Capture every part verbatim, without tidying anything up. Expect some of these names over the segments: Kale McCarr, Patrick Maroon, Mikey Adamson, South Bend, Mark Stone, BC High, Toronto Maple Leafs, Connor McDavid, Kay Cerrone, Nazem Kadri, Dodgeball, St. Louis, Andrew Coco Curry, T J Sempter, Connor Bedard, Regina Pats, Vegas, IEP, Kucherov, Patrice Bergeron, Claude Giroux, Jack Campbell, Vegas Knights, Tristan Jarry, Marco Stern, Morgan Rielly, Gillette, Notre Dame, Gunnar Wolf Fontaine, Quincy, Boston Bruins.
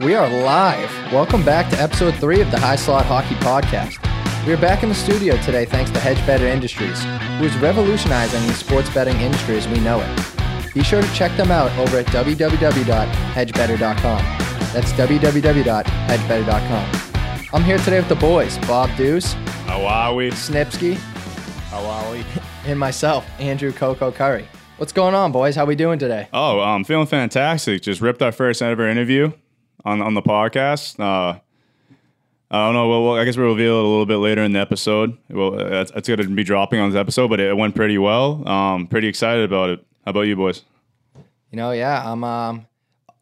We are live. Welcome back to episode three of the High Slot Hockey Podcast. We are back in the studio today thanks to HedgeBetter Industries, who is revolutionizing the sports betting industry as we know it. Be sure to check them out over at w w w dot hedge better dot com. That's w w w dot hedge better dot com. I'm here today with the boys, Bob Deuce. How are we? Snipsky. How are we? And myself, Andrew Coco Curry. What's going on, boys? How we doing today? Oh, I'm um, feeling fantastic. Just ripped our first ever interview on on the podcast. Uh, I don't know. Well, well, I guess we'll reveal it a little bit later in the episode. Well, that's, that's going to be dropping on this episode, but it went pretty well. Um, pretty excited about it. How about you, boys? You know, yeah. I'm um,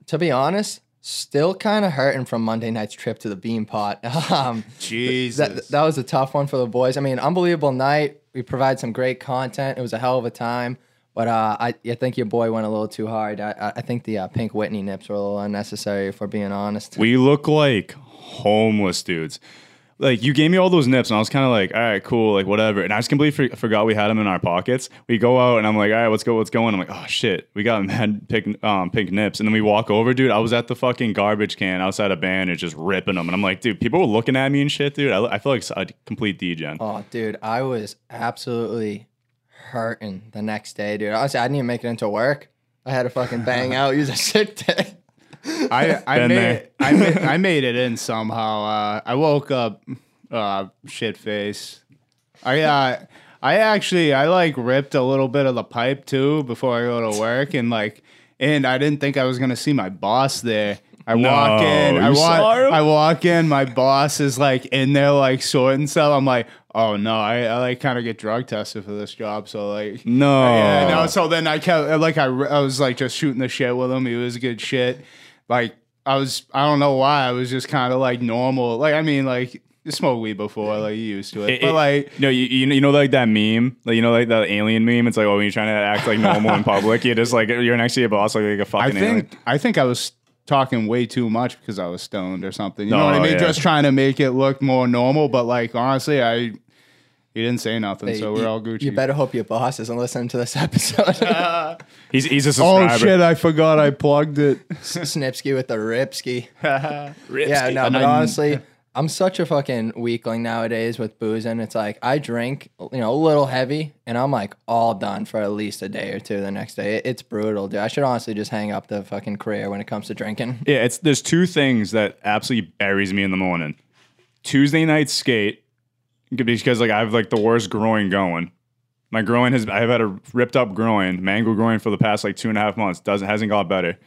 to be honest, still kind of hurting from Monday night's trip to the Bean Pot. um, Jesus, that, that was a tough one for the boys. I mean, unbelievable night. We provided some great content. It was a hell of a time. But uh, I, I think your boy went a little too hard. I, I think the uh, Pink Whitney nips were a little unnecessary, if we're being honest. We look like homeless dudes. Like, you gave me all those nips, and I was kind of like, all right, cool, like, whatever. And I just completely for forgot we had them in our pockets. We go out, and I'm like, all right, let's go, what's going? I'm like, oh, shit, we got mad pink, um, pink nips. And then we walk over, dude. I was at the fucking garbage can outside a Bandit just ripping them. And I'm like, dude, people were looking at me and shit, dude. I, I feel like a complete degen. Oh, dude, I was absolutely hurting the next day, dude. Honestly, I didn't even make it into work. I had to fucking bang out, use a sick day. I I made, it, I made I made it in somehow. Uh, I woke up, uh, shit face. I uh, I actually I like ripped a little bit of the pipe too before I go to work, and like and I didn't think I was gonna see my boss there. I no, walk in, I walk, I walk in, my boss is like in there like sorting stuff. I'm like, oh no, I, I like kind of get drug tested for this job. So like, no, I, yeah, no. So then I kept like, I, I was like just shooting the shit with him. He was good shit. Like I was, I don't know why I was just kind of like normal. Like, I mean, like you smoked weed before, like you used to it, it but like, it, no, you, you know, you know, like that meme, like, you know, like that alien meme. It's like, oh, when you're trying to act like normal in public, you're just like, you're next to your boss, like, like a fucking I think, alien. I think I was talking way too much because I was stoned or something. You oh, know what I mean? Yeah. Just trying to make it look more normal. But like, honestly, I, you didn't say nothing. Hey, so we're you, all Gucci. You better hope your boss isn't listening to this episode. uh, he's, he's a subscriber. Oh shit, I forgot I plugged it. Snipsky with the Ripsky. Ripsky. Yeah, no, but honestly, I'm such a fucking weakling nowadays with boozing. It's like I drink, you know, a little heavy and I'm like all done for at least a day or two the next day. It's brutal, dude. I should honestly just hang up the fucking career when it comes to drinking. Yeah, it's there's two things that absolutely buries me in the morning. Tuesday night skate, because like I have like the worst groin going. My groin has, I've had a ripped up groin, mangled groin for the past like two and a half months. Doesn't, hasn't got better.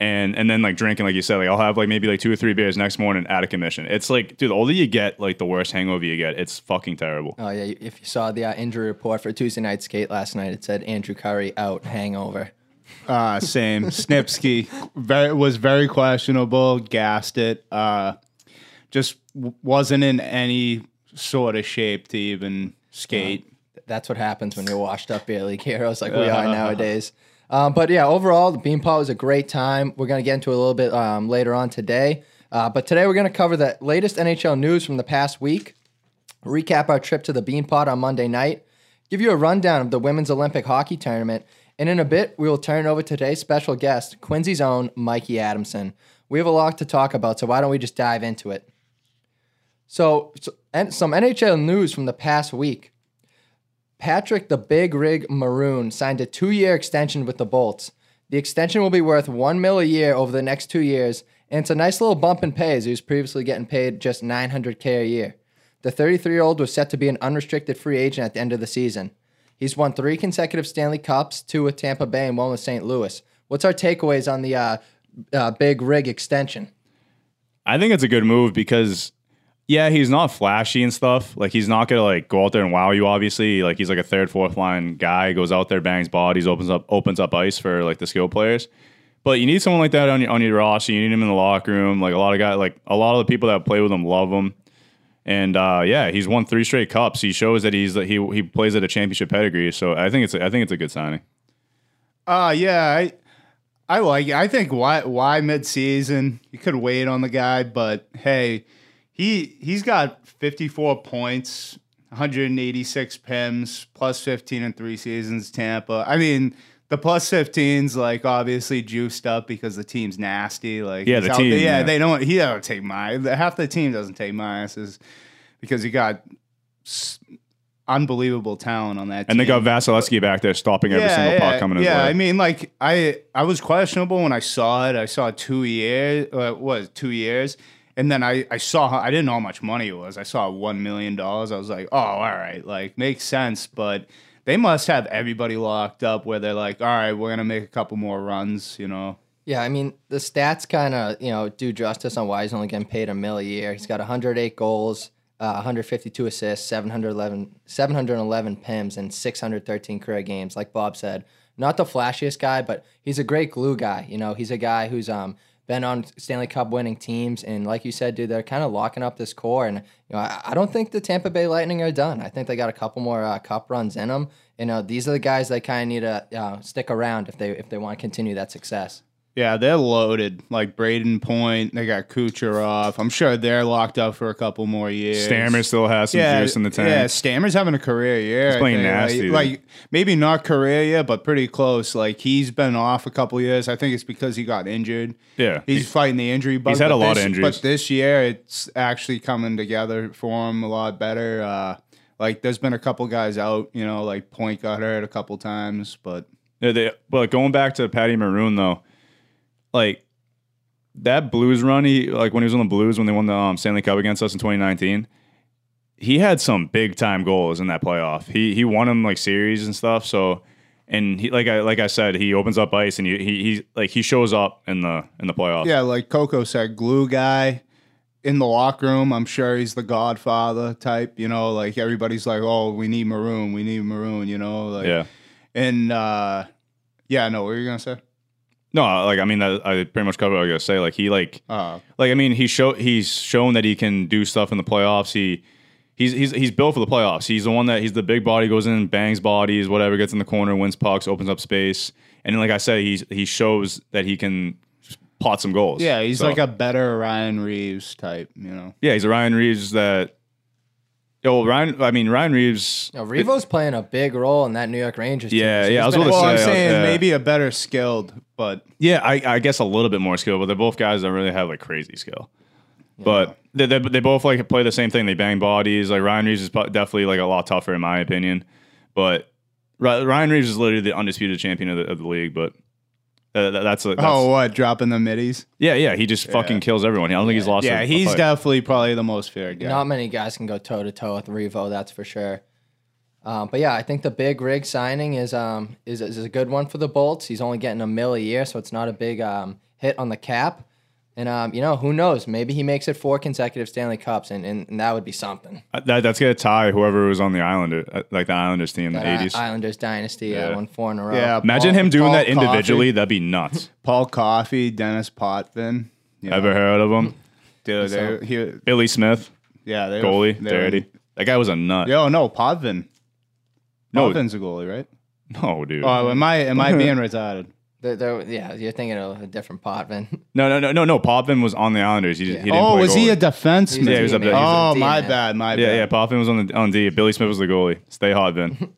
And and then like drinking, like you said, like I'll have like maybe like two or three beers next morning out of commission. It's like, dude, the older you get, like the worse hangover you get. It's fucking terrible. Oh yeah, if you saw the uh, injury report for Tuesday Night Skate last night, it said Andrew Curry out hangover. Ah, uh, same. Snipsky very, was very questionable, gassed it. Uh, just wasn't in any sort of shape to even skate. Uh, that's what happens when you're washed up beer league heroes like we are nowadays. Um, but yeah, overall, the Bean Pot was a great time. We're going to get into it a little bit um, later on today. Uh, but today we're going to cover the latest N H L news from the past week, recap our trip to the Bean Pot on Monday night, give you a rundown of the Women's Olympic Hockey Tournament, and in a bit, we will turn over today's special guest, Quincy's own Mikey Adamson. We have a lot to talk about, so why don't we just dive into it? So, so and some N H L news from the past week. Patrick the Big Rig Maroon signed a two-year extension with the Bolts. The extension will be worth one mil a year over the next two years, and it's a nice little bump in pay as he was previously getting paid just nine hundred K a year. The thirty-three-year-old was set to be an unrestricted free agent at the end of the season. He's won three consecutive Stanley Cups, two with Tampa Bay and one with Saint Louis. What's our takeaways on the uh, uh, Big Rig extension? I think it's a good move because yeah, he's not flashy and stuff. Like, he's not going to, like, go out there and wow you, obviously. Like, he's, like, a third, fourth-line guy. Goes out there, bangs bodies, opens up opens up ice for, like, the skill players. But you need someone like that on your, on your roster. You need him in the locker room. Like, a lot of guys, like, a lot of the people that play with him love him. And, uh, yeah, he's won three straight cups. He shows that he's that he he plays at a championship pedigree. So, I think it's a, I think it's a good signing. Uh, yeah, I I like it. I think why, why mid-season? You could wait on the guy, but, hey, He, he's got fifty-four points, one hundred eighty-six P I Ms, plus fifteen in three seasons, Tampa. I mean, The plus fifteen's like obviously juiced up because the team's nasty. Like yeah, the out, team. They, yeah, yeah, they don't. He don't take minus. Half the team doesn't take minuses because you got unbelievable talent on that team. And they got Vasilevsky back there stopping yeah, every single yeah, puck coming in. Yeah, his way. I mean, like I, I was questionable when I saw it. I saw two years. Uh, what two years? And then I, I saw, how, I didn't know how much money it was. I saw one million dollars. I was like, oh, all right. Like, makes sense. But they must have everybody locked up where they're like, all right, we're going to make a couple more runs, you know? Yeah, I mean, the stats kind of, you know, do justice on why he's only getting paid a mil a year. He's got one hundred eight goals, uh, one hundred fifty-two assists, seven hundred eleven P I Ms, and six hundred thirteen career games, like Bob said. Not the flashiest guy, but he's a great glue guy. You know, he's a guy who's... um. been on Stanley Cup winning teams, and like you said, dude, they're kind of locking up this core. And you know, I, I don't think the Tampa Bay Lightning are done. I think they got a couple more uh, cup runs in them. You know, these are the guys that kind of need to uh, stick around if they if they want to continue that success. Yeah, they're loaded. Like Braden Point, they got Kucherov. I'm sure they're locked up for a couple more years. Stammer still has some yeah, juice in the tank. Yeah, Stammer's having a career year. He's playing nasty. Like, like maybe not career year, but pretty close. Like he's been off a couple years. I think it's because he got injured. Yeah, he's, he's fighting the injury bug. He's had a lot this, of injuries, but this year it's actually coming together for him a lot better. Uh, like there's been a couple guys out. You know, like Point got hurt a couple times, but yeah, they, but going back to Patty Maroon though. Like that Blues run, he like when he was on the Blues when they won the um, Stanley Cup against us in twenty nineteen, he had some big time goals in that playoff. He he won them like series and stuff. So and he like I like I said, he opens up ice and he he he's, like he shows up in the in the playoffs. Yeah, like Coco said, glue guy in the locker room. I'm sure he's the Godfather type. You know, like everybody's like, oh, we need Maroon, we need Maroon. You know, like yeah, and uh, yeah, no, what were you gonna say? No, like I mean, I, I pretty much covered what I was gonna say. Like he, like, uh, like I mean, he show he's shown that he can do stuff in the playoffs. He, he's he's he's built for the playoffs. He's the one that he's the big body goes in, bangs bodies, whatever, gets in the corner, wins pucks, opens up space, and then, like I said, he he shows that he can pot some goals. Yeah, he's so. Like a better Ryan Reeves type, you know. Yeah, he's a Ryan Reeves that. Yo, Ryan. I mean, Ryan Reeves. No, Revo's it, playing a big role in that New York Rangers team. Yeah, so yeah. I was gonna well, say, I'm saying yeah. maybe a better skilled, but yeah, I, I guess a little bit more skilled. But they're both guys that really have like crazy skill. Yeah. But they, they they both like play the same thing. They bang bodies. Like Ryan Reeves is definitely like a lot tougher in my opinion. But Ryan Reeves is literally the undisputed champion of the, of the league. But uh, that's, a, that's oh, what dropping the middies? Yeah, yeah. He just yeah. fucking kills everyone. I don't yeah. think he's lost. Yeah, a, he's a definitely probably the most fair guy. Not many guys can go toe to toe with Revo, that's for sure. Um, but yeah, I think the big rig signing is um is is a good one for the Bolts. He's only getting a mil a year, so it's not a big um hit on the cap. And um, you know, who knows? Maybe he makes it four consecutive Stanley Cups, and and, and that would be something. Uh, that that's gonna tie whoever was on the Islander, uh, like the Islanders team in the eighties. Uh, Islanders dynasty, yeah, uh, won four in a row. Yeah, imagine Paul, him doing Paul that individually. Coffey. That'd be nuts. Paul Coffey, Dennis Potvin. You know. Ever heard of him? Dude, they, he, Billy Smith. Yeah, they goalie. Were, they dirty. Were, that guy was a nut. Yo, no Potvin. Potvin's no. a goalie, right? No, dude. Oh, am I am I being retarded? They're, they're, yeah, you're thinking of a different Potvin. No, no, no, no, no. Potvin was on the Islanders. He, yeah. he didn't oh, was goalie. He a defenseman? Yeah, he was up there. Oh, my bad, my yeah, bad. Yeah, yeah. Potvin was on the on D. Billy Smith was the goalie. Stay hot, Ben.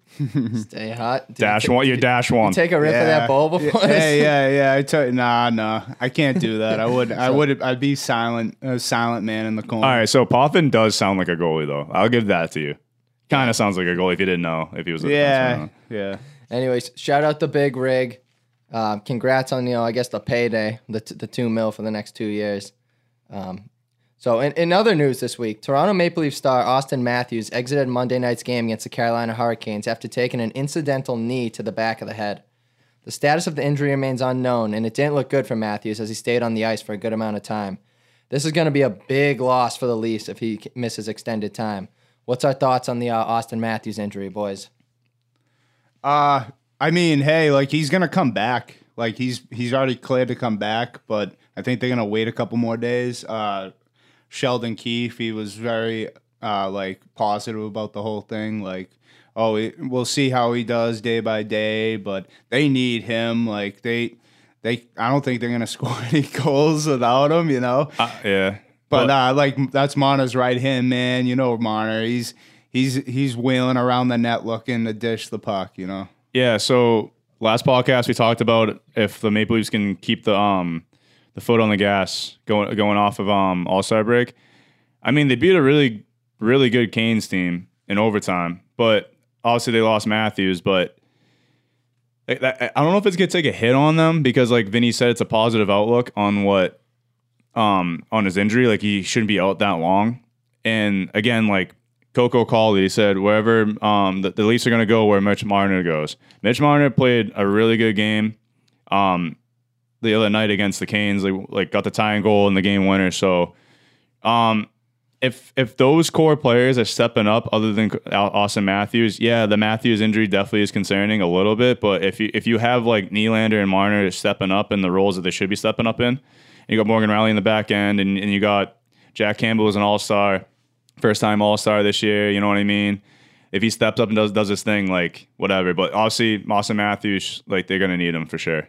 Stay hot. Dude, dash one. You're dash one. You take a rip yeah. of that bowl before. Yeah, this? yeah, yeah. yeah. I took nah, nah. I can't do that. I would, I would, I'd be silent, a silent man in the corner. All right, so Potvin does sound like a goalie, though. I'll give that to you. Kind of sounds like a goalie if you didn't know if he was. A yeah, yeah. Anyways, shout out the big rig. Um, congrats on, you know, I guess the payday, the t the two mil for the next two years. Um, so in, in other news this week, Toronto Maple Leaf star Auston Matthews exited Monday night's game against the Carolina Hurricanes after taking an incidental knee to the back of the head. The status of the injury remains unknown, and it didn't look good for Matthews as he stayed on the ice for a good amount of time. This is going to be a big loss for the Leafs if he misses extended time. What's our thoughts on the uh, Auston Matthews injury, boys? Uh... I mean, hey, like he's gonna come back. Like he's he's already cleared to come back, but I think they're gonna wait a couple more days. Uh, Sheldon Keefe, he was very uh, like positive about the whole thing. Like, oh, we, we'll see how he does day by day, but they need him. Like they they, I don't think they're gonna score any goals without him. You know? Uh, yeah. But well, uh, like that's Marner's right hand man. You know, Marner. He's he's he's wheeling around the net looking to dish the puck. You know. Yeah, so last podcast we talked about if the Maple Leafs can keep the um the foot on the gas going going off of um All-Star break. I mean, they beat a really really good Canes team in overtime, but obviously they lost Matthews. But I don't know if it's gonna take a hit on them because, like Vinny said, it's a positive outlook on what um on his injury. Like, he shouldn't be out that long. And again, like Coco Colley, he said, wherever um, the, the Leafs are going to go, where Mitch Marner goes. Mitch Marner played a really good game um, the other night against the Canes. Like, like got the tying goal in the game winner. So um, if if those core players are stepping up, other than Auston Matthews, yeah, the Matthews injury definitely is concerning a little bit. But if you if you have like Nylander and Marner stepping up in the roles that they should be stepping up in, and you got Morgan Rielly in the back end, and, and you got Jack Campbell as an All-Star. First time All-Star this year, you know what I mean? If he steps up and does does his thing, like, whatever. But obviously, Auston Matthews, like, they're going to need him for sure.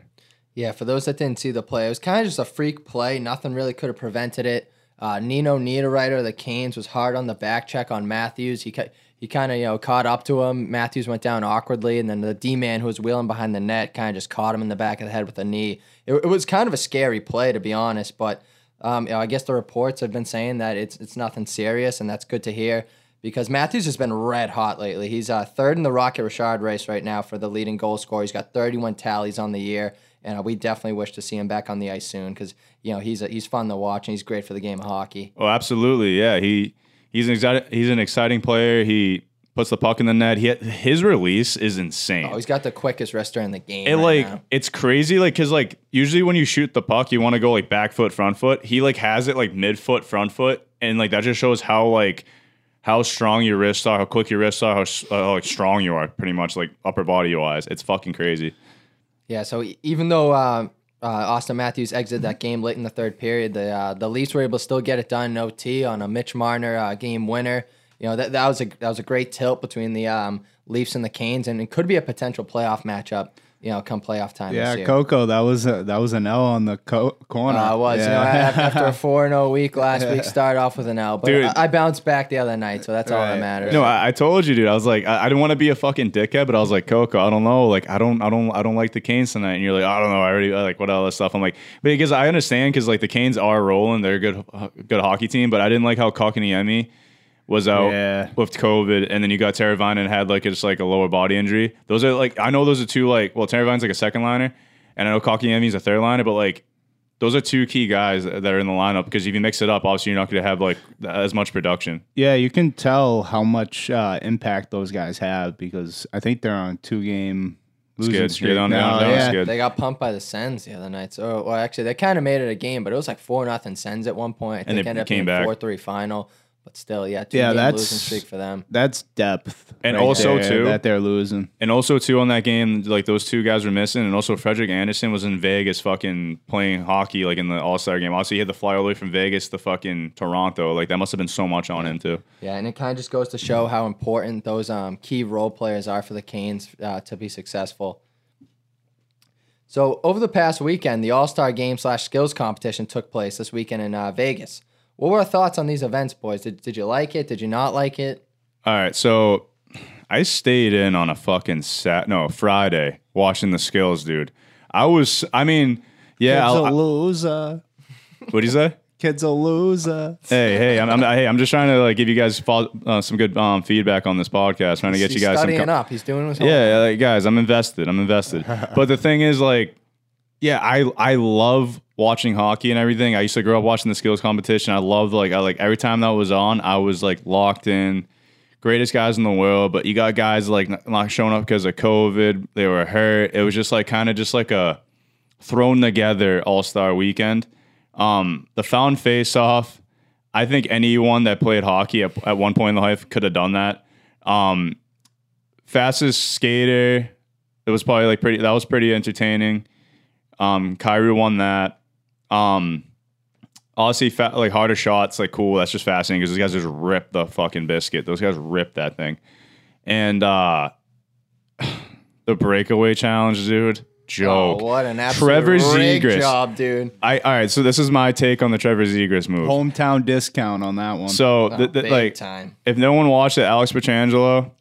Yeah, for those that didn't see the play, it was kind of just a freak play. Nothing really could have prevented it. Uh, Nino Niederreiter, the Canes, was hard on the back check on Matthews. He he kind of, you know, caught up to him. Matthews went down awkwardly, and then the D-man who was wheeling behind the net kind of just caught him in the back of the head with a knee. It, it was kind of a scary play, to be honest, but... Um, you know, I guess the reports have been saying that it's it's nothing serious, and that's good to hear because Matthews has been red hot lately. He's uh, third in the Rocket Richard race right now for the leading goal scorer. He's got thirty-one tallies on the year, and uh, we definitely wish to see him back on the ice soon because, you know, he's a, he's fun to watch and he's great for the game of hockey. Oh, absolutely, yeah. He he's an exciting he's an exciting player. He puts the puck in the net. He his release is insane. Oh, he's got the quickest wrister in the game. It right like now. It's crazy, like because like usually when you shoot the puck, you want to go like back foot, front foot. He like has it like mid foot, front foot, and like that just shows how like how strong your wrists are, how quick your wrists are, how, uh, how like strong you are, pretty much like upper body wise. It's fucking crazy. Yeah. So even though uh, uh, Auston Matthews exited that game late in the third period, the uh, the Leafs were able to still get it done in O T on a Mitch Marner uh, game winner. You know, that that was a that was a great tilt between the um, Leafs and the Canes, and it could be a potential playoff matchup. You know, come playoff time. Yeah, this year. Coco, that was a, that was an L on the co- corner. Uh, it was yeah. You know, after a four and zero week last yeah. week, started off with an L, but dude, I, I bounced back the other night, so that's right. all that matters. No, I, I told you, dude. I was like, I, I didn't want to be a fucking dickhead, but I was like, Coco, I don't know, like, I don't, I don't, I don't like the Canes tonight. And you're like, I don't know, I already I like what all this stuff. I'm like, but because I understand, because like the Canes are rolling, they're a good, good hockey team, but I didn't like how Kotkaniemi was out yeah. with COVID, and then you got Teravainen had like just like a lower body injury. Those are like, I know those are two like, well, Teravainen's like a second liner, and I know Kotkaniemi's a third liner, but like those are two key guys that are in the lineup because if you mix it up, obviously you're not going to have like as much production. Yeah, you can tell how much uh, impact those guys have because I think they're on two game losing streak. No, yeah. They got pumped by the Sens the other night. So, well, actually, they kind of made it a game, but it was like four nothing Sens at one point. I think and they ended up being four three final. But still, yeah, two yeah, game that's, losing streak for them. That's depth, and right also there, too that they're losing, and also too on that game, like those two guys were missing, and also Frederik Andersen was in Vegas, fucking playing hockey, like in the All Star game. Obviously, he had to fly all the way from Vegas to fucking Toronto. Like that must have been so much on him too. Yeah, and it kind of just goes to show how important those um, key role players are for the Canes uh, to be successful. So over the past weekend, the All Star Game slash Skills Competition took place this weekend in uh, Vegas. What were our thoughts on these events, boys? Did did you like it? Did you not like it? All right, so I stayed in on a fucking sat no Friday watching the skills, dude. I was, I mean, yeah, Kid's a loser. What'd you say? Kid's a loser. Hey, hey, I'm, I'm hey, I'm just trying to like give you guys uh, some good um, feedback on this podcast. Trying to get He's you guys studying some com- up. He's doing his homework. Yeah, like, guys, I'm invested. I'm invested. But the thing is, like, yeah, I I love watching hockey and everything. I used to grow up watching the skills competition. I loved like I like every time that was on, I was like locked in. Greatest guys in the world, but you got guys like not showing up because of COVID. They were hurt. It was just like kind of just like a thrown together All-Star weekend. Um, the found face off. I think anyone that played hockey at, at one point in their life could have done that. Um, fastest skater. It was probably like pretty. That was pretty entertaining. Um, Kyrie won that. Um, obviously, fa- like harder shots, like cool. That's just fascinating because those guys just ripped the fucking biscuit. Those guys ripped that thing. And uh, the breakaway challenge, dude. Joke. Oh, what an absolute Trevor Zegras job, dude. I all right. So this is my take on the Trevor Zegras move. Hometown discount on that one. So oh, th- th- like, time. If no one watched it, Alex Petrangelo,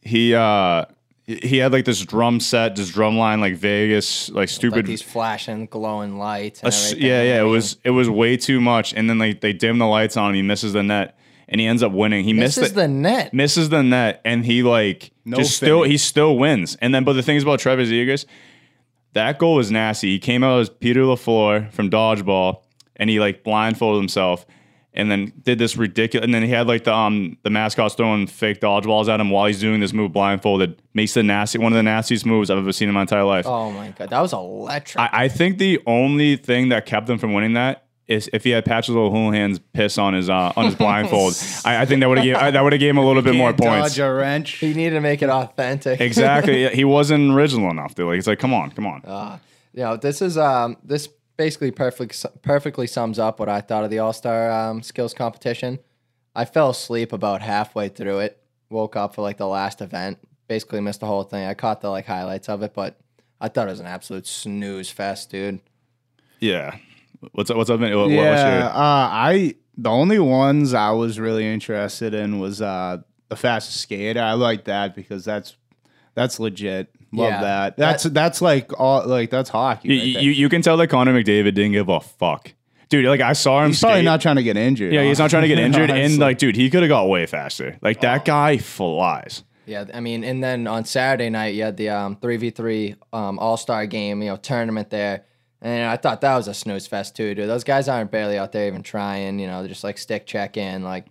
he uh. He had like this drum set, this drum line, like Vegas, like stupid. Like these flashing, glowing lights. And everything. Yeah, yeah. It was it was way too much. And then like they dim the lights on him. He misses the net, and he ends up winning. He misses the, the net. Misses the net, and he like no just finish. still he still wins. And then, but the thing is about Trevor Zegras, that goal was nasty. He came out as Peter LaFleur from dodgeball, and he like blindfolded himself. And then did this ridiculous, and then he had like the um the mascots throwing fake dodgeballs at him while he's doing this move blindfolded. Makes the nasty one of the nastiest moves I've ever seen in my entire life. Oh my god, that was electric! I, I think the only thing that kept him from winning that is if he had Patrick O'Houlihan's piss on his uh, on his blindfold. I, I think that would have gave I, that would have gave him a little bit more points. Dodge a wrench. He needed to make it authentic. Exactly, he wasn't original enough. Dude. Like it's like come on, come on. Uh, you know, this is um this. Basically, perfect, perfectly sums up what I thought of the All-Star um, skills competition. I fell asleep about halfway through it. Woke up for like the last event. Basically missed the whole thing. I caught the like highlights of it, but I thought it was an absolute snooze fest, dude. Yeah. What's up? What's up? What, yeah. What's your... uh, I the only ones I was really interested in was uh, the fastest skater. I like that because that's that's legit. Love yeah, that. That's that, that's like all like that's hockey. Right you, you you can tell that Connor McDavid didn't give a fuck, dude. Like I saw him. He's skate. Probably not trying to get injured. Yeah, honestly. He's not trying to get injured. no, and like, dude, he could have got way faster. Like that oh. guy flies. Yeah, I mean, and then on Saturday night, you had the um three v three um All Star game, you know, tournament there, and I thought that was a snooze fest too, dude. Those guys aren't barely out there even trying. You know, they're just like stick check in. Like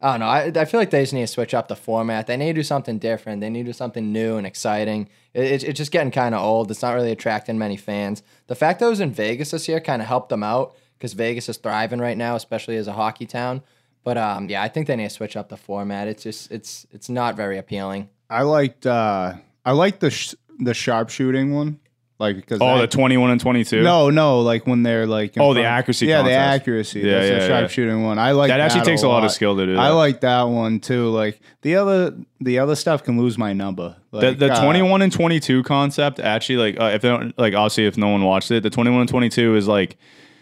I don't know. I I feel like they just need to switch up the format. They need to do something different. They need to do something new and exciting. It, it, it's just getting kind of old. It's not really attracting many fans. The fact that it was in Vegas this year kind of helped them out because Vegas is thriving right now, especially as a hockey town. But um, yeah, I think they need to switch up the format. It's just it's it's not very appealing. I liked uh, I liked the sh the sharpshooting one, like because oh the twenty-one and twenty-two. No, no, like when they're like oh front. the accuracy. Yeah, contest. the accuracy. Yeah, That's yeah, the sharpshooting yeah. one. I like that. Actually that takes a lot. lot of skill to do. That. I like that one too. Like the other. The other stuff can lose my number. Like, the the uh, twenty-one and twenty-two concept actually, like uh, if they don't, like obviously if no one watched it, the twenty-one and twenty-two is like,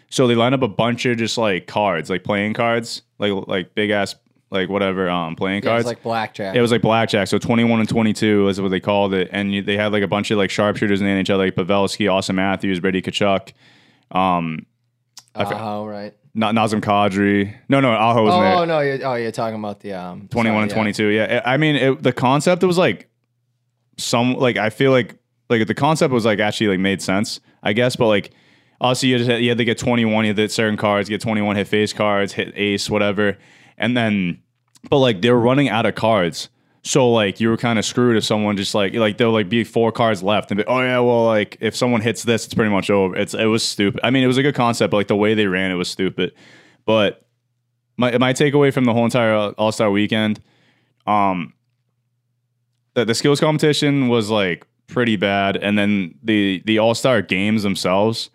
so they line up a bunch of just like cards, like playing cards, like like big ass like whatever um playing yeah, cards. It was like blackjack. It was like blackjack. So twenty-one and twenty-two is what they called it, and you, they had like a bunch of like sharpshooters in the N H L, like Pavelski, Auston Matthews, Brady Kachuk. Um, oh uh, right. Not Nazem Kadri. No, no, Aho was oh, there. Oh, no. You're, oh, you're talking about the... um twenty-one sorry, and yeah. twenty-two, yeah. I mean, it, the concept was like... some like I feel like... Like, the concept was like actually like made sense, I guess. But like, also you, just had, you had to get twenty-one. You had to hit certain cards. Get twenty-one, hit face cards, hit ace, whatever. And then... But like, they were running out of cards. So like, you were kind of screwed if someone just like... Like, there will like be four cards left. And be, oh, yeah, well, like, if someone hits this, it's pretty much over. It's It was stupid. I mean, it was a good concept, but like, the way they ran it was stupid. But my my takeaway from the whole entire All-Star weekend, um, that the skills competition was like pretty bad, and then the the All-Star games themselves,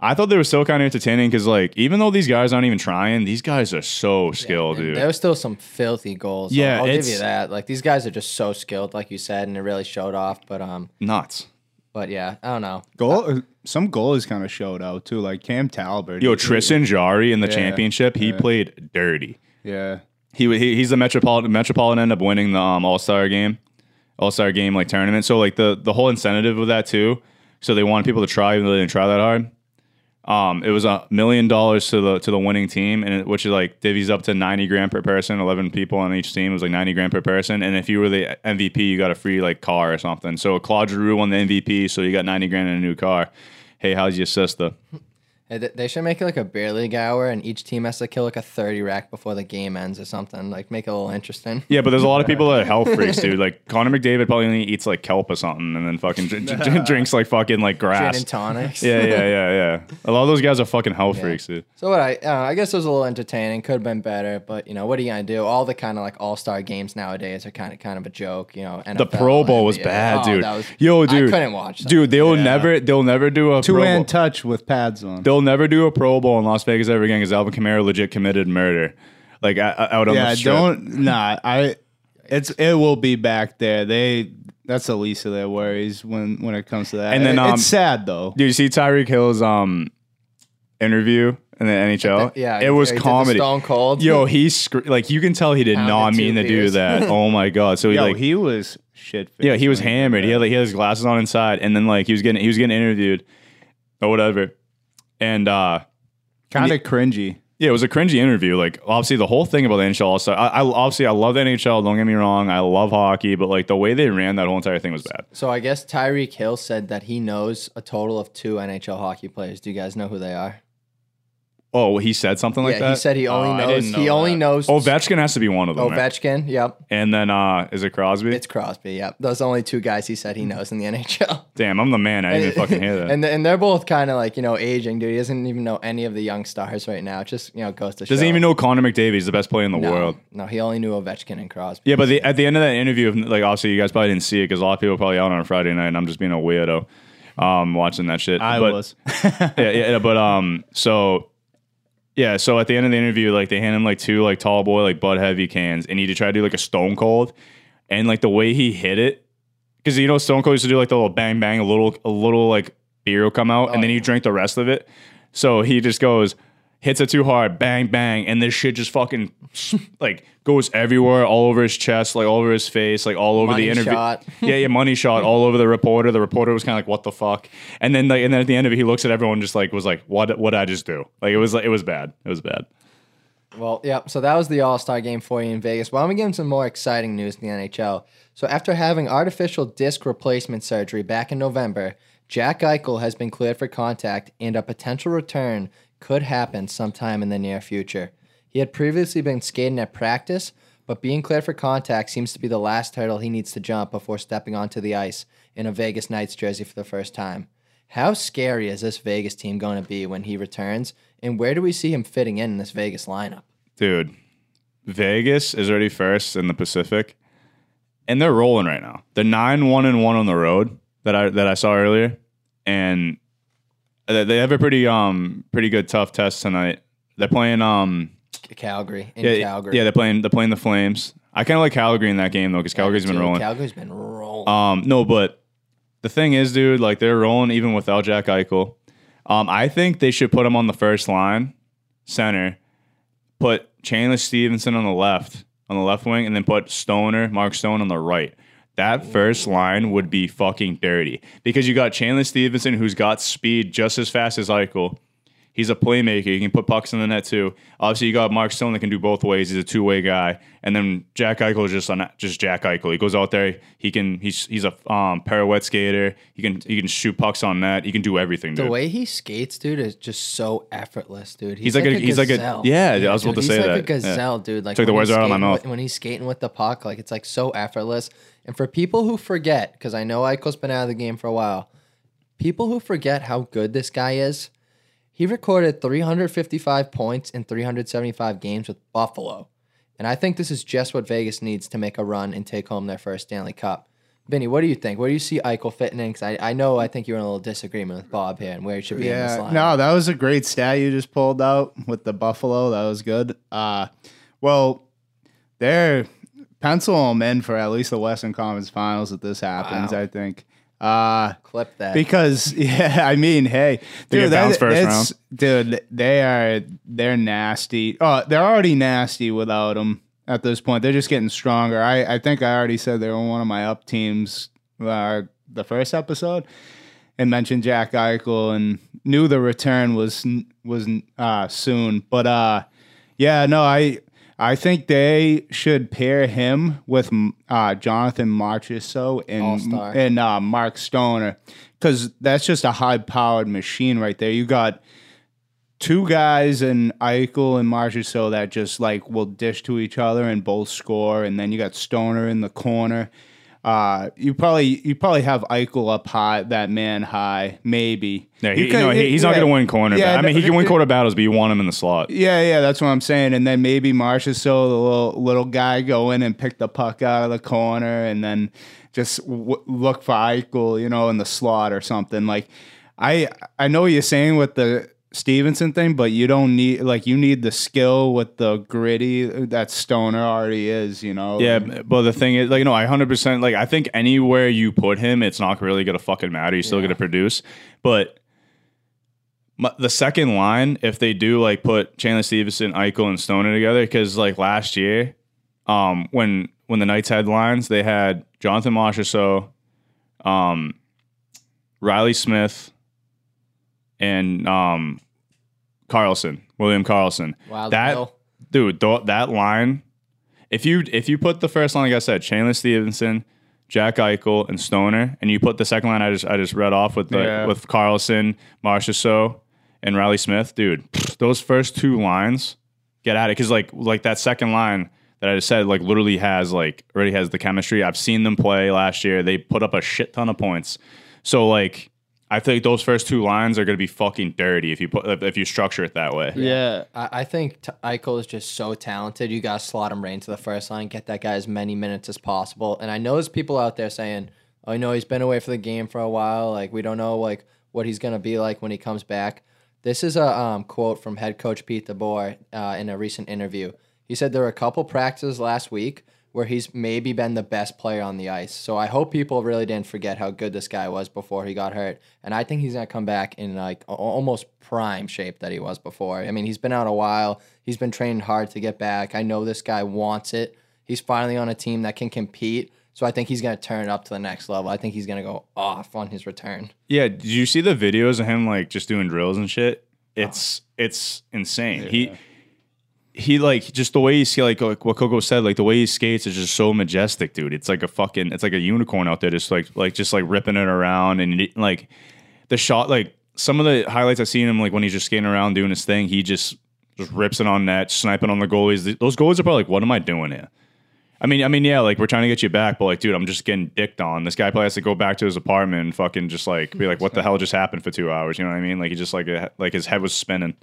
I thought they were still kind of entertaining because like even though these guys aren't even trying, these guys are so skilled, yeah, dude. There was still some filthy goals. Yeah, I'll give you that. Like these guys are just so skilled, like you said, and it really showed off. But um, nuts. But yeah, I don't know. Goal, uh, some goalies kind of showed out too, like Cam Talbot. Yo, Tristan Jarry in the yeah, championship, he yeah. played dirty. Yeah, he, he he's the Metropolitan. Metropolitan ended up winning the um, All Star game, All Star game like tournament. So like the the whole incentive with that too. So they wanted people to try, even though they didn't try that hard. Um, it was a million dollars to the to the winning team, and it, which is like divvies up to ninety grand per person. Eleven people on each team. It was like ninety grand per person, and if you were the M V P, you got a free like car or something. So Claude Giroux won the M V P, so you got ninety grand and a new car. Hey, how's your sister? They should make it like a beer league hour, and each team has to kill like a thirty rack before the game ends or something. Like make it a little interesting. Yeah, but there's a lot of people that are health freaks, dude. Like Connor McDavid probably only eats like kelp or something, and then fucking dr drinks like fucking like grass. Gin and tonics. Yeah, yeah, yeah, yeah. A lot of those guys are fucking health yeah. freaks, dude. So what I, uh, I guess it was a little entertaining. Could have been better, but you know what are you gonna do? All the kind of like all star games nowadays are kind of kind of a joke, you know. N F L, the Pro Bowl N B A. Was bad, dude. Oh, was, Yo, dude, I couldn't watch. That. Dude, they'll yeah. never, they'll never do a two Pro hand Bowl. touch with pads on. They'll never do a Pro Bowl in Las Vegas ever again because Alvin Kamara legit committed murder, like out on yeah, the strip. Yeah, don't nah. I it's it will be back there. They that's the least of their worries when when it comes to that. And then it, um, it's sad though. Dude, you see Tyreek Hill's um interview in the N H L, the, yeah, it was yeah, comedy. Stone Cold. Yo, he sc- like you can tell he did Pounded not mean to do that. Oh my god! So he Yo, like he was shit. Yeah, he was hammered. He had like he had his glasses on inside, and then like he was getting he was getting interviewed or whatever, and uh, kind of cringy. Yeah, it was a cringy interview. Like obviously the whole thing about the N H L. So I, I obviously I love the N H L. Don't get me wrong. I love hockey, but like the way they ran that whole entire thing was bad. So I guess Tyreek Hill said that he knows a total of two N H L hockey players. Do you guys know who they are? Oh, he said something like yeah, that? He said he only uh, knows. Know he that. only knows. Ovechkin has to be one of them. Ovechkin, right? Yep. And then uh, is it Crosby? It's Crosby, yep. Those are the only two guys he said he knows in the N H L. Damn, I'm the man. I didn't even fucking hear that. And and they're both kind of like, you know, aging, dude. He doesn't even know any of the young stars right now. It just, you know, goes to show. Doesn't even know Connor McDavid is the best player in the no, world. No, he only knew Ovechkin and Crosby. Yeah, but the, at the end of that interview, like obviously you guys probably didn't see it because a lot of people were probably out on a Friday night and I'm just being a weirdo um, watching that shit. I but, was. yeah, yeah, but um, so... Yeah, so at the end of the interview, like they hand him like two like tall boy like Bud Heavy cans, and he tried to do like a Stone Cold, and like the way he hit it, because you know Stone Cold used to do like the little bang bang, a little a little like beer will come out, oh, and then he drank the rest of it. So he just goes, hits it too hard, bang bang, and this shit just fucking like goes everywhere, all over his chest, like all over his face, like all over money the interview. Shot. yeah, yeah, money shot all over the reporter. The reporter was kind of like, "What the fuck?" And then, like, and then at the end of it, he looks at everyone, just like was like, "What? What did I just do?" Like it was, like, it was bad. It was bad. Well, yeah. So that was the All-Star game for you in Vegas. Why don't we get into some more exciting news in the N H L? So after having artificial disc replacement surgery back in November, Jack Eichel has been cleared for contact, and a potential return could happen sometime in the near future. He had previously been skating at practice, but being cleared for contact seems to be the last hurdle he needs to jump before stepping onto the ice in a Vegas Knights jersey for the first time. How scary is this Vegas team going to be when he returns, and where do we see him fitting in in this Vegas lineup? Dude, Vegas is already first in the Pacific, and they're rolling right now. They're nine one one on the road that I that I saw earlier, and they have a pretty um pretty good tough test tonight. They're playing um Calgary in yeah, Calgary. Yeah, they're playing they're playing the Flames. I kind of like Calgary in that game though because Calgary's yeah, been rolling. Calgary's been rolling. Um, no, but the thing is, dude, like they're rolling even without Jack Eichel. Um, I think they should put him on the first line, center. Put Chandler Stevenson on the left, on the left wing, and then put Stoner, Mark Stone on the right. That first line would be fucking dirty because you got Chandler Stevenson, who's got speed just as fast as Eichel. He's a playmaker. He can put pucks in the net too. Obviously, you got Mark Stone that can do both ways. He's a two-way guy. And then Jack Eichel is just on just Jack Eichel. He goes out there. He can. He's he's a um, pirouette skater. He can he can shoot pucks on net. He can do everything. Dude. The way he skates, dude, is just so effortless, dude. He's, he's like, like a, a he's gazelle. like a yeah. yeah I was dude, about to say like that. He's like a gazelle, yeah. dude. Like took the words out of my mouth. With, when he's skating with the puck, like it's like so effortless. And for people who forget, because I know Eichel's been out of the game for a while, people who forget how good this guy is, he recorded three hundred fifty-five points in three hundred seventy-five games with Buffalo. And I think this is just what Vegas needs to make a run and take home their first Stanley Cup. Vinny, what do you think? Where do you see Eichel fitting in? Because I, I know I think you're in a little disagreement with Bob here and where he should be yeah, in this line. No, that was a great stat you just pulled out with the Buffalo. That was good. Uh, well, they're... pencil them in for at least the Western Conference Finals if this happens, wow. I think. Uh, Clip that. Because, yeah, I mean, hey. Dude, that, first dude they are, they're nasty. Oh, they're already nasty without them at this point. They're just getting stronger. I, I think I already said they were one of my up teams uh, the first episode and mentioned Jack Eichel and knew the return was, was uh, soon. But, uh, yeah, no, I... I think they should pair him with uh, Jonathan Marchessault and and uh, Mark Stoner because that's just a high-powered machine right there. You got two guys in Eichel and Marchessault that just like will dish to each other and both score, and then you got Stoner in the corner. Uh, you probably you probably have Eichel up high, that man high, maybe. Yeah, he, you could, no, he, he's yeah, not going to win corner. Yeah, I mean, he can win corner battles, but you want him in the slot. Yeah, yeah, that's what I'm saying. And then maybe Marchessault, the little, little guy, go in and pick the puck out of the corner and then just w- look for Eichel, you know, in the slot or something. Like, I, I know what you're saying with the Stevenson thing, but you don't need like you need the skill with the gritty that Stoner already is, you know. Yeah, but the thing is, like, you know, I one hundred percent like I think anywhere you put him, it's not really gonna fucking matter. He's still yeah. gonna produce, but my, the second line, if they do like put Chandler Stevenson, Eichel, and Stoner together, because like last year, um, when when the Knights had lines, they had Jonathan Marchessault, um, Riley Smith, and um, Carlson, William Carlson. Wow, that Bill. dude, th- that line. If you if you put the first line, like I said, Chandler Stevenson, Jack Eichel, and Stoner, and you put the second line I just I just read off with the, yeah. with Carlson, Marchessault, and Riley Smith, dude, those first two lines, get at it, because like like that second line that I just said, like literally has like already has the chemistry. I've seen them play last year; they put up a shit ton of points. So like, I think those first two lines are going to be fucking dirty if you put if you structure it that way. Yeah, I, I think T- Eichel is just so talented. You got to slot him right into the first line, get that guy as many minutes as possible. And I know there's people out there saying, "Oh, you know, he's been away for the game for a while. Like we don't know like what he's going to be like when he comes back." This is a um, quote from head coach Pete DeBoer uh, in a recent interview. He said there were a couple practices last week where he's maybe been the best player on the ice. So I hope people really didn't forget how good this guy was before he got hurt. And I think he's going to come back in like almost prime shape that he was before. I mean, he's been out a while. He's been training hard to get back. I know this guy wants it. He's finally on a team that can compete. So I think he's going to turn it up to the next level. I think he's going to go off on his return. Yeah, did you see the videos of him like just doing drills and shit? It's oh. it's insane. Yeah. He He like just the way he see like, like what Coco said, like the way he skates is just so majestic, dude. It's like a fucking it's like a unicorn out there, just like like just like ripping it around, and like the shot, like some of the highlights I've seen him like when he's just skating around doing his thing, he just just rips it on net, sniping on the goalies. Those goalies are probably like, what am I doing here? I mean, I mean, yeah, like we're trying to get you back, but like, dude, I'm just getting dicked on. This guy probably has to go back to his apartment and fucking just like be like, what the hell just happened for two hours? You know what I mean? Like he just like like his head was spinning.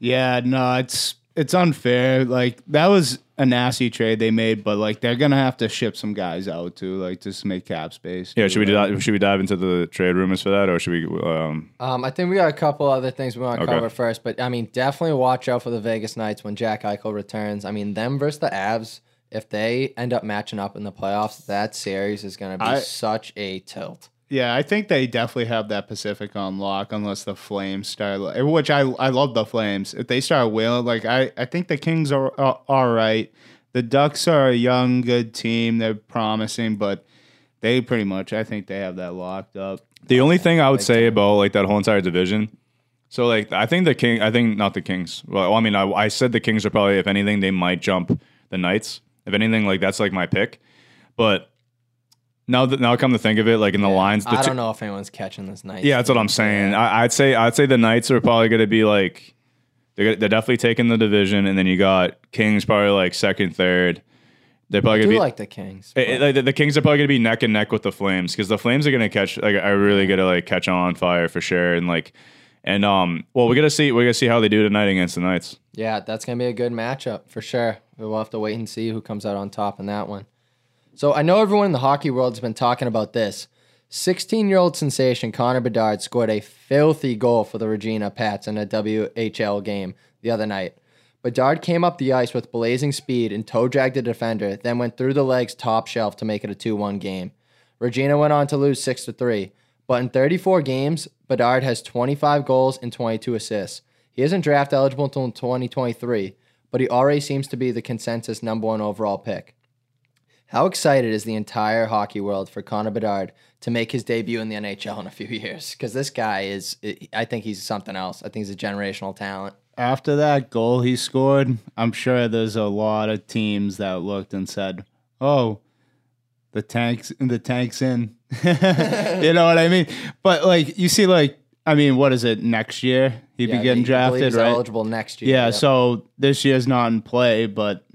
Yeah, no, it's. It's unfair. Like, that was a nasty trade they made, but, like, they're going to have to ship some guys out, too, like, just to make cap space. Yeah, should we, do, should we dive into the trade rumors for that, or should we... Um... Um, I think we got a couple other things we want to okay. cover first, but, I mean, definitely watch out for the Vegas Knights when Jack Eichel returns. I mean, them versus the Avs, if they end up matching up in the playoffs, that series is going to be I... such a tilt. Yeah, I think they definitely have that Pacific on lock, unless the Flames start, which I I love the Flames. If they start wailing, like I, I think the Kings are, are all right. The Ducks are a young, good team. They're promising, but they pretty much, I think they have that locked up. The only thing I would say about like that whole entire division, so like I think the King, I think not the Kings. Well, I mean, I, I said the Kings are probably, if anything, they might jump the Knights. If anything, like that's like my pick, but. Now that now come to think of it, like in the yeah, lines, the I don't know if anyone's catching this Knights. Yeah, that's what I'm saying. I, I'd say I'd say the Knights are probably going to be like they're they're definitely taking the division, and then you got Kings probably like second, third. They're probably going to be like the Kings. It, it, the, the Kings are probably going to be neck and neck with the Flames, because the Flames are going to catch. Like, I really got to like catch on fire for sure, and like and um. Well, we're gonna see we're gonna see how they do tonight against the Knights. Yeah, that's gonna be a good matchup for sure. We'll have to wait and see who comes out on top in that one. So I know everyone in the hockey world has been talking about this. sixteen-year-old sensation Connor Bedard scored a filthy goal for the Regina Pats in a W H L game the other night. Bedard came up the ice with blazing speed and toe-dragged the defender, then went through the legs top shelf to make it a two one game. Regina went on to lose six to three, but in thirty-four games, Bedard has twenty-five goals and twenty-two assists. He isn't draft eligible until twenty twenty-three, but he already seems to be the consensus number one overall pick. How excited is the entire hockey world for Connor Bedard to make his debut in the N H L in a few years? Because this guy is, I think he's something else. I think he's a generational talent. After that goal he scored, I'm sure there's a lot of teams that looked and said, oh, the tank's, the tank's in. You know what I mean? But, like, you see, like, I mean, what is it, next year? He'd yeah, be getting he, drafted, he's right? eligible next year. Yeah, yep. So this year's not in play, but...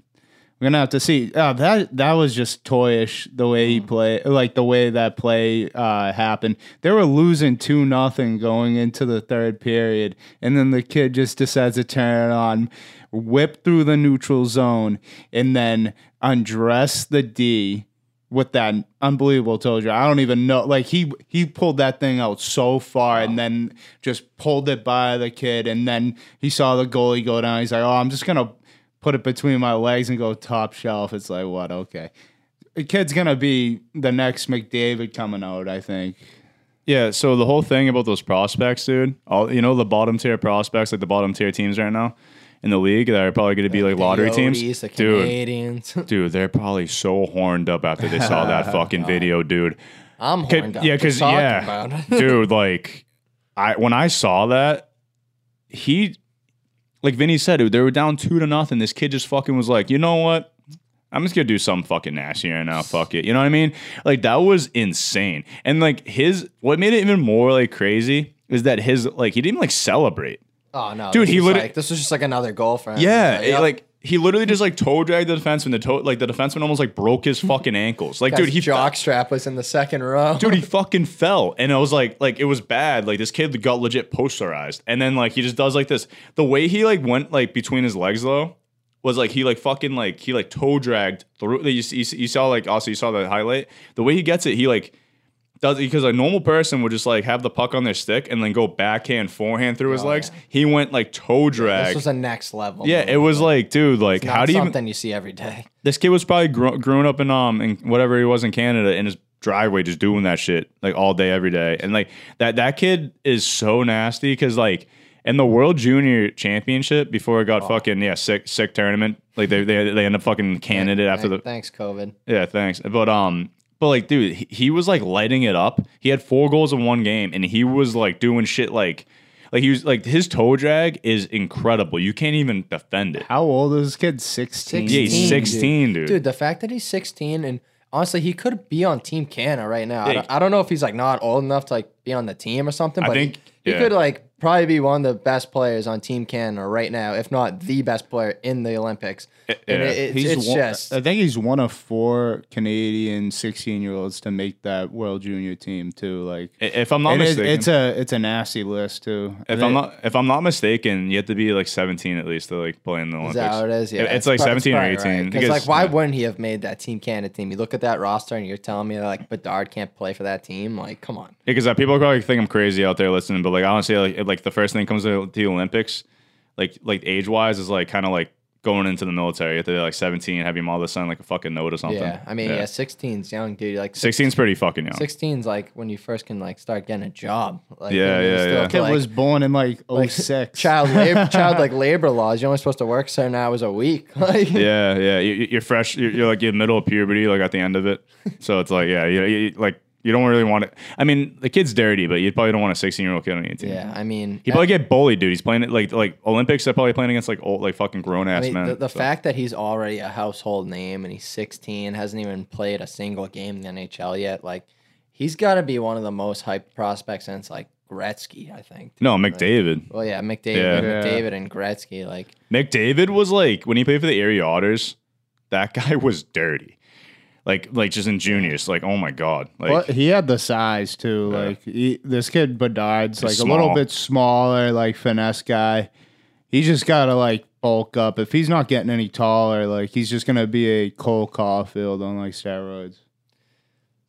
we're going to have to see. Oh, that that was just toyish, the way he played, like the way that play uh, happened. They were losing two nothing going into the third period, and then the kid just decides to turn it on, whip through the neutral zone, and then undress the D with that unbelievable toe drag. I don't even know. Like, he, he pulled that thing out so far, wow. and then just pulled it by the kid, and then he saw the goalie go down. He's like, oh, I'm just going to put it between my legs and go top shelf. It's like, what? Okay. The kid's going to be the next McDavid coming out, I think. Yeah, so the whole thing about those prospects, dude, all you know, the bottom tier prospects, like the bottom tier teams right now in the league that are probably going to be the like lottery teams. The Canadians. Dude, dude, they're probably so horned up after they saw that fucking oh. video, dude. I'm horned up. Yeah, because, yeah, dude, like, I when I saw that, he, like Vinny said, dude, they were down two to nothing. This kid just fucking was like, you know what? I'm just going to do something fucking nasty right now. Fuck it. You know what I mean? Like, that was insane. And, like, his, what made it even more, like, crazy is that his, like, he didn't even, like, celebrate. Oh, no. Dude, he literally. Like, this was just, like, another goal for him. Yeah. It, like, he literally just, like, toe-dragged the defenseman. The toe, like, the defenseman almost, like, broke his fucking ankles. Like, dude, he. Jockstrap was in the second row. Dude, he fucking fell. And I was like, like, it was bad. Like, this kid got legit posterized. And then, like, he just does, like, this. The way he, like, went, like, between his legs, though. Was like he like fucking like he like toe dragged through. You, you, you saw like also you saw the highlight. The way he gets it, he like does because a normal person would just like have the puck on their stick and then go backhand forehand through his oh, legs. Yeah. He went like toe drag. Yeah, this was the next level. Yeah, man. It was like dude, like how do you something even, you see every day? This kid was probably gro grown up in um in whatever he was in Canada in his driveway just doing that shit like all day every day. And like that that kid is so nasty because like. And the World Junior Championship before it got oh. fucking yeah sick sick tournament like they they they end up fucking canning it after the thanks COVID yeah thanks but um but like dude he, he was like lighting it up. He had four goals in one game and he was like doing shit like like he was like his toe drag is incredible. You can't even defend it. How old is this kid? Sixteen. Yeah, he's sixteen, dude. Dude, the fact that he's sixteen and. Honestly, he could be on Team Canada right now. I don't, I don't know if he's like not old enough to like be on the team or something, but I think, he, yeah. he could like probably be one of the best players on Team Canada right now, if not the best player in the Olympics. It, and yeah. it, it, he's it's one, just, I think he's one of four Canadian sixteen-year-olds to make that World Junior team too. Like, if I'm not mistaken, it's, it's a it's a nasty list too. If I'm not if I'm not mistaken, you have to be like seventeen at least to like play in the Olympics. Is that how it is? Yeah, it's, it's like probably, seventeen it's or eighteen. Right. Because like, why yeah. wouldn't he have made that Team Canada team? You look at that roster and you're telling me like Bedard can't play for that team. Like, come on. Because yeah, uh, people probably think I'm crazy out there listening, but like honestly, like. Like the first thing that comes to the Olympics, like like age wise, is like kind of like going into the military. You have to be like seventeen, have your mother sign like a fucking note or something. Yeah, I mean, yeah, yeah sixteen's young, dude. Like sixteen's pretty fucking young. Sixteen's like when you first can like start getting a job. Like, yeah, you know, yeah, still yeah. Kid like, was born in like oh six. Child labor, child like labor laws. You're only supposed to work certain hours a week. Like, yeah, yeah. You, you're fresh. You're, you're like in the middle of puberty, like at the end of it. So it's like yeah, you, you like. You don't really want it. I mean, the kid's dirty, but you probably don't want a sixteen-year-old kid on your team. Yeah, I mean, he probably get bullied, dude. He's playing it like like Olympics. They're probably playing against like old, like fucking grown ass I mean, men. The, the so. fact that he's already a household name and he's sixteen, hasn't even played a single game in the N H L yet. Like, he's got to be one of the most hyped prospects since like Gretzky, I think. Dude. No, McDavid. Like, well, yeah, McDavid, yeah. McDavid, and Gretzky. Like McDavid was like when he played for the Erie Otters, that guy was dirty. Like, like just in juniors, like, oh, my God. Like, well, he had the size, too. Yeah. Like, he, this kid Bedard's, like, small. a little bit smaller, like, finesse guy. He's just got to, like, bulk up. If he's not getting any taller, like, he's just going to be a Cole Caulfield on, like, steroids.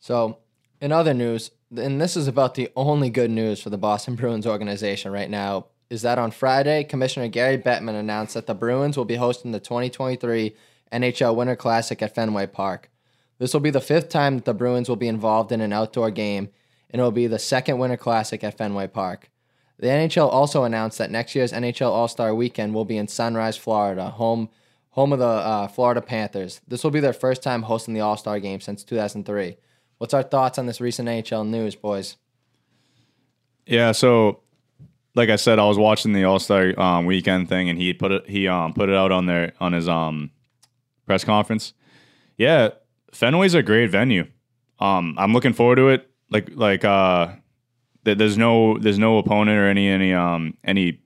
So, in other news, and this is about the only good news for the Boston Bruins organization right now, is that on Friday, Commissioner Gary Bettman announced that the Bruins will be hosting the twenty twenty-three N H L Winter Classic at Fenway Park. This will be the fifth time that the Bruins will be involved in an outdoor game, and it will be the second Winter Classic at Fenway Park. The N H L also announced that next year's N H L All-Star Weekend will be in Sunrise, Florida, home home of the uh, Florida Panthers. This will be their first time hosting the All-Star game since two thousand three. What's our thoughts on this recent N H L news, boys? Yeah, so like I said, I was watching the All-Star um, Weekend thing, and he put it he um put it out on their on his um press conference. Yeah. Fenway's a great venue. Um, I'm looking forward to it. Like, like, uh, th there's no, there's no opponent or any, any, um, any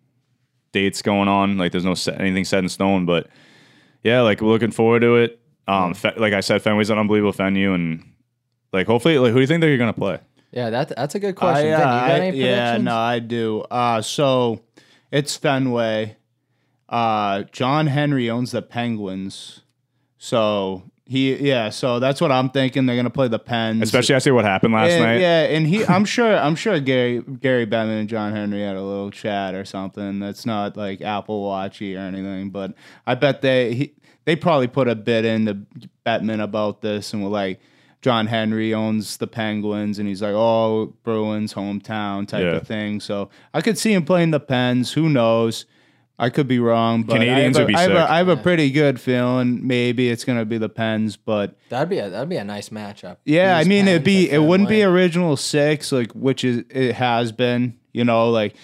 dates going on. Like, there's no set, anything set in stone. But yeah, like, we're looking forward to it. Um, fe like I said, Fenway's an unbelievable venue, and like, hopefully, like, who do you think they're gonna play? Yeah, that that's a good question. I, uh, Vin, you got I, any yeah, no, I do. Uh, so it's Fenway. Uh, John Henry owns the Penguins, so. He yeah, so that's what I'm thinking. They're gonna play the Pens, especially after what happened last and, night. Yeah, and he, I'm sure, I'm sure Gary Gary Bettman and John Henry had a little chat or something. That's not like Apple Watchy or anything, but I bet they he, they probably put a bid into Bettman about this and were like, John Henry owns the Penguins, and he's like, oh, Bruins, hometown type yeah. of thing. So I could see him playing the Pens. Who knows? I could be wrong, but Canadians I have, would a, be I have, sick. A, I have yeah. a pretty good feeling. Maybe it's gonna be the Pens, but that'd be a, that'd be a nice matchup. Yeah, I mean, it'd be it wouldn't way. be original six, like which is it has been. You know, like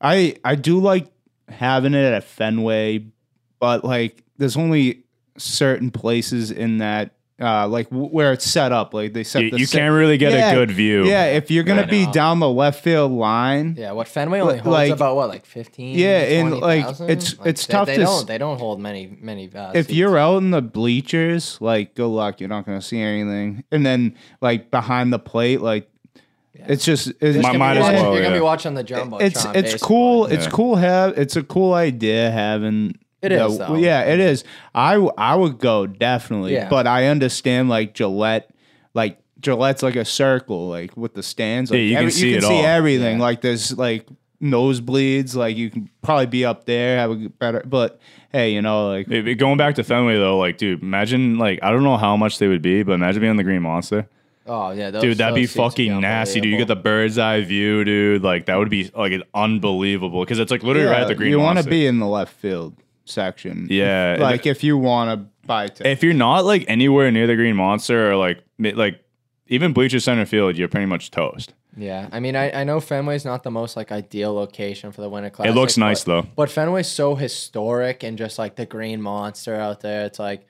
I I do like having it at Fenway, but like there's only certain places in that uh, like w where it's set up. Like they set. You, the you can't really get yeah, a good view. Yeah, if you're gonna be down the left field line. Yeah, what Fenway only holds like, about what like fifteen. Yeah, and like it's, like it's it's tough. They, they to don't they don't hold many many. Uh, if seats. You're out in the bleachers, like good luck, you're not gonna see anything. And then like behind the plate, like. Yeah. It's just it's, my mind watching, as well, you're yeah. gonna be watching the Jumbotron. It's it's basically. cool. Yeah. It's cool. Have it's a cool idea having. It the, is. Though. Yeah, it is. I I would go definitely, yeah. but I understand like Gillette, like Gillette's like a circle, like with the stands. Like, yeah, you can every, see you can it see all. everything. Yeah. Like there's like nosebleeds. Like you can probably be up there. Have a better, but hey, you know, like going back to Fenway though, like dude, imagine like I don't know how much they would be, but imagine being on the Green Monster. Oh yeah, those, dude, that'd be fucking nasty, dude. You get the bird's eye view, dude. Like that would be like an unbelievable because it's like literally yeah, right at the Green Monster. You want to be in the left field section, yeah. Like if, if you want to buy tickets, if you're not like anywhere near the Green Monster or like like even bleacher center field, you're pretty much toast. Yeah, I mean, I I know Fenway's not the most like ideal location for the Winter Classic. It looks nice though, but Fenway's so historic and just like the Green Monster out there, it's like.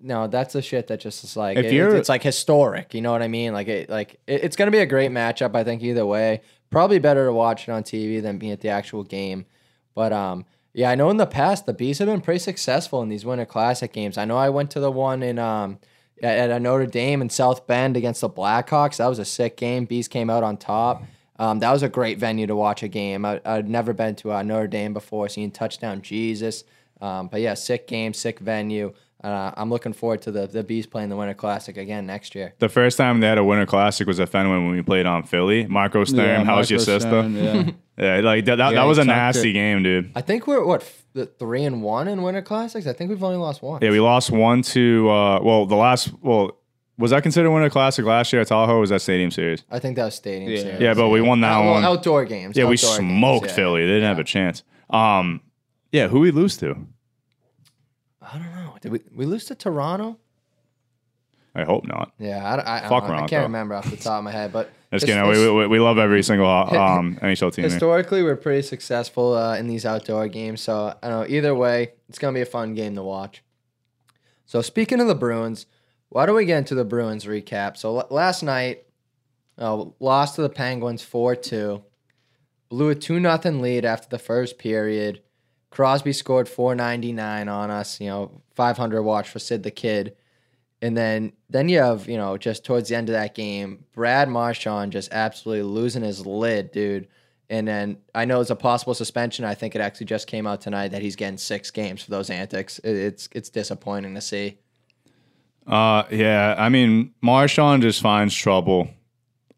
No, that's the shit that just is like, it, it's like historic. You know what I mean? Like, it, like it, it's going to be a great matchup, I think, either way. Probably better to watch it on T V than be at the actual game. But, um, yeah, I know in the past, the Bees have been pretty successful in these Winter Classic games. I know I went to the one in um, at, at Notre Dame in South Bend against the Blackhawks. That was a sick game. Bees came out on top. Um, that was a great venue to watch a game. I, I'd never been to uh, Notre Dame before, seen Touchdown Jesus. Um, but, yeah, sick game, sick venue. Uh, I'm looking forward to the the Bees playing the Winter Classic again next year. The first time they had a Winter Classic was at Fenway when we played on Philly. Marco Stern, yeah, how's Marco your sister? Yeah. yeah, like that. That, yeah, that was a nasty it. game, dude. I think we're what the three and one in Winter Classics. I think we've only lost one. Yeah, we lost one to uh, well, the last well. Was that considered Winter Classic last year at Tahoe? Or was that Stadium Series? I think that was Stadium yeah. Series. Yeah, but we won that uh, well, one. Outdoor games. Yeah, outdoor we smoked games, yeah. Philly. They didn't yeah. have a chance. Um, yeah, who we lose to? I don't know. Did we we lose to Toronto? I hope not. Yeah, I, I, Fuck I, don't, I can't remember off the top of my head, but just kidding. We, we we love every single um, N H L team. Historically, we're pretty successful uh, in these outdoor games, so I don't know. Either way, it's gonna be a fun game to watch. So speaking of the Bruins, why don't we get into the Bruins recap? So l last night, uh, lost to the Penguins four two, blew a two nothing lead after the first period. Crosby scored four ninety-nine on us, you know, five hundred watch for Sid the Kid. And then then you have, you know, just towards the end of that game, Brad Marchand just absolutely losing his lid, dude. And then I know it's a possible suspension. I think it actually just came out tonight that he's getting six games for those antics. It, it's it's disappointing to see. Uh, yeah, I mean, Marchand just finds trouble.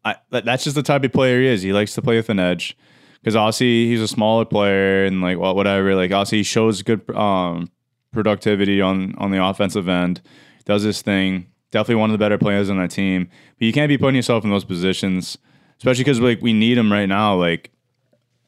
I, that's just the type of player he is. He likes to play with an edge. Because Aussie, he's a smaller player, and like well, whatever, like Aussie shows good um, productivity on on the offensive end, does his thing. Definitely one of the better players on that team. But you can't be putting yourself in those positions, especially because like we need him right now. Like,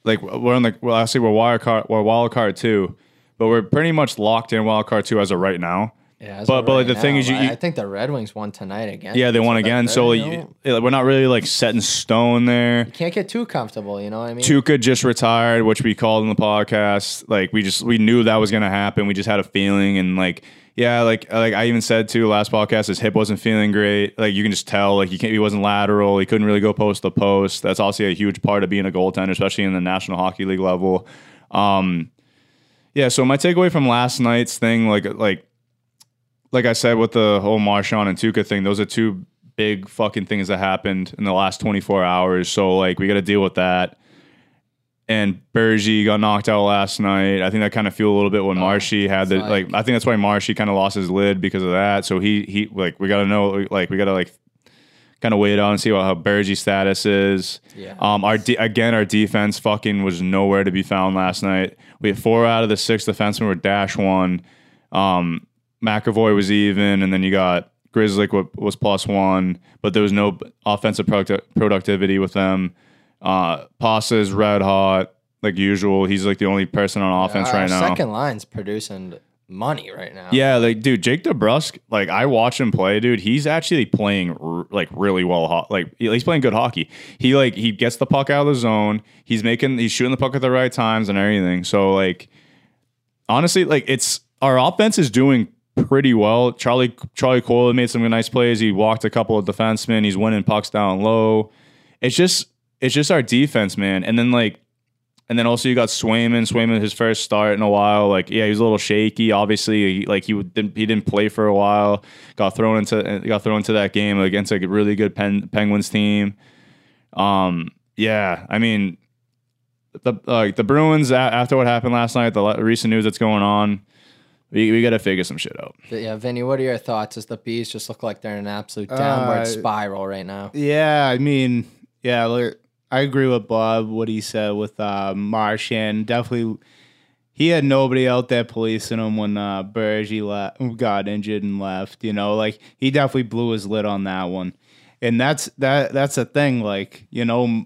like we're on the well, I say we're wild card, we're wild card two, but we're pretty much locked in wild card two as of right now. Yeah, but but right like the now, thing is, you, you, I think the Red Wings won tonight again. Yeah, they won again. So like, you, we're not really like set in stone there. You can't get too comfortable, you know what I mean? Tuukka just retired, which we called in the podcast. Like we just we knew that was gonna happen. We just had a feeling, and like yeah, like like I even said too last podcast, his hip wasn't feeling great. Like you can just tell, like he can't, he wasn't lateral. He couldn't really go post to post. That's also a huge part of being a goaltender, especially in the National Hockey League level. Um, yeah. So my takeaway from last night's thing, like like. Like I said, with the whole Marchand and Tuukka thing, those are two big fucking things that happened in the last twenty-four hours. So, like, we got to deal with that. And Bergy got knocked out last night. I think that kind of fueled a little bit when oh, Marshy had the, like, like, I think that's why Marshy kind of lost his lid because of that. So, he, he like, we got to know, like, we got to, like, kind of wait out and see what, how Bergy's status is. Yeah. Um, our de Again, our defense fucking was nowhere to be found last night. We had four out of the six defensemen were dash one. Um... McAvoy was even, and then you got Grizzlies like what was plus one, but there was no offensive producti- productivity with them. Uh, Pasa's red hot like usual. He's like the only person on offense yeah, our, right our now. Second line's producing money right now. Yeah, like dude, Jake DeBrusk. Like I watch him play, dude. He's actually playing r- like really well. Ho- like he's playing good hockey. He like he gets the puck out of the zone. He's making he's shooting the puck at the right times and everything. So like honestly, like it's our offense is doing pretty well. Charlie Charlie Coyle made some nice plays. He walked a couple of defensemen. He's winning pucks down low. It's just it's just our defense, man. And then like. And then also you got Swayman, Swayman, his first start in a while. Like, yeah, he was a little shaky. Obviously, he, like he didn't he didn't play for a while. Got thrown into got thrown into that game against like a really good Pen, Penguins team. Um, yeah, I mean, the like uh, the Bruins after what happened last night, the recent news that's going on, we we got to figure some shit out. Yeah, Vinny, what are your thoughts? Does the Bees just look like they're in an absolute downward uh, spiral right now? Yeah, I mean, yeah, look. I agree with Bob, what he said with uh, Marchand. Definitely, he had nobody out there policing him when uh, Bergy le- got injured and left. You know, like, he definitely blew his lid on that one. And that's that. That's the thing. Like, you know,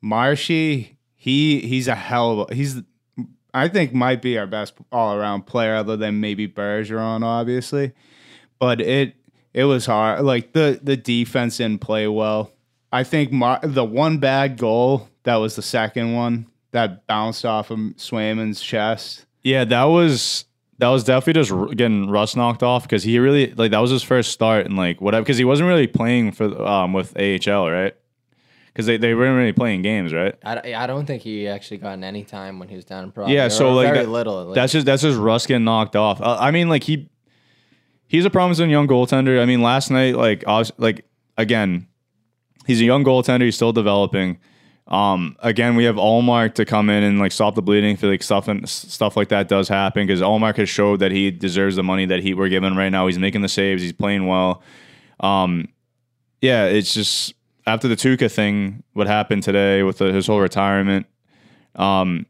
Marshy, he he's a hell of a... He's, I think, might be our best all-around player other than maybe Bergeron, obviously. But it it was hard. Like, the, the defense didn't play well. I think Mar- the one bad goal, that was the second one, that bounced off of Swayman's chest. Yeah, that was that was definitely just r- getting rust knocked off because he really, like, that was his first start and, like, whatever, because he wasn't really playing for um with A H L, right? Because they, they weren't really playing games, right? I, I don't think he actually got in any time when he was down in Prague. Yeah, so, like, very that, little. Like. That's just that's just rust getting knocked off. Uh, I mean, like, he he's a promising young goaltender. I mean, last night, like like, again... He's a young goaltender. He's still developing. Um, again, we have Allmark to come in and like stop the bleeding. I feel like stuff and stuff like that does happen because Allmark has showed that he deserves the money that he we're giving right now. He's making the saves. He's playing well. Um, yeah, it's just after the Tuukka thing, what happened today with the, his whole retirement. Um,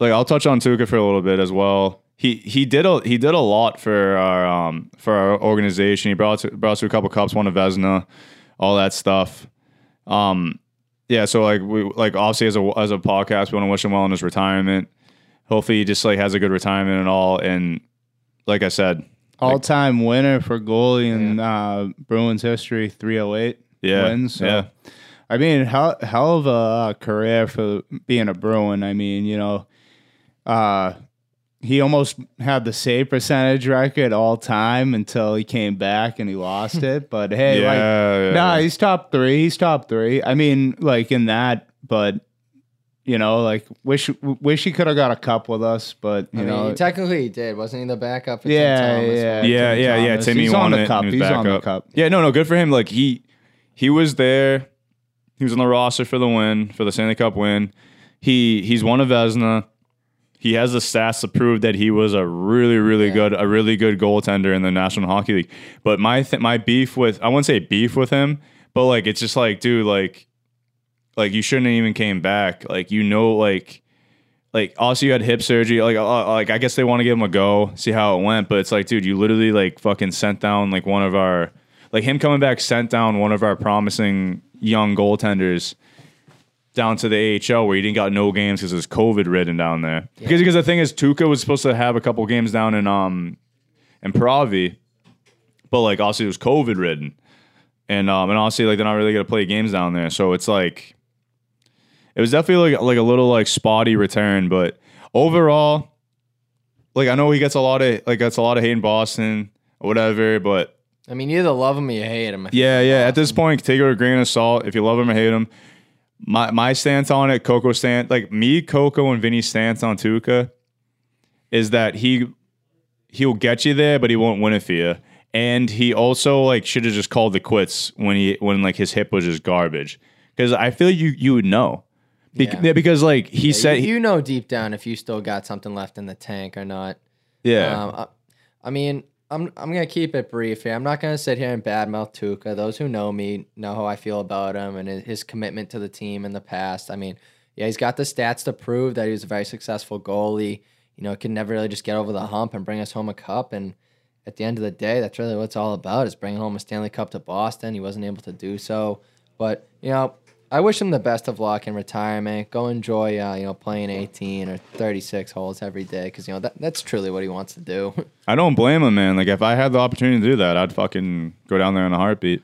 like I'll touch on Tuukka for a little bit as well. He he did a he did a lot for our um, for our organization. He brought to, brought us to a couple cups, won a Vezina. All that stuff, um, yeah. So like we like obviously as a as a podcast, we want to wish him well in his retirement. Hopefully, he just like has a good retirement and all. And like I said, all time like, winner for goalie in yeah. uh, Bruins history, three oh eight yeah, wins. So. Yeah, I mean, hell hell of a career for being a Bruin. I mean, you know, uh, he almost had the save percentage record all time until he came back and he lost it. But hey, yeah, like, yeah, nah, yeah. he's top three. He's top three. I mean, like in that, but you know, like wish wish he could have got a cup with us. But you I know, mean, technically he did, wasn't he? The backup, for yeah, Tim Thomas, yeah, yeah, Tim yeah, Thomas. yeah. Timmy he's won on the it cup. He's on the cup. Yeah, no, no, good for him. Like he he was there. He was on the roster for the win, for the Stanley Cup win. He he's won a Vezina. He has the stats to prove that he was a really, really yeah. good, a really good goaltender in the National Hockey League. But my th- my beef with, I wouldn't say beef with him, but like it's just like, dude, like, like you shouldn't have even came back. Like you know, like, like also you had hip surgery. Like, uh, like I guess they want to give him a go, see how it went. But it's like, dude, you literally like fucking sent down like one of our, like him coming back sent down one of our promising young goaltenders. Down to the A H L where he didn't got no games because there's COVID ridden down there. Yeah. Because because the thing is, Tuukka was supposed to have a couple games down in um in Pravi, but like obviously it was COVID ridden, and um and obviously like they're not really gonna play games down there. So it's like it was definitely like like a little like spotty return, but overall, like I know he gets a lot of like gets a lot of hate in Boston or whatever, but. I mean, you either love him or you hate him. Yeah, yeah. At this point, take it with a grain of salt. If you love him or hate him. My my stance on it, Coco stance, like me, Coco, and Vinny's stance on Tuukka is that he he'll get you there, but he won't win it for you. And he also like should have just called the quits when he when like his hip was just garbage. Because I feel you you would know. Be- yeah. Because like he yeah, said, you, you know deep down if you still got something left in the tank or not. Yeah. Um, I, I mean. I'm I'm gonna keep it brief here. I'm not gonna sit here and badmouth Tuukka. Those who know me know how I feel about him and his commitment to the team in the past. I mean, yeah, he's got the stats to prove that he was a very successful goalie. You know, can never really just get over the hump and bring us home a cup. And at the end of the day, that's really what it's all about, is bringing home a Stanley Cup to Boston. He wasn't able to do so. But, you know, I wish him the best of luck in retirement. Go enjoy, uh, you know, playing eighteen or thirty-six holes every day, because, you know, that, that's truly what he wants to do. I don't blame him, man. Like, if I had the opportunity to do that, I'd fucking go down there in a heartbeat.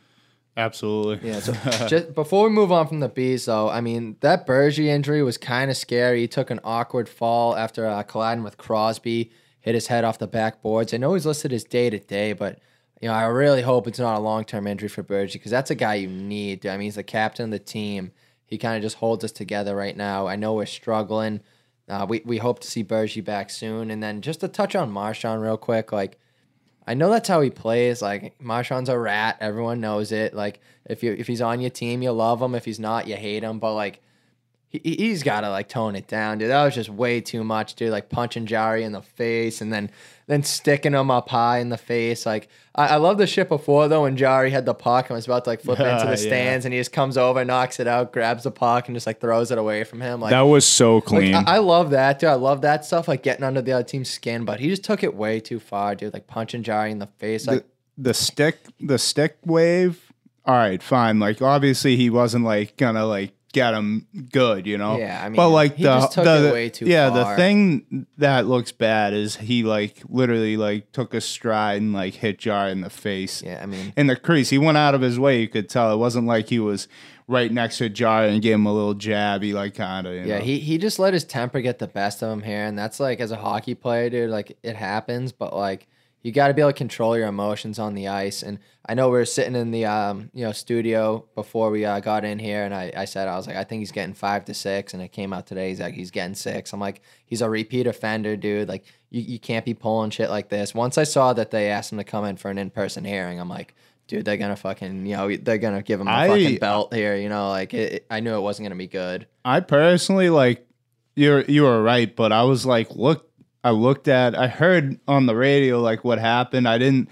Absolutely. Yeah. So just before we move on from the Bees, though, I mean, that Bergy injury was kind of scary. He took an awkward fall after uh, colliding with Crosby, hit his head off the backboards. I know he's listed as day-to-day, but, you know, I really hope it's not a long-term injury for Bergy, because that's a guy you need, dude. I mean, he's the captain of the team. He kind of just holds us together right now. I know we're struggling. Uh, we, we hope to see Bergy back soon. And then just to touch on Marchand real quick, like, I know that's how he plays. Like, Marchand's a rat. Everyone knows it. Like, if you if he's on your team, you love him. If he's not, you hate him. But, like, he, he's got to, like, tone it down, dude. That was just way too much, dude. Like, punching Jarry in the face and then then sticking him up high in the face. Like, I, I love the shit before, though, when Jarry had the puck and was about to, like, flip uh, into the stands, yeah. And he just comes over, knocks it out, grabs the puck, and just, like, throws it away from him. Like, that was so clean. Like, I, I love that, dude. I love that stuff, like, getting under the other team's skin. But he just took it way too far, dude. Like, punching Jarry in the face. Like, the, the stick, the stick wave, all right, fine. Like, obviously he wasn't, like, gonna, like, get him good, you know. Yeah, I mean, but like he the, just took the, it way too yeah, far. The thing that looks bad is he like literally like took a stride and like hit Jar in the face. Yeah, I mean, in the crease, he went out of his way. You could tell it wasn't like he was right next to Jar and gave him a little jab. He like kind of yeah. Know? He he just let his temper get the best of him here, and that's like as a hockey player, dude. Like it happens, but like. You got to be able to control your emotions on the ice. And I know we were sitting in the um, you know studio before we uh, got in here, and I, I said, I was like, I think he's getting five to six. And it came out today. He's like, he's getting six. I'm like, he's a repeat offender, dude. Like, you, you can't be pulling shit like this. Once I saw that they asked him to come in for an in-person hearing, I'm like, dude, they're going to fucking, you know, they're going to give him a I, fucking belt here. You know, like, it, it, I knew it wasn't going to be good. I personally, like, you're, you were right, but I was like, look, I looked at, I heard on the radio, like, what happened. I didn't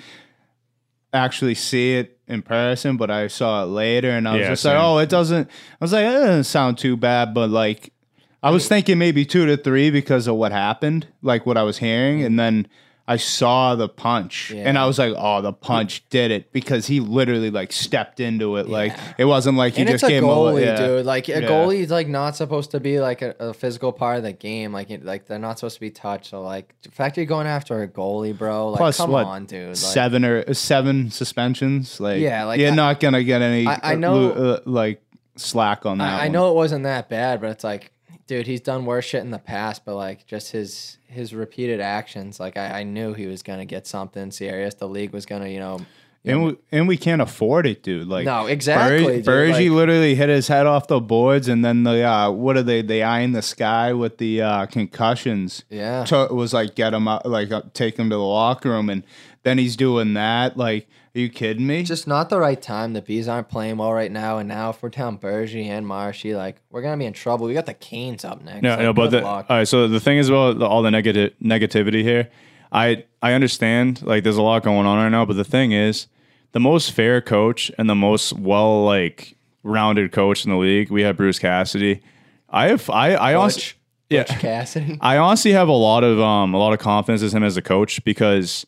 actually see it in person, but I saw it later, and I was yeah, just same. like, oh, it doesn't, I was like, it doesn't sound too bad, but, like, I was thinking maybe two to three because of what happened, like, what I was hearing, and then I saw the punch, yeah. and I was like, oh, the punch did it, because he literally, like, stepped into it. Yeah. Like, it wasn't like he and just gave him a... And it's a goalie, yeah. dude. Like, a yeah. goalie's, like, not supposed to be, like, a, a physical part of the game. Like, it, like they're not supposed to be touched. So, like, the fact you're going after a goalie, bro, like, plus, come what, on, dude. Like, seven or seven suspensions? Like, yeah, like, you're I, not going to get any, I, I know, uh, like, slack on that I, I know it wasn't that bad, but it's like... Dude, he's done worse shit in the past, but, like, just his his repeated actions, like, I, I knew he was going to get something serious. The league was going to, you know... You and, we, and we can't afford it, dude. Like, no, exactly. Bergy, Bergy like, literally hit his head off the boards, and then the, uh, what are they, the eye in the sky with the uh, concussions. Yeah. To, was, like, get him out, like, uh, take him to the locker room, and then he's doing that, like... Are you kidding me? It's just not the right time. The Bees aren't playing well right now, and now if we're down Bergy and Marshy, like we're gonna be in trouble. We got the Canes up next. No, like, no, but the, all right. So the thing is about the, all the negative negativity here. I I understand. Like, there's a lot going on right now, but the thing is, the most fair coach and the most well like rounded coach in the league, we have Bruce Cassidy. I have I I honestly yeah Coach Cassidy. I honestly have a lot of um a lot of confidence in him as a coach because.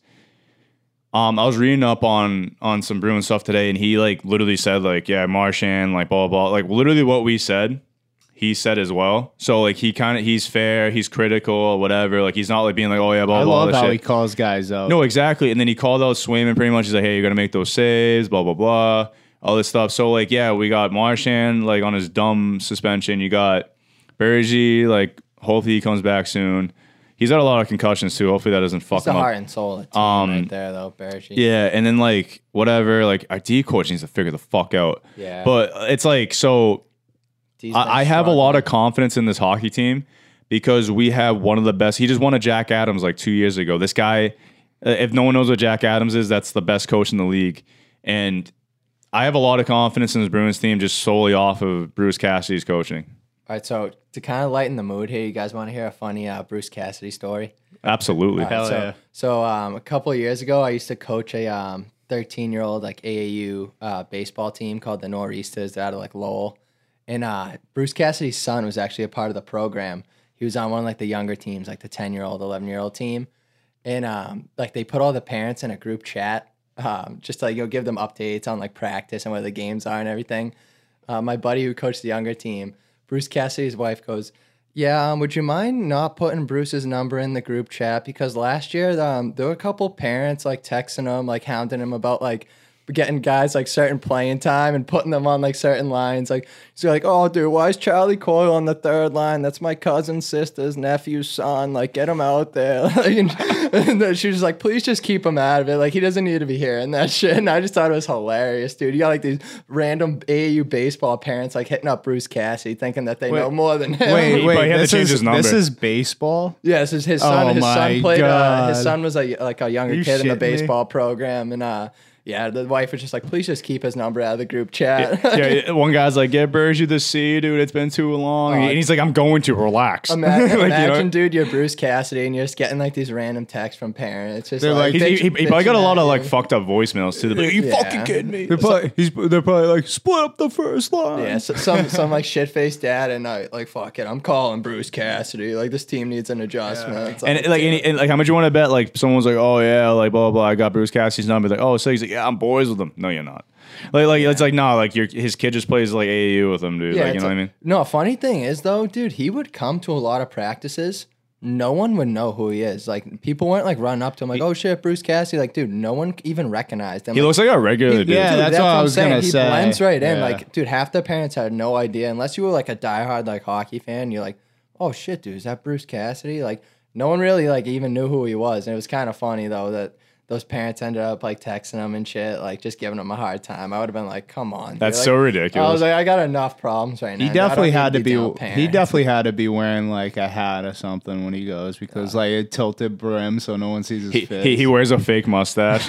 Um, I was reading up on on some Bruins stuff today, and he like literally said like, yeah, Marchand, like blah, blah, blah. Like literally what we said, he said as well. So like he kind of, he's fair, he's critical, whatever. Like he's not like being like, oh yeah, blah, I blah, blah. I love how shit. He calls guys out. No, exactly. And then he called out Swayman pretty much. He's like, hey, you're going to make those saves, blah, blah, blah, all this stuff. So like, yeah, we got Marchand like on his dumb suspension. You got Bergy, like hopefully he comes back soon. He's had a lot of concussions, too. Hopefully that doesn't fuck it's him up. It's the heart and soul of the team um, right there, though, Bergy. Yeah, and then, like, whatever. Like, our D coach needs to figure the fuck out. Yeah. But it's like, so I, I have a lot of confidence in this hockey team because we have one of the best. He just won a Jack Adams, like, two years ago. This guy, if no one knows what Jack Adams is, that's the best coach in the league. And I have a lot of confidence in this Bruins team just solely off of Bruce Cassidy's coaching. All right, so to kind of lighten the mood here, you guys want to hear a funny uh, Bruce Cassidy story? Absolutely. Right, Hell so, yeah. So um, a couple of years ago, I used to coach a um, thirteen-year-old like A A U uh, baseball team called the Nor'easters out of like Lowell. And uh, Bruce Cassidy's son was actually a part of the program. He was on one of like the younger teams, like the ten-year-old, eleven-year-old team. And um, like they put all the parents in a group chat, um, just to like, you know, give them updates on like practice and where the games are and everything. Uh, my buddy who coached the younger team, Bruce Cassidy's wife, goes, yeah, um, would you mind not putting Bruce's number in the group chat? Because last year um, there were a couple parents like texting him, like hounding him about like getting guys like certain playing time and putting them on like certain lines. Like, so like, oh, dude, why is Charlie Coyle on the third line? That's my cousin's sister's nephew's son. Like, get him out there. And she was like, please just keep him out of it. Like, he doesn't need to be hearing that shit. And I just thought it was hilarious, dude. You got like these random A A U baseball parents like hitting up Bruce Cassidy thinking that they wait, know more than him. Wait, wait, this, this, is, this is baseball? Yeah, this is his son. Oh, his son played. Uh, his son was a, like a younger you kid in the baseball me? program, and uh. Yeah, the wife was just like, please just keep his number out of the group chat. Yeah, yeah, one guy's like, get Bergie the C, dude. It's been too long. Uh, and he's like, I'm going to relax. Imagine, like, imagine you know? dude, you're Bruce Cassidy and you're just getting like these random texts from parents. Just they're like, like bitch, he, he, he probably got a lot of like fucked up voicemails too. Like, you yeah. fucking kidding me? They're probably, he's, they're probably like, split up the first line. Yeah, so, some some like shit faced dad and I like, fuck it, I'm calling Bruce Cassidy. Like this team needs an adjustment. Yeah. It's like, and like, any, and like, how much you want to bet? Like someone's like, oh yeah, like blah blah. I got Bruce Cassidy's number. Like, oh, so he's like. Yeah, I'm boys with him. No, you're not. Like, like yeah. it's like, no, nah, like your his kid just plays like A A U with him, dude. Yeah, like, you know like, what I mean? No, funny thing is though, dude, he would come to a lot of practices. No one would know who he is. Like, people weren't like running up to him, like, he, oh shit, Bruce Cassidy. Like, dude, no one even recognized him. He like, looks like a regular he, dude. Yeah, dude, that's, that's what, what I was saying. gonna he say. He blends right in. Yeah. Like, dude, half the parents had no idea. Unless you were like a diehard like hockey fan, you're like, oh shit, dude, is that Bruce Cassidy? Like, no one really like even knew who he was. And it was kind of funny though that those parents ended up like texting him and shit, like just giving him a hard time. I would have been like, "Come on, that's like, so ridiculous." I was like, "I got enough problems right now." He definitely had to be. He definitely had to be wearing like a hat or something when he goes because yeah. like it tilted brim, so no one sees his he, face. He, he wears a fake mustache.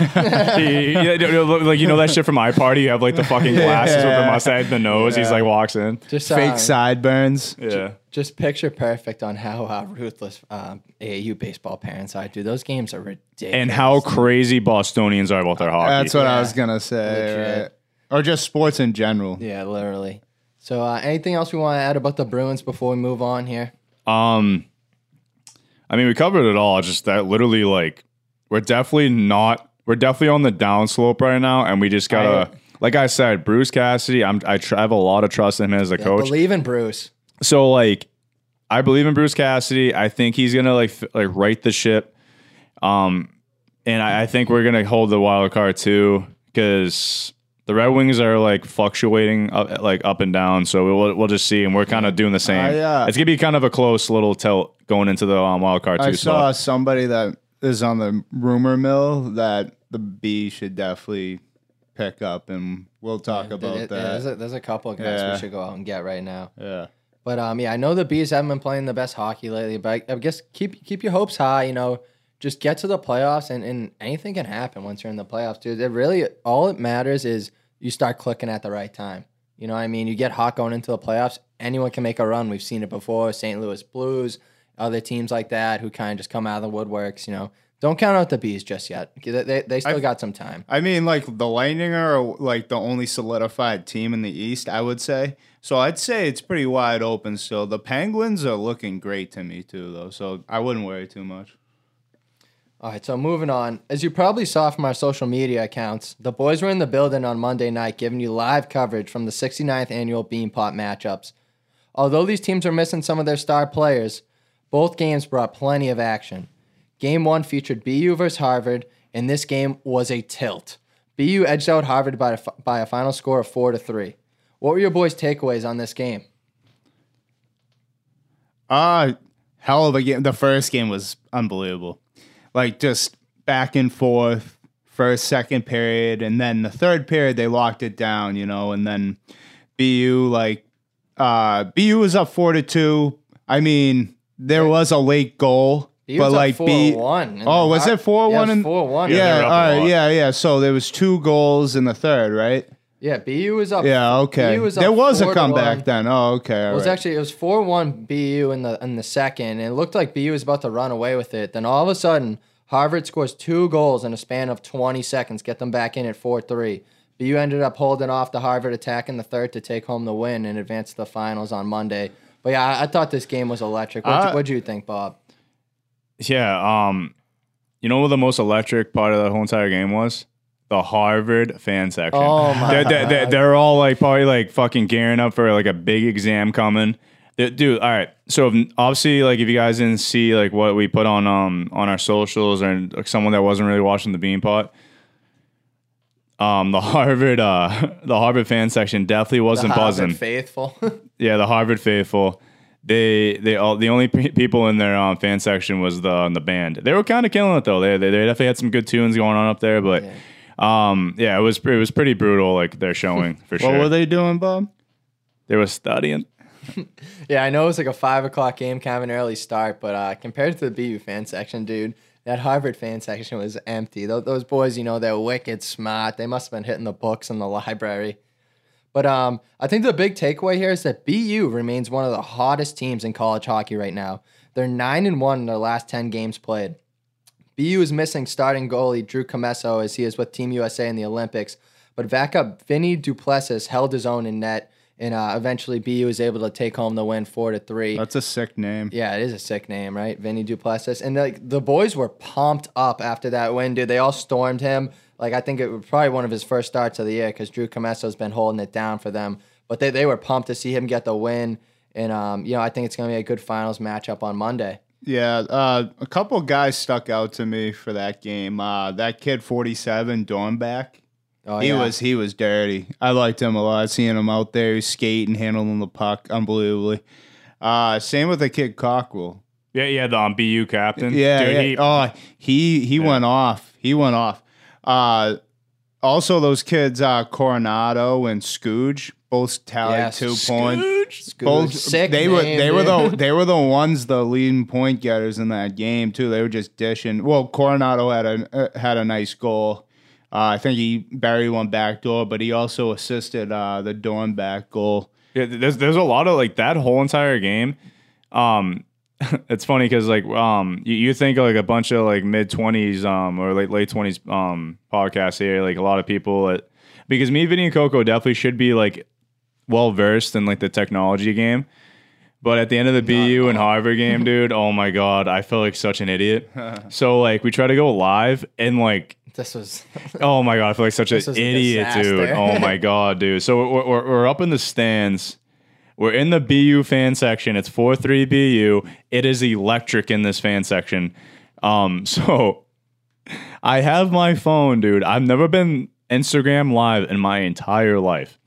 he, he, like you know that shit from iParty. You have like the fucking glasses yeah. with the mustache, the nose. Yeah. He's like walks in, just fake uh, sideburns. Yeah. Just picture perfect on how uh, ruthless um, A A U baseball parents are, dude. Those games are ridiculous. And how crazy Bostonians are about their hockey. That's what yeah. I was going to say. Right? Or just sports in general. Yeah, literally. So uh, anything else we want to add about the Bruins before we move on here? Um, I mean, we covered it all. Just that literally, like, we're definitely not, we're definitely on the downslope right now, and we just got to, like I said, Bruce Cassidy, I'm, I tr- have a lot of trust in him as a yeah, coach. Believe in Bruce. So, like, I believe in Bruce Cassidy. I think he's going to, like, f- like right the ship. Um, and I, I think we're going to hold the wild card, too, because the Red Wings are, like, fluctuating, up, like, up and down. So, we'll, we'll just see. And we're kind of doing the same. Uh, yeah. It's going to be kind of a close little tilt going into the um, wild card, too. I saw so. somebody that is on the rumor mill that the B should definitely pick up, and we'll talk yeah, about it, that. Yeah, there's, a, there's a couple of guys yeah. we should go out and get right now. Yeah. But, um, yeah, I know the Bees haven't been playing the best hockey lately, but I, I guess keep keep your hopes high, you know. Just get to the playoffs, and, and anything can happen once you're in the playoffs, dude. It really, all it matters is you start clicking at the right time. You know what I mean? You get hot going into the playoffs, anyone can make a run. We've seen it before, Saint Louis Blues, other teams like that who kind of just come out of the woodworks, you know. Don't count out the Bees just yet. They, they, they still I, got some time. I mean, like, the Lightning are, like, the only solidified team in the East, I would say. So I'd say it's pretty wide open still. The Penguins are looking great to me, too, though. So I wouldn't worry too much. All right, so moving on. As you probably saw from our social media accounts, the boys were in the building on Monday night giving you live coverage from the sixty-ninth annual Bean Pot matchups. Although these teams are missing some of their star players, both games brought plenty of action. Game one featured B U versus Harvard, and this game was a tilt. B U edged out Harvard by a, by a final score of four to three. What were your boys' takeaways on this game? Ah, uh, hell of a game. The first game was unbelievable. Like, just back and forth, first, second period, and then the third period, they locked it down, you know, and then B U, like, uh, B U was up four to two. I mean, there was a late goal. He but was like B, oh, was it four yeah, one? And, four one. Yeah, yeah all right, yeah, yeah. So there was two goals in the third, right? Yeah, B U was up. Yeah, okay. Was up there was a comeback then. Oh, okay. All it was right. actually it was four one B U in the in the second, and it looked like B U was about to run away with it. Then all of a sudden, Harvard scores two goals in a span of twenty seconds, get them back in at four three. B U ended up holding off the Harvard attack in the third to take home the win and advance to the finals on Monday. But yeah, I, I thought this game was electric. What uh, do you think, Bob? Yeah, um, You know what the most electric part of the whole entire game was? The Harvard fan section. Oh my they're, they're, they're, they're all like probably like fucking gearing up for like a big exam coming. They're, dude, all right. So if, obviously, like if you guys didn't see like what we put on um on our socials or like, someone that wasn't really watching the Bean Pot, um the Harvard uh the Harvard fan section definitely wasn't the buzzing. Faithful. Yeah, the Harvard faithful. They they all the only p people in their um, fan section was the um, the band. They were kind of killing it though. They, they they definitely had some good tunes going on up there, but. Yeah. Um. Yeah, it was it was pretty brutal. Like they're showing for sure. What were they doing, Bob? They were studying. Yeah, I know it was like a five o'clock game, kind of an early start, but uh, compared to the B U fan section, dude, that Harvard fan section was empty. Th those boys, you know, they're wicked smart. They must have been hitting the books in the library. But um, I think the big takeaway here is that B U remains one of the hottest teams in college hockey right now. They're nine and one in their last ten games played. B U is missing starting goalie Drew Comesso as he is with Team U S A in the Olympics, but backup Vinny Duplessis held his own in net, and uh, eventually B U is able to take home the win four to three. That's a sick name. Yeah, it is a sick name, right? Vinny Duplessis, and like the boys were pumped up after that win, dude. They all stormed him. Like I think it was probably one of his first starts of the year because Drew Comesso's been holding it down for them, but they they were pumped to see him get the win, and um, you know, I think it's gonna be a good finals matchup on Monday. Yeah, uh, a couple guys stuck out to me for that game. Uh, that kid, forty-seven, Dornback, oh, he yeah. was he was dirty. I liked him a lot, seeing him out there skating, handling the puck, unbelievably. Uh, same with the kid Cockrell. Yeah, yeah, the um, B U captain. Yeah, Dude, yeah. He, oh, he he yeah. went off. He went off. Uh, also, those kids, uh, Coronado and Scooge, both tallied yes. two points. Scooge. Both, Sick they name, were they dude. were the they were the ones the leading point getters in that game too. They were just dishing. Well, Coronado had a uh, had a nice goal. Uh, I think he buried one back door, but he also assisted uh, the Dornback goal. Yeah, there's there's a lot of like that whole entire game. Um, it's funny because like um you, you think of like a bunch of like mid twenties um or late late twenties um podcasts here, like a lot of people at, because me, Vinny, and Coco definitely should be like well versed in like the technology game, but at the end of the B U and Harvard game, dude, oh my god, I feel like such an idiot. So like we try to go live and like this was oh my god, I feel like such an idiot, dude. Oh my god, dude. So we're, we're, we're up in the stands, we're in the B U fan section. It's four three B U. It is electric in this fan section. Um, so I have my phone, dude. I've never been Instagram live in my entire life.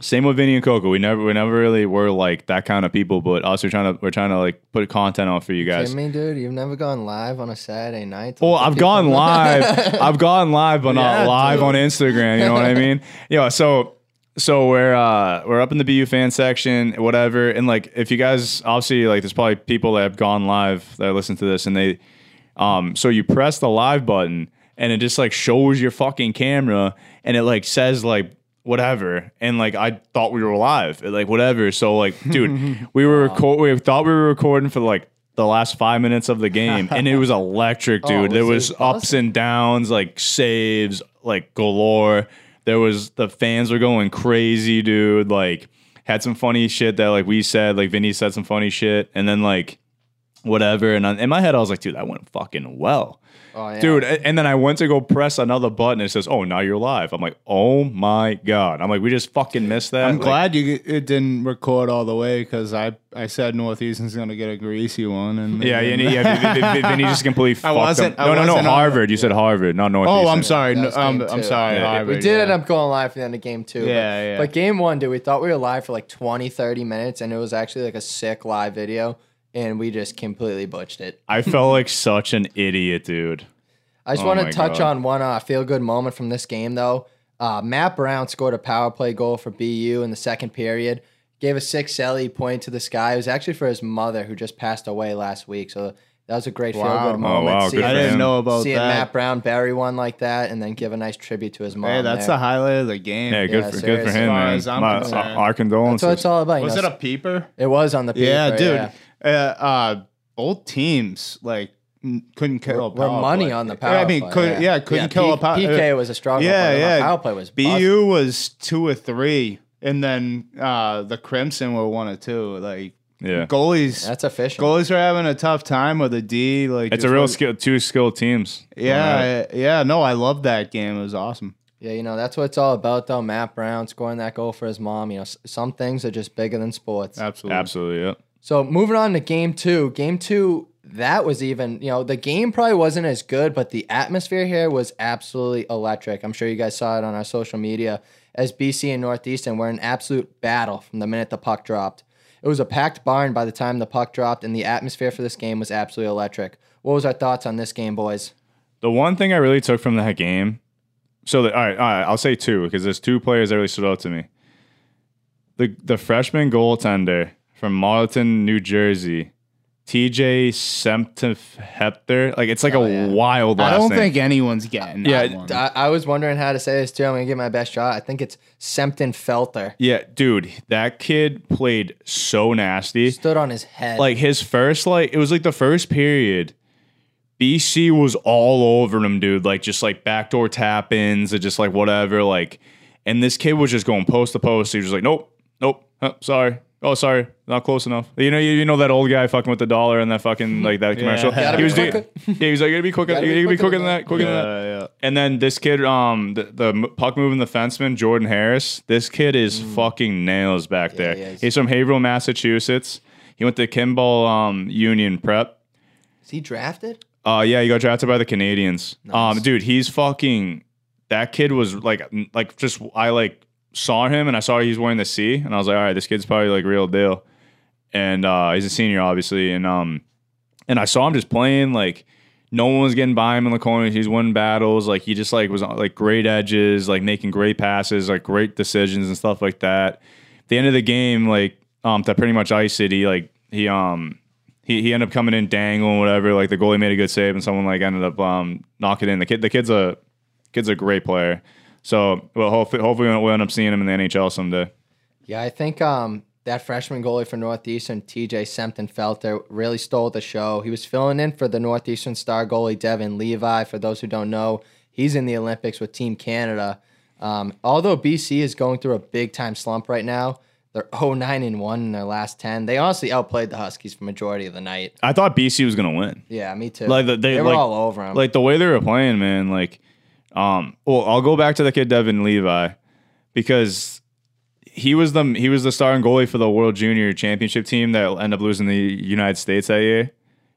Same with Vinny and Coco. We never, we never really were like that kind of people, but us, we're trying to, we're trying to like put content out for you guys. You mean, dude, you've never gone live on a Saturday night. Well, I've gone live. I've gone live, but yeah, not live dude. on Instagram. You know what I mean? Yeah. So, so we're uh, we're up in the B U fan section, whatever. And like, if you guys obviously like, there's probably people that have gone live that listen to this, and they, um, so you press the live button, and it just like shows your fucking camera, and it like says like. Whatever, and like I thought we were live, like whatever. So like, dude, we were wow. we thought we were recording for like the last five minutes of the game, and it was electric, dude. Oh, was there was ups awesome? and downs, like saves, like galore. There was the fans were going crazy, dude. Like had some funny shit that like we said, like Vinny said some funny shit, and then like whatever. And I, in my head, I was like, dude, that went fucking well. Oh, yeah. Dude, and then I went to go press another button. And it says, "Oh, now you're live." I'm like, "Oh my god!" I'm like, "We just fucking missed that." I'm like, glad you it didn't record all the way because I I said Northeastern's gonna get a greasy one, and yeah, and he, yeah, Vinny just completely. I wasn't. Fucked up. No, I wasn't no, no, Harvard. The, you said Harvard, not Northeastern. Oh, I'm sorry. No, I'm, I'm sorry. Yeah, Harvard, we did yeah. end up going live for the end of game two. Yeah, but, yeah. But game one, dude, we thought we were live for like twenty, thirty minutes, and it was actually like a sick live video. And we just completely butched it. I felt like such an idiot, dude. I just oh want to touch God. on one uh, feel-good moment from this game, though. Uh, Matt Brown scored a power play goal for B U in the second period. Gave a six celly point to the sky. It was actually for his mother, who just passed away last week. So that was a great wow. feel-good moment. Oh, wow. Seeing, I didn't know about seeing that. Seeing Matt Brown bury one like that and then give a nice tribute to his mom. Hey, that's there. the highlight of the game. Yeah, good, yeah, for, good for him, man. My, our condolences. That's what it's all about. You was know, it a peeper? It was on the peeper, yeah. dude. Yeah. Uh, uh, both teams like couldn't kill. We're, a power we're money play. on the power. Yeah, I mean, play, could, yeah. yeah, couldn't yeah, kill P a power. P K was a strong. Yeah, play. yeah. Power play was. B U awesome. was two or three, and then uh, the Crimson were one or two. Like Yeah, goalies. That's efficient. Goalies are having a tough time with a D. Like it's a real like, skill. Two skilled teams. Yeah, right. yeah. No, I love that game. It was awesome. Yeah, you know that's what it's all about, though. Matt Brown scoring that goal for his mom. You know, some things are just bigger than sports. Absolutely, absolutely. Yeah. So moving on to game two. Game two. That was even, you know, the game probably wasn't as good, but the atmosphere here was absolutely electric. I'm sure you guys saw it on our social media as B C and Northeastern were in absolute battle from the minute the puck dropped. It was a packed barn by the time the puck dropped, and the atmosphere for this game was absolutely electric. What was our thoughts on this game, boys? The one thing I really took from that game, so that, all right, all right, I'll say two because there's two players that really stood out to me. The, the freshman goaltender from Marlton, New Jersey, T J Sempter, like it's like oh, a yeah. wild last name. I don't name. think anyone's getting yeah, that one. I, I was wondering how to say this too. I'm going to give my best shot. I think it's Sempter. Yeah, dude, that kid played so nasty. Stood on his head. Like his first, like, it was like the first period. B C was all over him, dude. Like just like backdoor tap-ins and just like whatever. Like, and this kid was just going post to post. He was just like, nope, nope, huh, sorry. Oh, sorry, not close enough. You know, you, you know that old guy fucking with the dollar and that fucking like that commercial. Yeah. He was, yeah, he was like, "Gotta be quicker, gotta, you gotta be quicker than that, quicker yeah, than that." Yeah. And then this kid, um, the, the puck moving defenseman, Jordan Harris. This kid is mm. fucking nails back yeah, there. Yeah, he's, he's from Haverhill, Massachusetts. He went to Kimball um, Union Prep. Is he drafted? Uh, yeah, he got drafted by the Canadians. Nice. Um, dude, he's fucking. That kid was like, like just I like. saw him and I saw he's wearing the C and I was like, all right, this kid's probably like real deal. And uh, he's a senior, obviously. And um, and I saw him just playing, like no one was getting by him in the corner. He's winning battles, like he just like was like great edges, like making great passes, like great decisions and stuff like that. At the end of the game, like um, that pretty much iced it. He like he um he he ended up coming in dangling whatever. Like the goalie made a good save and someone like ended up um knocking in. The kid, the kid's a kid's a great player. So, well, hopefully, hopefully we'll end up seeing him in the N H L someday. Yeah, I think um, that freshman goalie for Northeastern, T J Sempter, really stole the show. He was filling in for the Northeastern star goalie Devin Levi. For those who don't know, he's in the Olympics with Team Canada. Um, although B C is going through a big-time slump right now, they're oh nine and one in their last ten. They honestly outplayed the Huskies for majority of the night. I thought B C was going to win. Yeah, me too. Like the, they, they were like, all over them. Like the way they were playing, man, like... Um, well, I'll go back to the kid Devin Levi because he was the he was the starting goalie for the World Junior Championship team that ended up losing the United States that year.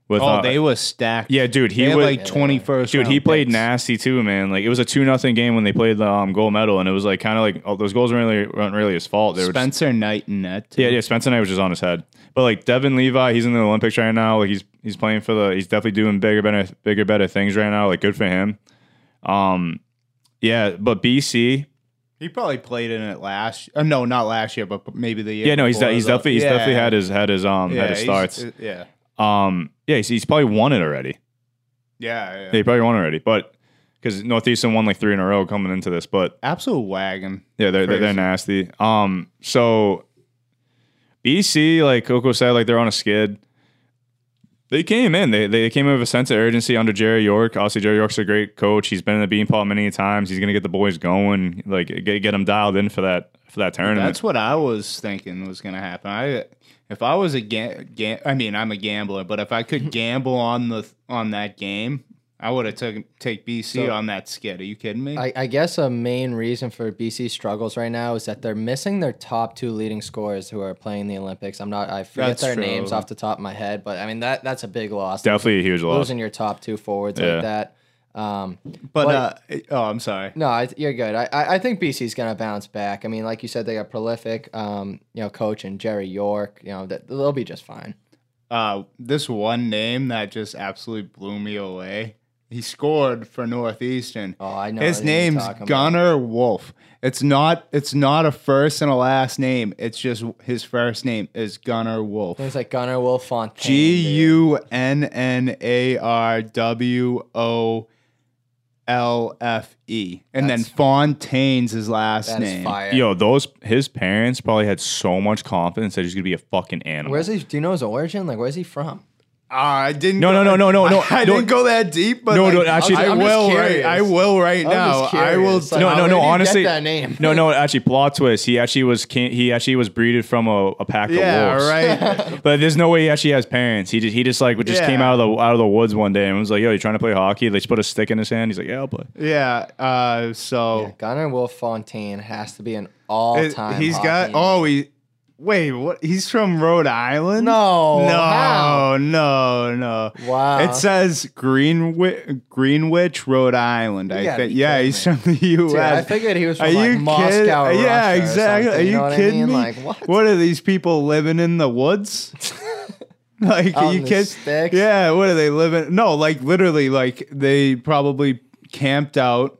With, oh, uh, they were stacked. Yeah, dude, he was like twenty-first. Dude, he played nasty too, man. Like it was a two nothing game when they played the um, gold medal, and it was like kind of like oh, those goals weren't really, weren't really his fault. They Spencer were just, Knight in that. Too. Yeah, yeah, Spencer Knight was just on his head. But like Devin Levi, he's in the Olympics right now. Like he's he's playing for the. He's definitely doing bigger, better, bigger, better things right now. Like good for him. Um, yeah, but B C, he probably played in it last. Uh, no, not last year, but maybe the year. Yeah, no, he's de he's definitely he's yeah. definitely had his had his um yeah, had his starts. Yeah, um, yeah, he's, he's probably won it already. Yeah, yeah, yeah, he probably won already, but because Northeastern won like three in a row coming into this, but absolute wagon. Yeah, they're they're, they're nasty. Um, so B C, like Coco said, like they're on a skid. They came in. They they came in with a sense of urgency under Jerry York. Obviously, Jerry York's a great coach. He's been in the Bean Pot many times. He's gonna get the boys going, like get get them dialed in for that for that tournament. That's what I was thinking was gonna happen. I if I was a ga ga I mean, I'm a gambler, but if I could gamble on the on that game, I would have took take B C so, on that skid. Are you kidding me? I, I guess a main reason for B C's struggles right now is that they're missing their top two leading scorers who are playing the Olympics. I'm not. I forget that's their true. names off the top of my head, but I mean that that's a big loss. Definitely a huge losing loss. Losing your top two forwards yeah. like that. Um, but, but uh, oh, I'm sorry. No, I, you're good. I I think B C's gonna bounce back. I mean, like you said, they got prolific, um, you know, coach and Jerry York. You know, that they'll be just fine. Uh, this one name that just absolutely blew me away. He scored for Northeastern. Oh, I know. His name's Gunnar Wolf. It's not it's not a first and a last name. It's just his first name is Gunnar Wolf. It's like Gunnar Wolf Fontaine. G U N N A R W O L F E. And that's, then Fontaine's his last that name. Is fire. Yo, those his parents probably had so much confidence that he's gonna be a fucking animal. Where's he do you know his origin? Like where's he from? I didn't. No, go, no, no, no, no, no. I, I no, didn't go that deep, but no, like, no. Actually, I will. Right, I will right I'm now. I will. Like, no, no, no. Honestly, that name. no, no. Actually, plot twist. He actually was. He actually was breeded from a, a pack yeah, of wolves. Yeah, right. But there's no way he actually has parents. He just he just like just yeah. came out of the out of the woods one day and was like, "Yo, you trying to play hockey?" They just put a stick in his hand. He's like, "Yeah, I'll play." Yeah. Uh, so yeah, Gunnar Wolf-Fontaine has to be an all-time. He's got. Oh, he. Wait, what? He's from Rhode Island? No, no, how? no, no. Wow! It says Greenwich, Greenwich, Rode Island. You I think. Yeah, he's from the U S. Dude, I figured he was from like Moscow, Russia. Yeah, exactly. Are you, you know kidding I mean? me? Like, what? What are these people living in the woods? Like, are you kidding? Yeah, what are they living? No, like literally, like they probably camped out.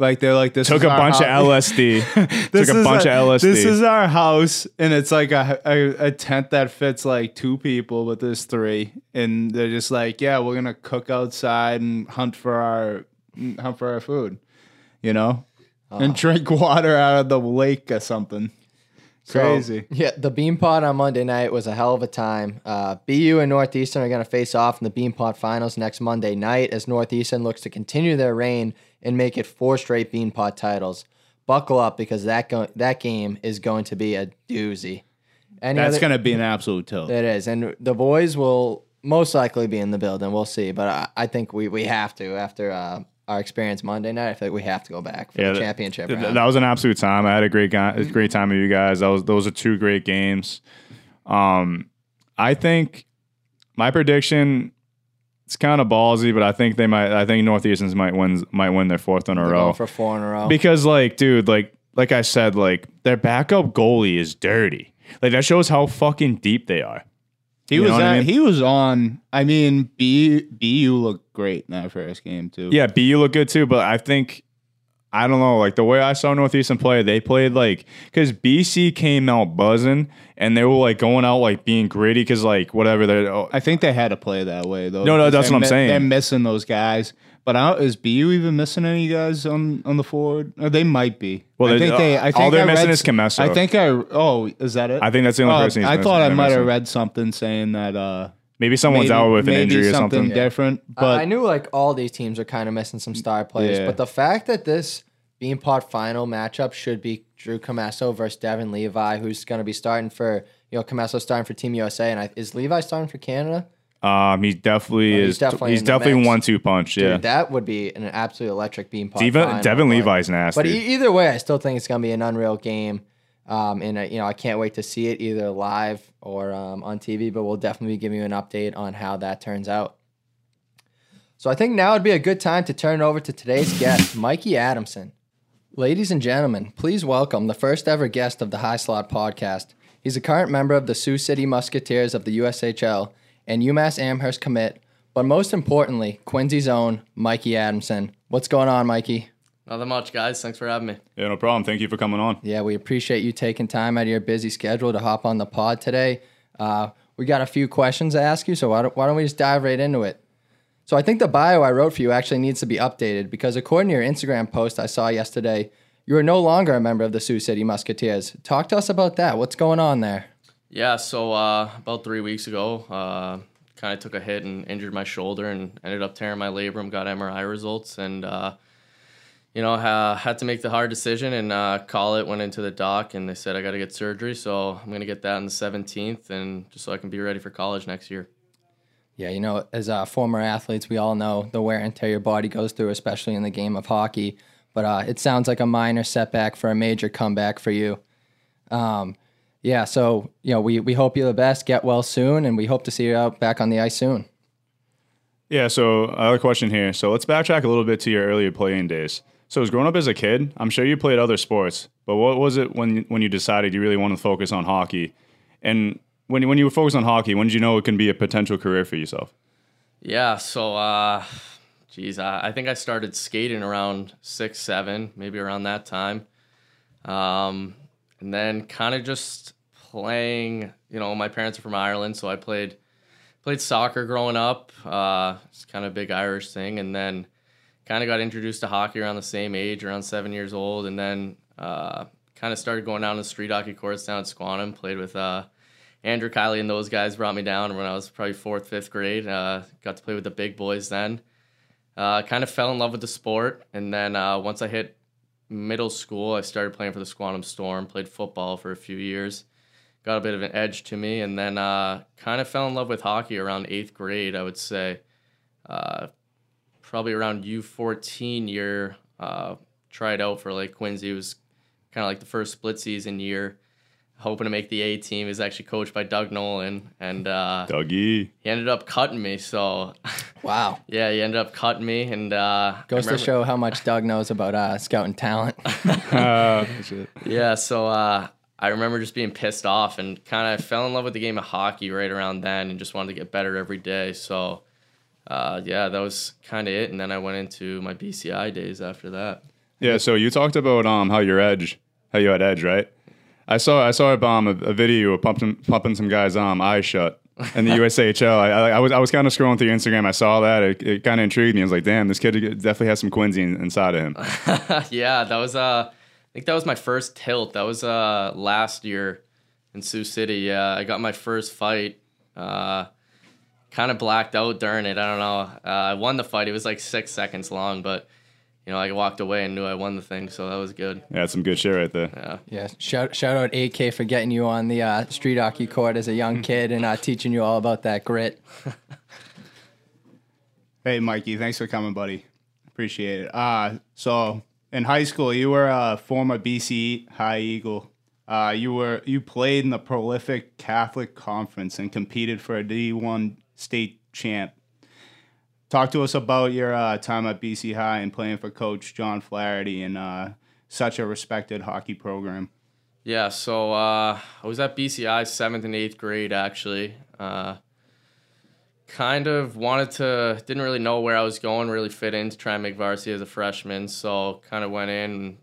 Like they're like this. Took a bunch of L S D. Took a bunch of L S D. This is our house, and it's like a, a a tent that fits like two people, but there's three, and they're just like, yeah, we're gonna cook outside and hunt for our hunt for our food, you know, uh, and drink water out of the lake or something. So, crazy. Yeah, the Bean Pot on Monday night was a hell of a time. Uh, B U and Northeastern are going to face off in the Bean Pot finals next Monday night as Northeastern looks to continue their reign and make it four straight Bean Pot titles. Buckle up because that go that game is going to be a doozy. Any That's going to be an absolute tilt. It is, and the boys will most likely be in the building. We'll see, but I, I think we, we have to after... Uh, Our experience Monday night, I feel like we have to go back for yeah, the championship. That, that was an absolute time. I had a great guy, a great time with you guys. That was those are two great games. Um, I think my prediction, it's kind of ballsy, but I think they might. I think Northeastern's might win might win their fourth in a They're row going for four in a row. Because like, dude, like like I said, like their backup goalie is dirty. Like that shows how fucking deep they are. He you was at, I mean? he was on. I mean, B BU looked great in that first game too. Yeah, B U looked good too. But I think I don't know. Like the way I saw Northeastern play, they played like because B C came out buzzing and they were like going out like being gritty because like whatever. They oh. I think they had to play that way though. No, no, that's what I'm saying. They're missing those guys. But I don't, is B U even missing any guys on, on the forward? Or they might be. Well, I think they. I think all they're I missing read, is Camesso. I think I. Oh, is that it? I think that's the only uh, person. He's I missing. thought I might have read something saying that. Uh, maybe someone's maybe, out with an injury something or something. Maybe yeah. something different. But uh, I knew like all these teams are kind of missing some star players. Yeah. But the fact that this Bean Pot final matchup should be Drew Camesso versus Devin Levi, who's going to be starting for you know Camesso starting for Team U S A, and I, is Levi starting for Canada? Um, he definitely no, he's is. Definitely he's definitely one-two punch. Dude, yeah, that would be an absolute electric Bean Pot. Devin, Devin Levi's nasty. But e either way, I still think it's gonna be an unreal game. Um, and uh, you know, I can't wait to see it either live or um, on T V. But we'll definitely give you an update on how that turns out. So I think now would be a good time to turn it over to today's guest, Mikey Adamson. Ladies and gentlemen, please welcome the first ever guest of the High Slot Podcast. He's a current member of the Sioux City Musketeers of the U S H L. And UMass Amherst commit, but most importantly, Quincy's own Mikey Adamson. What's going on, Mikey? Nothing much, guys. Thanks for having me. Yeah, no problem. Thank you for coming on. Yeah, we appreciate you taking time out of your busy schedule to hop on the pod today. Uh, we got a few questions to ask you, so why don't, why don't we just dive right into it? So I think the bio I wrote for you actually needs to be updated because according to your Instagram post I saw yesterday, you are no longer a member of the Sioux City Musketeers. Talk to us about that. What's going on there? Yeah, so uh, about three weeks ago, uh, kind of took a hit and injured my shoulder and ended up tearing my labrum, got M R I results, and, uh, you know, ha had to make the hard decision and uh, call it, went into the doc, and they said I got to get surgery, so I'm going to get that on the seventeenth, and just so I can be ready for college next year. Yeah, you know, as uh, former athletes, we all know the wear and tear your body goes through, especially in the game of hockey, but uh, it sounds like a minor setback for a major comeback for you. Um Yeah, so, you know, we, we hope you the best, get well soon, and we hope to see you out back on the ice soon. Yeah, so another question here. So let's backtrack a little bit to your earlier playing days. So as growing up as a kid, I'm sure you played other sports, but what was it when when you decided you really wanted to focus on hockey? And when, when you were focused on hockey, when did you know it can be a potential career for yourself? Yeah, so, uh, geez, I, I think I started skating around six, seven, maybe around that time. Um And then kind of just playing, you know, my parents are from Ireland, so I played played soccer growing up. Uh, it's kind of a big Irish thing. And then kind of got introduced to hockey around the same age, around seven years old. And then uh, kind of started going down to the street hockey courts down at Squantum, played with uh, Andrew Kiley and those guys brought me down when I was probably fourth, fifth grade. Uh, got to play with the big boys then. Uh, kind of fell in love with the sport. And then uh, once I hit middle school, I started playing for the Squantum Storm, played football for a few years, got a bit of an edge to me. And then uh, kind of fell in love with hockey around eighth grade, I would say. Uh, probably around U fourteen year, uh, tried out for Lake Quincy. It was kind of like the first split season year, hoping to make the A team. He was actually coached by Doug Nolan, and uh, Dougie. He ended up cutting me. So, wow. Yeah, he ended up cutting me, and uh, goes remember, to show how much Doug knows about uh, scouting talent. uh, yeah, so uh, I remember just being pissed off, and kind of fell in love with the game of hockey right around then, and just wanted to get better every day. So, uh, yeah, that was kind of it. And then I went into my B C I days after that. Yeah. So you talked about um how your edge, how you had edge, right? I saw I saw um, a, a video you were pumping, pumping some guys' um, eyes shut in the U S H L. I, I, I was I was kind of scrolling through your Instagram. I saw that. It, it kind of intrigued me. I was like, damn, this kid definitely has some Quincy in, inside of him. Yeah, that was, uh, I think that was my first tilt. That was uh, last year in Sioux City. Uh, I got my first fight. Uh, kind of blacked out during it. I don't know. Uh, I won the fight. It was like six seconds long, but... You know, I walked away and knew I won the thing, so that was good. Yeah, that's some good shit right there. Yeah. Yeah. Shout shout out A K for getting you on the uh, street hockey court as a young kid and uh, teaching you all about that grit. Hey, Mikey, thanks for coming, buddy. Appreciate it. Uh, so in high school, you were a former B C High Eagle. Uh, you were you played in the prolific Catholic Conference and competed for a D one state champ. Talk to us about your uh, time at B C High and playing for Coach John Flaherty in uh, such a respected hockey program. Yeah, so uh, I was at B C I seventh and eighth grade, actually. Uh, kind of wanted to, didn't really know where I was going, really fit in to try and make varsity as a freshman. So kind of went in and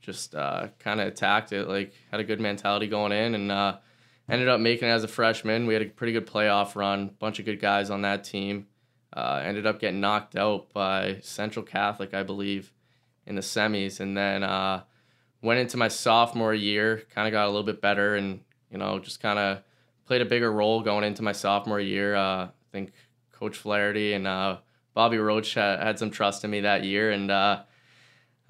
just uh, kind of attacked it, like had a good mentality going in, and uh, ended up making it as a freshman. We had a pretty good playoff run, bunch of good guys on that team. Uh, ended up getting knocked out by Central Catholic, I believe, in the semis. And then uh, went into my sophomore year, kind of got a little bit better and, you know, just kind of played a bigger role going into my sophomore year. Uh, I think Coach Flaherty and uh, Bobby Roach had, had some trust in me that year. And uh,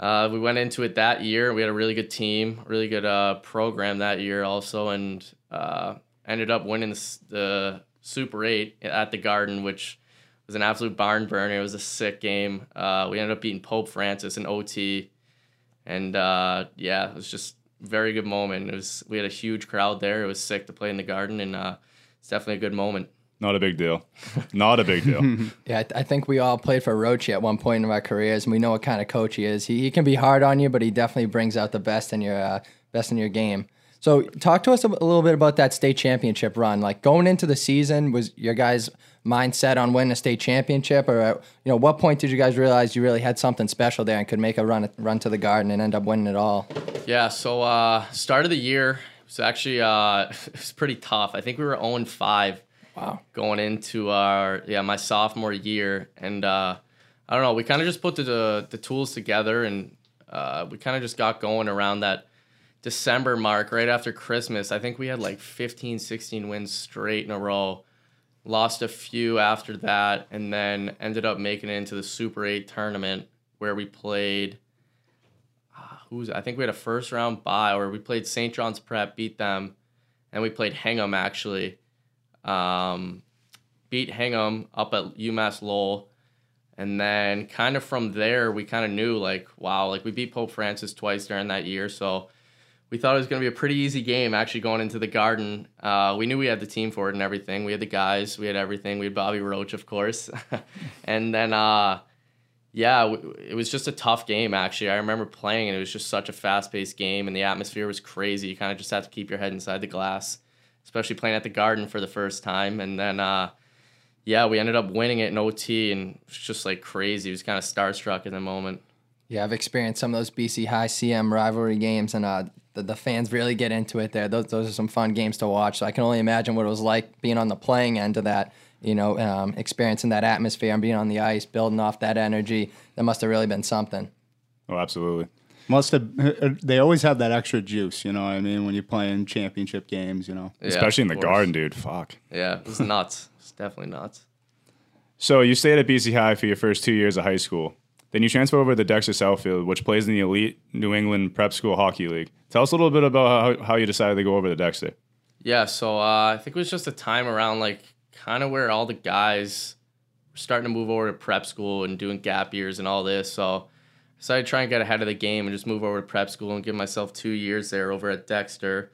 uh, we went into it that year. We had a really good team, really good uh, program that year also, and uh, ended up winning the, the Super eight at the Garden, which... It was an absolute barn burner. It was a sick game. Uh, we ended up beating Pope Francis in O T. And, uh, yeah, it was just a very good moment. It was We had a huge crowd there. It was sick to play in the Garden, and uh, it's definitely a good moment. Not a big deal. Not a big deal. Yeah, I, th- I think we all played for Roche at one point in our careers, and we know what kind of coach he is. He, he can be hard on you, but he definitely brings out the best in your uh, best in your game. So talk to us a little bit about that state championship run. Like, going into the season, was your guys' mindset on winning a state championship? Or, you know, what point did you guys realize you really had something special there and could make a run run to the Garden and end up winning it all? Yeah, so uh, start of the year was actually uh, it was pretty tough. I think we were oh and five wow. going into our yeah my sophomore year. And uh, I don't know, we kind of just put the, the, the tools together, and uh, we kind of just got going around that December mark, right after Christmas. I think we had like fifteen, sixteen wins straight in a row. Lost a few after that, and then ended up making it into the Super eight tournament where we played. Uh, who's I think we had a first round bye, or we played Saint John's Prep, beat them, and we played Hingham actually. Um, beat Hingham up at UMass Lowell, and then kind of from there we kind of knew like wow, like we beat Pope Francis twice during that year, so. We thought it was going to be a pretty easy game, actually, going into the Garden. Uh, we knew we had the team for it and everything. We had the guys. We had everything. We had Bobby Roach, of course. And then, uh, yeah, w- it was just a tough game, actually. I remember playing, and it was just such a fast-paced game, and the atmosphere was crazy. You kind of just had to keep your head inside the glass, especially playing at the Garden for the first time. And then, uh, yeah, we ended up winning it in O T, and it was just, like, crazy. It was kind of starstruck in the moment. Yeah, I've experienced some of those B C High C M rivalry games, and uh, the, the fans really get into it there. Those those are some fun games to watch. So I can only imagine what it was like being on the playing end of that, you know, um, experiencing that atmosphere and being on the ice, building off that energy. That must have really been something. Oh, absolutely. Must have. They always have that extra juice, you know what I mean, when you're playing championship games, you know. Yeah, especially in the course. Garden, dude. Fuck. Yeah, it's nuts. It's definitely nuts. So you stayed at B C High for your first two years of high school. Then you transfer over to Dexter Southfield, which plays in the elite New England Prep School Hockey League. Tell us a little bit about how, how you decided to go over to Dexter. Yeah, so uh, I think it was just a time around, like, kind of where all the guys were starting to move over to prep school and doing gap years and all this. So I decided to try and get ahead of the game and just move over to prep school and give myself two years there over at Dexter.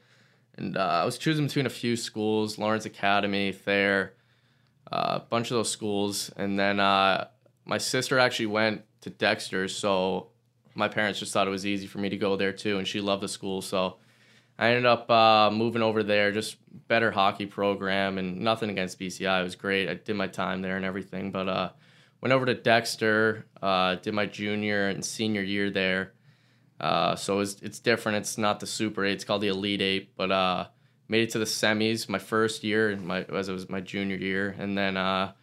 And uh, I was choosing between a few schools, Lawrence Academy, Thayer, uh, a bunch of those schools. And then uh, my sister actually went to Dexter, so my parents just thought it was easy for me to go there too, and she loved the school, so I ended up uh, moving over there. Just better hockey program, and nothing against B C I. It was great. I did my time there and everything, but uh, went over to Dexter, uh, did my junior and senior year there. Uh, so it's it's different. It's not the Super Eight. It's called the Elite Eight, but uh, made it to the semis my first year, and my as it was my junior year, and then. Uh,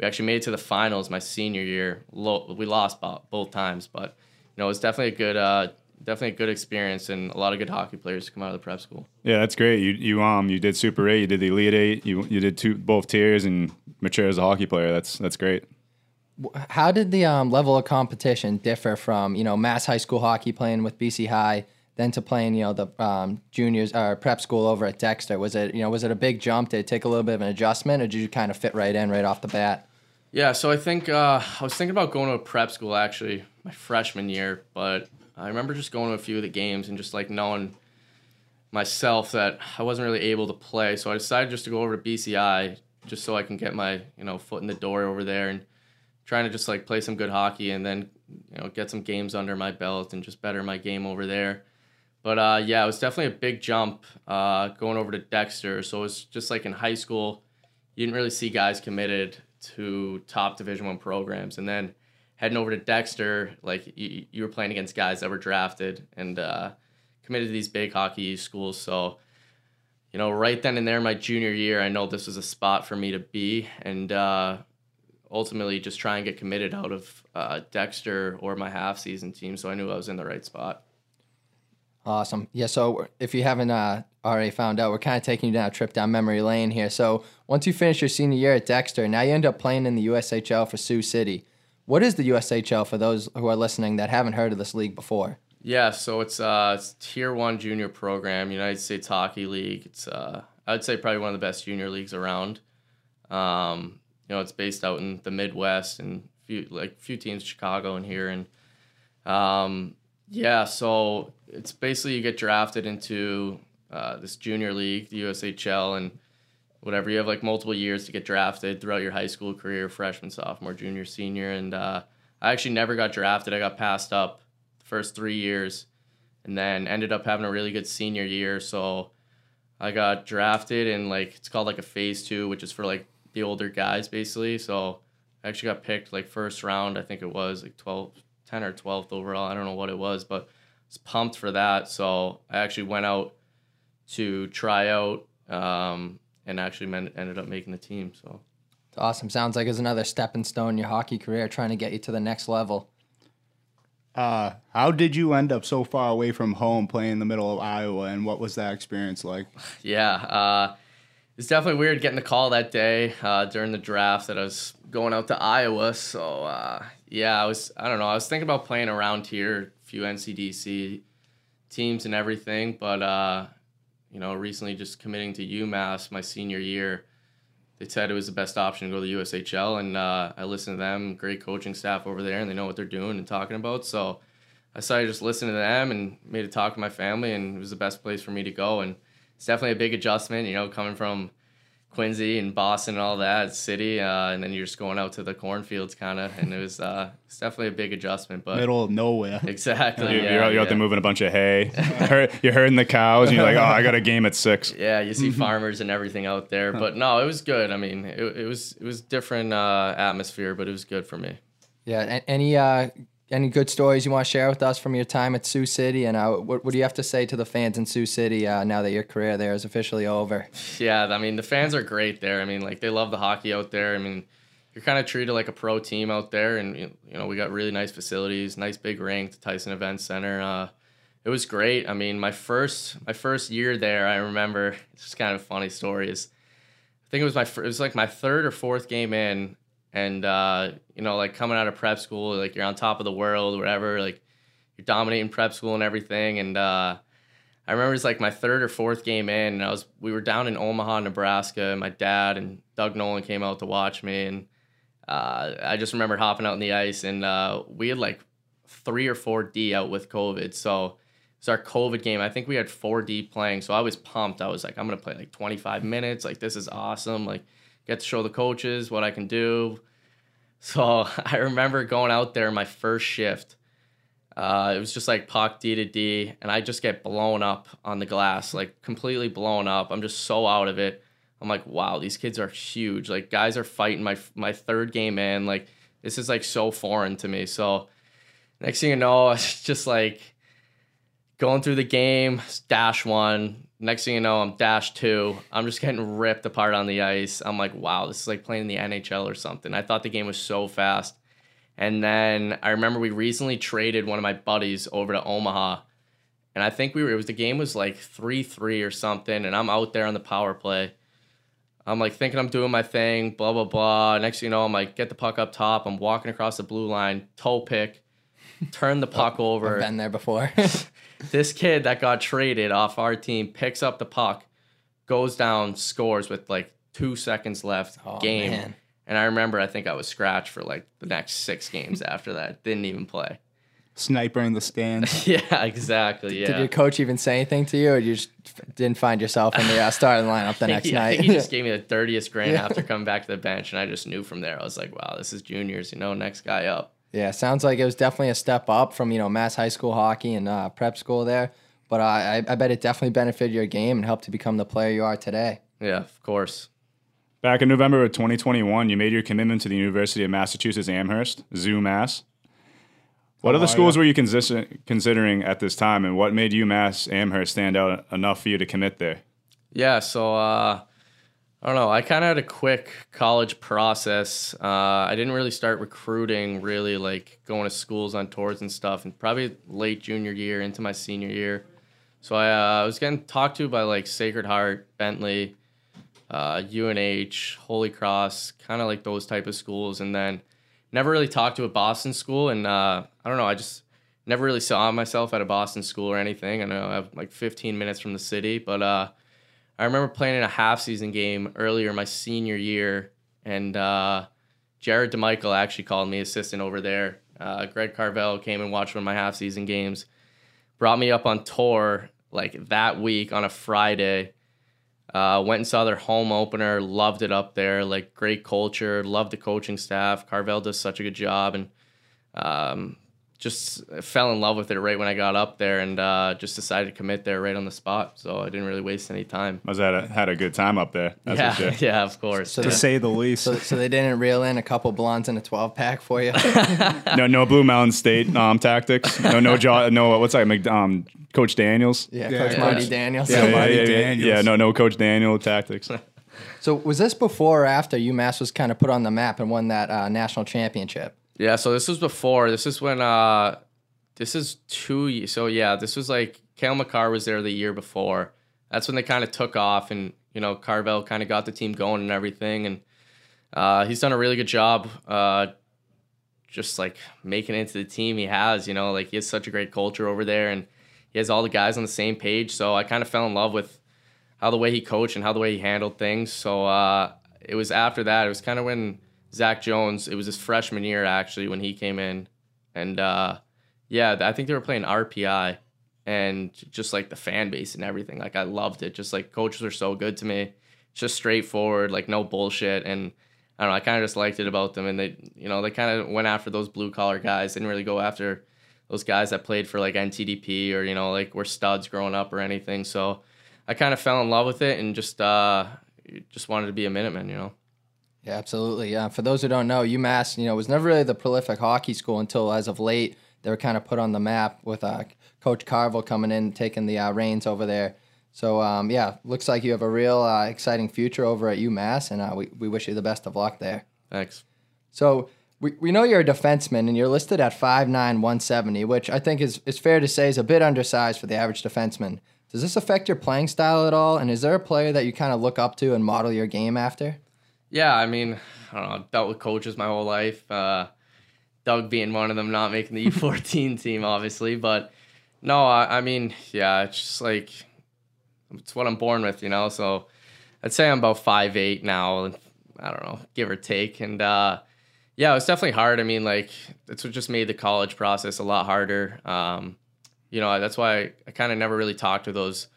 We actually made it to the finals my senior year. We lost both times, but you know it was definitely a good, uh, definitely a good experience, and a lot of good hockey players come out of the prep school. Yeah, that's great. You you um you did Super Eight, you did the Elite Eight, you you did two both tiers, and matured as a hockey player. That's that's great. How did the um, level of competition differ from you know Mass High School hockey playing with B C High, then to playing you know the um, juniors or prep school over at Dexter? Was it you know was it a big jump? Did it take a little bit of an adjustment, or did you kind of fit right in right off the bat? Yeah, so I think uh, I was thinking about going to a prep school, actually, my freshman year, but I remember just going to a few of the games and just, like, knowing myself that I wasn't really able to play, so I decided just to go over to B C I just so I can get my, you know, foot in the door over there and trying to just, like, play some good hockey and then, you know, get some games under my belt and just better my game over there. But, uh, yeah, it was definitely a big jump uh, going over to Dexter, so it was just, like, in high school, you didn't really see guys committed to top Division One programs, and then heading over to Dexter, like you, you were playing against guys that were drafted and uh, committed to these big hockey schools. So, you know, right then and there, my junior year, I know this was a spot for me to be, and uh, ultimately just try and get committed out of uh, Dexter or my half-season team. So I knew I was in the right spot. Awesome. Yeah, so if you haven't uh, already found out, we're kind of taking you down a trip down memory lane here. So once you finish your senior year at Dexter, now you end up playing in the U S H L for Sioux City. What is the U S H L for those who are listening that haven't heard of this league before? Yeah, so it's uh, it's Tier one junior program, United States Hockey League. It's uh, I'd say probably one of the best junior leagues around. Um, you know, it's based out in the Midwest and few like few teams, Chicago and here, and um, yeah, so it's basically you get drafted into uh, this junior league, the U S H L, and whatever. You have like multiple years to get drafted throughout your high school career, freshman, sophomore, junior, senior. And uh, I actually never got drafted. I got passed up the first three years and then ended up having a really good senior year. So I got drafted in like, it's called like a phase two, which is for like the older guys basically. So I actually got picked like first round. I think it was like twelve, ten or twelfth overall. I don't know what it was, but I was pumped for that. So I actually went out to try out um, and actually men- ended up making the team. So it's awesome. Sounds like it's another stepping stone in your hockey career, trying to get you to the next level. Uh, how did you end up so far away from home playing in the middle of Iowa, and what was that experience like? Yeah, uh, it's definitely weird getting the call that day uh, during the draft that I was going out to Iowa. So, uh, yeah, I was, I don't know, I was thinking about playing around here, a few N C D C teams and everything, but, uh, you know, recently just committing to UMass my senior year, they said it was the best option to go to the U S H L, and uh, I listened to them, great coaching staff over there, and they know what they're doing and talking about, so I started just listening to them and made a talk to my family, and it was the best place for me to go, and it's definitely a big adjustment, you know, coming from Quincy and Boston and all that city, uh, and then you're just going out to the cornfields kind of, and it was uh, it's definitely a big adjustment. But middle of nowhere. Exactly. You're, yeah, you're out yeah. there moving a bunch of hay. You're herding the cows, and you're like, oh, I got a game at six. Yeah, you see mm-hmm. farmers and everything out there. But no, it was good. I mean, it, it was it was different uh, atmosphere, but it was good for me. Yeah. Any uh, any good stories you want to share with us from your time at Sioux City, and uh, what, what do you have to say to the fans in Sioux City uh, now that your career there is officially over? Yeah, I mean, the fans are great there. I mean, like, they love the hockey out there. I mean, you're kind of treated like a pro team out there, and, you know, we got really nice facilities, nice big rink, the Tyson Event Center. Uh, it was great. I mean, my first my first year there, I remember, it's just kind of a funny story, is I think it was my it was like my third or fourth game in, and uh, you know, like coming out of prep school, like you're on top of the world, whatever, like you're dominating prep school and everything. And uh, I remember it's like my third or fourth game in, and I was we were down in Omaha, Nebraska, and my dad and Doug Nolan came out to watch me, and uh, I just remembered hopping out on the ice, and uh, we had like three or four D out with COVID, so it's our COVID game. I think we had four D playing, so I was pumped. I was like, I'm going to play like twenty-five minutes. Like, this is awesome. Like, get to show the coaches what I can do. So I remember going out there my first shift. Uh, it was just like puck D to D, and I just get blown up on the glass, like completely blown up. I'm just so out of it. I'm like, wow, these kids are huge. Like, guys are fighting my my third game in. Like, this is like so foreign to me. So next thing you know, it's just like, going through the game, dash one. Next thing you know, I'm dash two. I'm just getting ripped apart on the ice. I'm like, wow, this is like playing in the N H L or something. I thought the game was so fast. And then I remember we recently traded one of my buddies over to Omaha. And I think we were, it was the game was like three three or something. And I'm out there on the power play. I'm like thinking I'm doing my thing, blah, blah, blah. Next thing you know, I'm like, get the puck up top. I'm walking across the blue line, toe pick, turn the puck oh, over. I've been there before. This kid that got traded off our team picks up the puck, goes down, scores with like two seconds left, oh, game. Man. And I remember I think I was scratched for like the next six games after that. Didn't even play. Sniper in the stands. Yeah, exactly. Did, yeah. Did your coach even say anything to you, or you just didn't find yourself in the uh, starting lineup the next yeah, night? I think he just gave me the dirtiest grin yeah. after coming back to the bench, and I just knew from there. I was like, wow, this is juniors, you know, next guy up. Yeah, sounds like it was definitely a step up from, you know, Mass High School hockey and uh, prep school there. But uh, I, I bet it definitely benefited your game and helped you become the player you are today. Yeah, of course. Back in November of twenty twenty-one, you made your commitment to the University of Massachusetts Amherst, Zoo Mass. What oh, other schools yeah. were you consi- considering at this time, and what made UMass Amherst stand out enough for you to commit there? Yeah, so uh, I don't know. I kind of had a quick college process. Uh, I didn't really start recruiting, really, like going to schools on tours and stuff, and probably late junior year into my senior year. So I, uh, I was getting talked to by like Sacred Heart, Bentley, uh, U N H, Holy Cross, kind of like those type of schools. And then never really talked to a Boston school. And uh, I don't know. I just never really saw myself at a Boston school or anything. I know I'm like fifteen minutes from the city, but uh, I remember playing in a half-season game earlier my senior year, and uh, Jared DeMichael actually called me, assistant over there. Uh, Greg Carvell came and watched one of my half-season games, brought me up on tour like that week on a Friday, uh, went and saw their home opener, loved it up there, like great culture, loved the coaching staff. Carvell does such a good job, and um, just fell in love with it right when I got up there, and uh, just decided to commit there right on the spot. So I didn't really waste any time. I was at a, had a good time up there. That's yeah, for sure. Yeah, of course. So, so to yeah. say the least. So, so they didn't reel in a couple blondes in a twelve pack for you? no, no Blue Mountain State um, tactics. No, no, jo- no. What's that? Like, um, Coach Daniels. Yeah, yeah Coach yeah. Marty Daniels. Yeah, yeah, Marty yeah, Daniels. Yeah, no, no Coach Daniel tactics. So was this before or after UMass was kind of put on the map and won that uh, national championship? Yeah, so this was before. This is when, uh, this is two years. So, yeah, this was like Kale McCarr was there the year before. That's when they kind of took off, and, you know, Carvell kind of got the team going and everything. And uh, he's done a really good job uh, just, like, making it into the team he has. You know, like, he has such a great culture over there, and he has all the guys on the same page. So I kind of fell in love with how the way he coached and how the way he handled things. So uh, it was after that. It was kind of when Zach Jones, it was his freshman year, actually, when he came in. And, uh, yeah, I think they were playing R P I, and just, like, the fan base and everything. Like, I loved it. Just, like, coaches are so good to me. Just straightforward, like, no bullshit. And, I don't know, I kind of just liked it about them. And they, you know, they kind of went after those blue-collar guys. Didn't really go after those guys that played for, like, N T D P or, you know, like, were studs growing up or anything. So I kind of fell in love with it and just uh, just wanted to be a Minuteman, you know. Yeah, absolutely. Uh, for those who don't know, UMass, you know, was never really the prolific hockey school until, as of late, they were kind of put on the map with uh, Coach Carvell coming in, taking the uh, reins over there. So, um, yeah, looks like you have a real uh, exciting future over at UMass, and uh, we, we wish you the best of luck there. Thanks. So we, we know you're a defenseman, and you're listed at five nine, one seventy, which I think is, is fair to say is a bit undersized for the average defenseman. Does this affect your playing style at all? And is there a player that you kind of look up to and model your game after? Yeah, I mean, I don't know, I've dealt with coaches my whole life. Uh, Doug being one of them, not making the U fourteen team, obviously. But no, I, I mean, yeah, it's just like, it's what I'm born with, you know? So I'd say I'm about five eight now, I don't know, give or take. And uh, yeah, it was definitely hard. I mean, like, it's what just made the college process a lot harder. Um, you know, that's why I, I kind of never really talked to those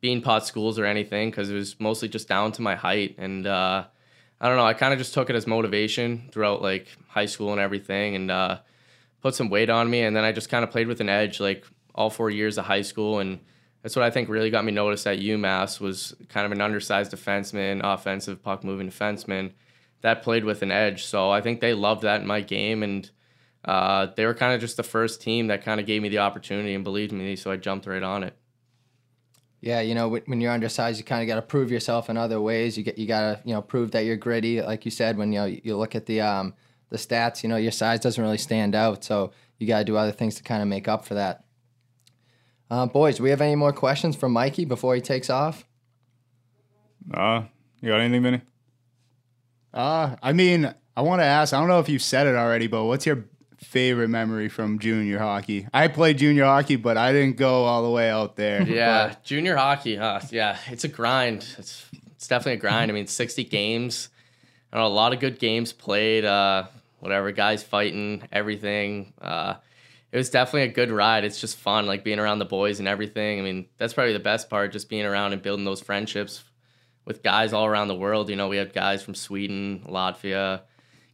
Bean Pot schools or anything, because it was mostly just down to my height. And uh, I don't know, I kind of just took it as motivation throughout, like, high school and everything, and uh, put some weight on me. And then I just kind of played with an edge, like, all four years of high school. And that's what I think really got me noticed at UMass, was kind of an undersized defenseman, offensive puck-moving defenseman that played with an edge. So I think they loved that in my game, and uh, they were kind of just the first team that kind of gave me the opportunity and believed in me, so I jumped right on it. Yeah, you know, when you're undersized, you kind of got to prove yourself in other ways. You get, you got to, you know, prove that you're gritty. Like you said, when you know, you look at the um, the stats, you know, your size doesn't really stand out, so you got to do other things to kind of make up for that. Uh, boys, do we have any more questions from Mikey before he takes off? Uh, you got anything, Vinny? Uh, I mean, I want to ask, I don't know if you've said it already, but what's your favorite memory from junior hockey? I played junior hockey, but I didn't go all the way out there. Yeah, but junior hockey, huh? Yeah, it's a grind. It's, it's definitely a grind. I mean, sixty games. I don't know, a lot of good games played, uh, whatever, guys fighting, everything. Uh, It was definitely a good ride. It's just fun, like being around the boys and everything. I mean, that's probably the best part, just being around and building those friendships with guys all around the world. You know, we had guys from Sweden, Latvia,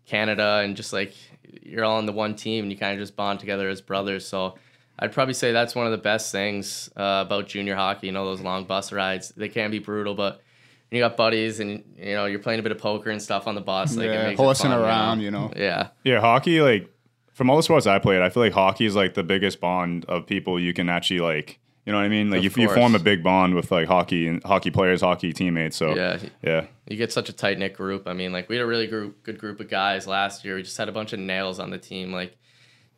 Canada, and just like you're all on the one team and you kind of just bond together as brothers. So I'd probably say that's one of the best things uh, about junior hockey. You know, those long bus rides, they can be brutal, but you got buddies and, you know, you're playing a bit of poker and stuff on the bus. Like, yeah, it makes horsing it fun, around, you know? you know? Yeah. Yeah, hockey, like, from all the sports I played, I feel like hockey is like the biggest bond of people you can actually, like, you know what I mean? Like you, you form a big bond with like hockey and hockey players, hockey teammates. So yeah, yeah. You get such a tight knit group. I mean, like we had a really group, good group of guys last year. We just had a bunch of nails on the team. Like,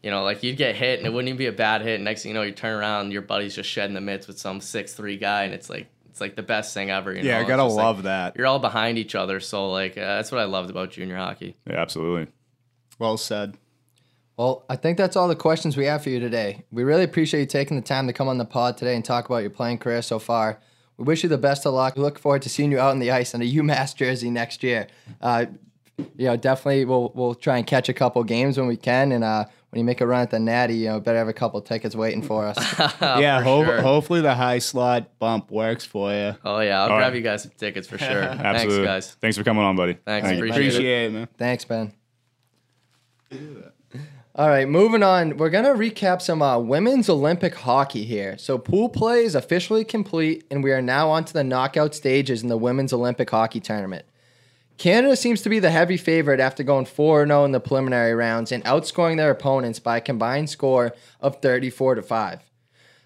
you know, like you'd get hit and it wouldn't even be a bad hit. And next thing you know, you turn around and your buddy's just shedding the mitts with some six three guy. And it's like, it's like the best thing ever. You yeah, know? I gotta love like, that. You're all behind each other. So like, uh, that's what I loved about junior hockey. Yeah, absolutely. Well said. Well, I think that's all the questions we have for you today. We really appreciate you taking the time to come on the pod today and talk about your playing career so far. We wish you the best of luck. We look forward to seeing you out on the ice in a UMass jersey next year. Uh, you know, definitely we'll we'll try and catch a couple games when we can. And uh, when you make a run at the Natty, you know, better have a couple tickets waiting for us. yeah, for ho- sure. Hopefully the high slot bump works for you. Oh, yeah. I'll all grab right. you guys some tickets for sure. Absolutely. Thanks, guys. Thanks for coming on, buddy. Thanks. Thank appreciate, appreciate it. it, man. Thanks, Ben. All right, moving on. We're going to recap some uh, women's Olympic hockey here. So pool play is officially complete, and we are now on to the knockout stages in the women's Olympic hockey tournament. Canada seems to be the heavy favorite after going four and oh in the preliminary rounds and outscoring their opponents by a combined score of thirty-four to five.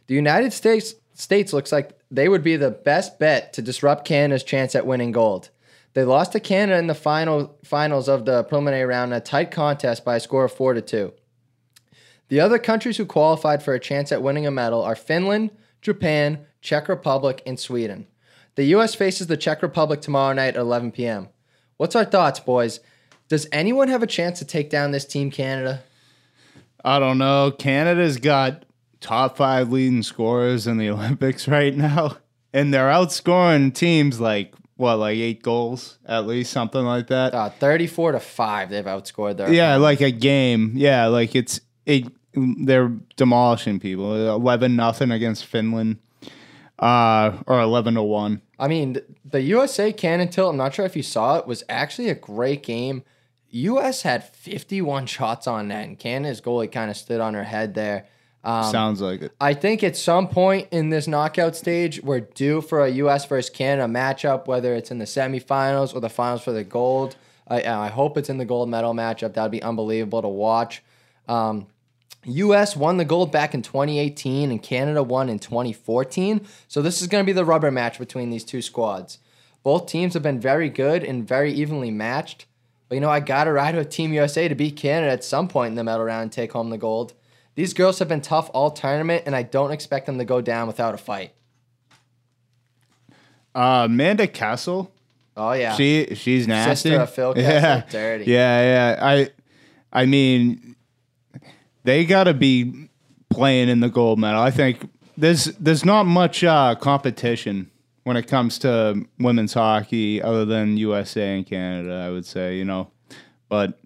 The United States, States looks like they would be the best bet to disrupt Canada's chance at winning gold. They lost to Canada in the final finals of the preliminary round in a tight contest by a score of four to two. The other countries who qualified for a chance at winning a medal are Finland, Japan, Czech Republic, and Sweden. The U S faces the Czech Republic tomorrow night at eleven p.m. What's our thoughts, boys? Does anyone have a chance to take down this team, Canada? I don't know. Canada's got top five leading scorers in the Olympics right now, and they're outscoring teams like, what, like eight goals, at least, something like that? Uh, thirty-four to five, they've outscored their Yeah, opponent. Like a game. Yeah, like it's... It, they're demolishing people. eleven nothing against Finland, uh, or eleven to one. I mean, the U S A cannon tilt, I'm not sure if you saw it, was actually a great game. U S had fifty-one shots on net, and Canada's goalie kind of stood on her head there. Um, Sounds like it. I think at some point in this knockout stage, we're due for a U S versus Canada matchup, whether it's in the semifinals or the finals for the gold. I, I hope it's in the gold medal matchup. That would be unbelievable to watch. Um, U S won the gold back in twenty eighteen and Canada won in twenty fourteen. So this is going to be the rubber match between these two squads. Both teams have been very good and very evenly matched. But, you know, I got to ride with Team U S A to beat Canada at some point in the medal round and take home the gold. These girls have been tough all tournament, and I don't expect them to go down without a fight. Uh, Amanda Castle. Oh, yeah. She She's nasty. Sister of Phil Kessel. Yeah. Dirty. Yeah, yeah. I, I mean, they got to be playing in the gold medal. I think there's, there's not much uh, competition when it comes to women's hockey other than U S A and Canada, I would say, you know. But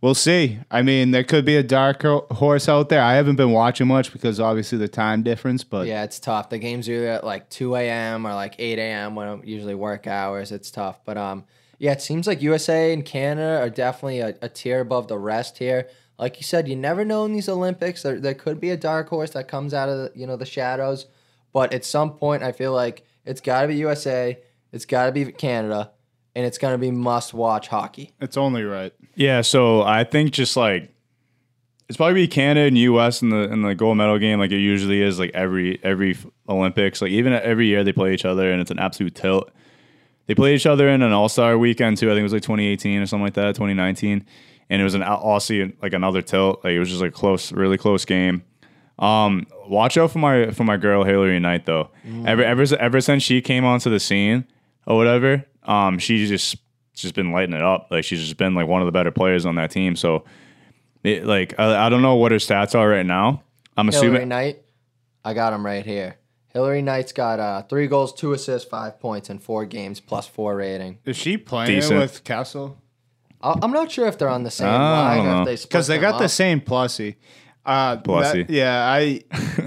we'll see. I mean, there could be a dark horse out there. I haven't been watching much because obviously the time difference. But yeah, it's tough. The games are either at like two a.m. or like eight a.m. when I'm usually work hours. It's tough. But um, yeah, it seems like U S A and Canada are definitely a, a tier above the rest here. Like you said, you never know in these Olympics. There, there could be a dark horse that comes out of the, you know, the shadows. But at some point, I feel like it's got to be U S A, it's got to be Canada, and it's going to be must-watch hockey. It's only right. Yeah, so I think just like it's probably Canada and U S in the in the gold medal game, like it usually is, like every every Olympics, like even every year they play each other, and it's an absolute tilt. They play each other in an All-Star weekend too. I think it was like twenty eighteen or something like that, twenty nineteen, and it was an Aussie like another tilt. Like it was just like close, really close game. Um, watch out for my for my girl Hillary Knight though. Mm. Ever ever ever since she came onto the scene or whatever, um, she's just just been lighting it up. Like she's just been like one of the better players on that team. So, it, like I, I don't know what her stats are right now. I'm assuming Hillary Knight. I got them right here. Hillary Knight's got uh, three goals, two assists, five points in four games, plus four rating. Is she playing Decent. with Castle? I'm not sure if they're on the same line because they, they got up. the same plussy. Uh, that, yeah, I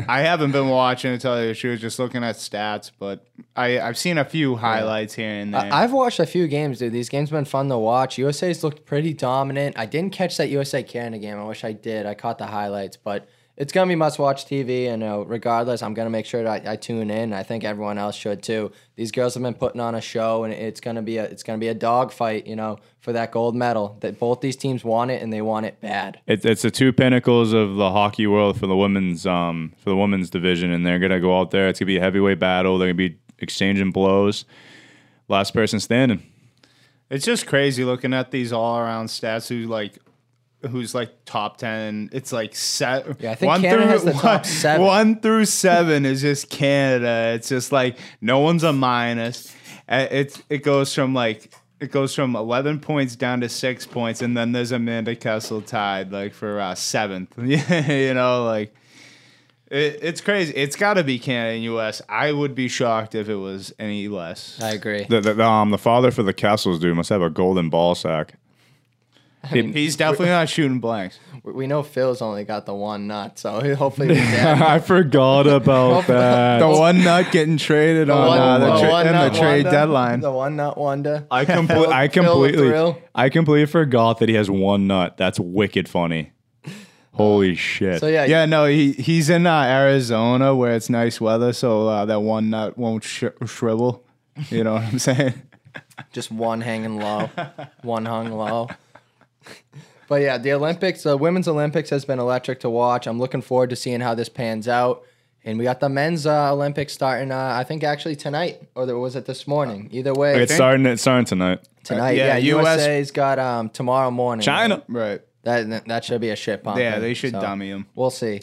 I haven't been watching to tell you the truth, just looking at stats, but I, I've seen a few highlights yeah. here and there. I've watched a few games, dude. These games have been fun to watch. U S A's looked pretty dominant. I didn't catch that U S A-Canada game. I wish I did. I caught the highlights, but it's going to be must-watch T V, and uh, regardless, I'm going to make sure that I, I tune in. I think everyone else should, too. These girls have been putting on a show, and it's going to be a it's going to be a dogfight, you know, for that gold medal. That both these teams want it, and they want it bad. It, it's the two pinnacles of the hockey world for the women's um for the women's division, and they're going to go out there. It's going to be a heavyweight battle. They're going to be exchanging blows. Last person standing. It's just crazy looking at these all-around stats who, like, who's like top ten. It's like set yeah, I think one Canada through has the one, top seven. One through seven is just Canada. It's just like no one's a minus. It's it goes from like it goes from eleven points down to six points, and then there's Amanda Kessel tied like for uh, seventh. You know, like it, it's crazy. It's got to be Canada and U S. I would be shocked if it was any less. I agree. The, the, um, the father for the Kessels dude must have a golden ball sack. I mean, he's definitely not shooting blanks. We know Phil's only got the one nut, so hopefully we can. I forgot about that. The one nut getting traded the on one, uh, the, the, tra- and the trade wonder, deadline. The one nut wonder. I, com- Phil, I completely, I completely forgot that he has one nut. That's wicked funny. Holy shit. So yeah, yeah, no, he he's in uh, Arizona where it's nice weather, so uh, that one nut won't sh- shrivel. You know what I'm saying? Just one hanging low, one hung low. But yeah, the Olympics, the women's Olympics has been electric to watch. I'm looking forward to seeing how this pans out. And we got the men's uh, Olympics starting, uh, I think, actually tonight, or was it this morning? Either way. It's starting, it's starting tonight. Tonight, yeah. yeah U S U S A's got um, tomorrow morning. China. Right. That that should be a shit pump. Yeah, they should so. dummy them. We'll see.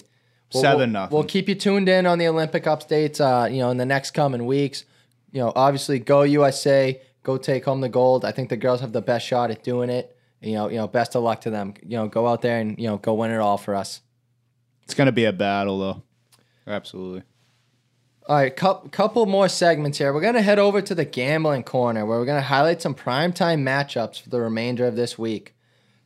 We'll, Seven nothing. We'll, we'll keep you tuned in on the Olympic updates uh, you know, in the next coming weeks. You know, obviously, go U S A. Go take home the gold. I think the girls have the best shot at doing it. You know, you know, best of luck to them. You know, go out there and, you know, go win it all for us. It's going to be a battle, though. Absolutely. All right, cu- couple more segments here. We're going to head over to the gambling corner where we're going to highlight some primetime matchups for the remainder of this week.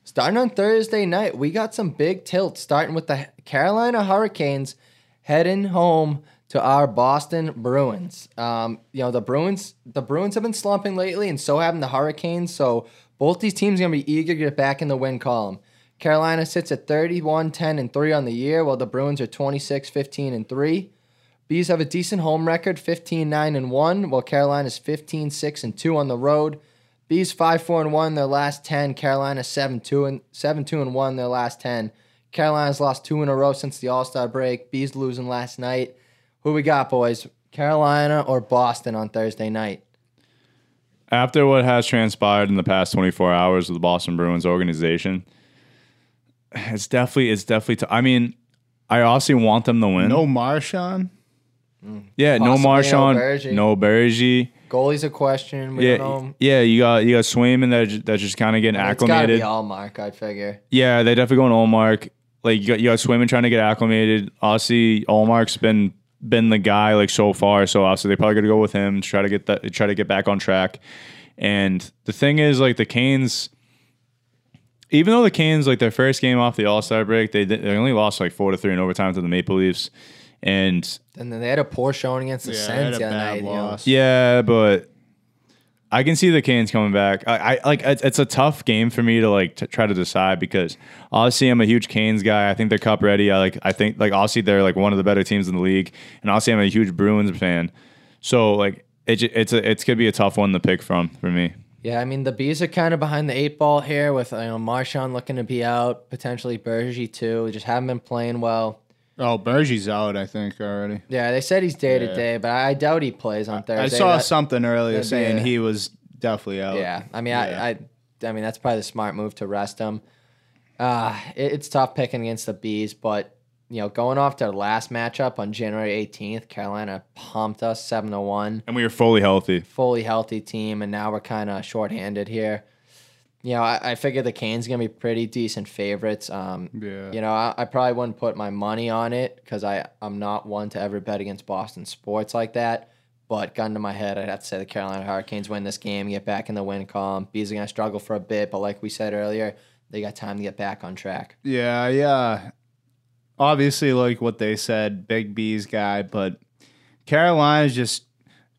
Starting on Thursday night, we got some big tilts, starting with the Carolina Hurricanes heading home to our Boston Bruins. Um, you know, the Bruins, the Bruins have been slumping lately, and so have the Hurricanes, so both these teams are going to be eager to get back in the win column. Carolina sits at thirty-one, ten, and three on the year, while the Bruins are twenty-six, fifteen, and three. Bees have a decent home record, fifteen, nine, and one, while Carolina's fifteen, six, and two on the road. Bees five, four, and one their last ten. Carolina seven, two, and one their last ten. Carolina's lost two in a row since the All-Star break. Bees losing last night. Who we got, boys? Carolina or Boston on Thursday night? After what has transpired in the past twenty-four hours with the Boston Bruins organization, it's definitely, it's definitely, t- I mean, I obviously want them to win. No Marchand? Mm. Yeah, possibly no Marchand, no Bergy. No Bergy. Goalie's a question. We yeah, don't know. Yeah, you got you got Swayman that that's just kind of getting I mean, acclimated. It's gotta be Allmark, I figure. Yeah, they definitely going Allmark. Like you got you got Swayman trying to get acclimated. Obviously, Allmark's been been the guy like so far. So obviously, they probably got to go with him to try to get that try to get back on track. And the thing is, like the Canes, even though the Canes like their first game off the All-Star break, they they only lost like four to three in overtime to the Maple Leafs. And, and then they had a poor showing against the yeah, Sens that night. Loss. Yeah, but I can see the Canes coming back. I, I like it's, it's a tough game for me to like to try to decide because obviously I'm a huge Canes guy. I think they're cup ready. I like I think like obviously they're like one of the better teams in the league, and obviously I'm a huge Bruins fan. So like it it's a, it's gonna be a tough one to pick from for me. Yeah, I mean the Bees are kind of behind the eight ball here with you know Marchand looking to be out, potentially Bergy too. We just haven't been playing well. Oh, Bergey's out, I think, already. Yeah, they said he's day-to-day, yeah. But I doubt he plays on Thursday. I saw that, something earlier saying a, he was definitely out. Yeah, I mean, yeah. I, I I mean that's probably the smart move to rest him. Uh, it, it's tough picking against the Bees, but you know, going off their last matchup on January eighteenth, Carolina pumped us seven to one. And we were fully healthy. Fully healthy team, and now we're kind of shorthanded here. You know, I, I figure the Canes going to be pretty decent favorites. Um, yeah. You know, I, I probably wouldn't put my money on it because I'm not one to ever bet against Boston sports like that. But gun to my head, I'd have to say the Carolina Hurricanes win this game, get back in the win column. Bees are going to struggle for a bit, but like we said earlier, they got time to get back on track. Yeah, yeah. Obviously, like what they said, big Bees guy, but Carolina's just...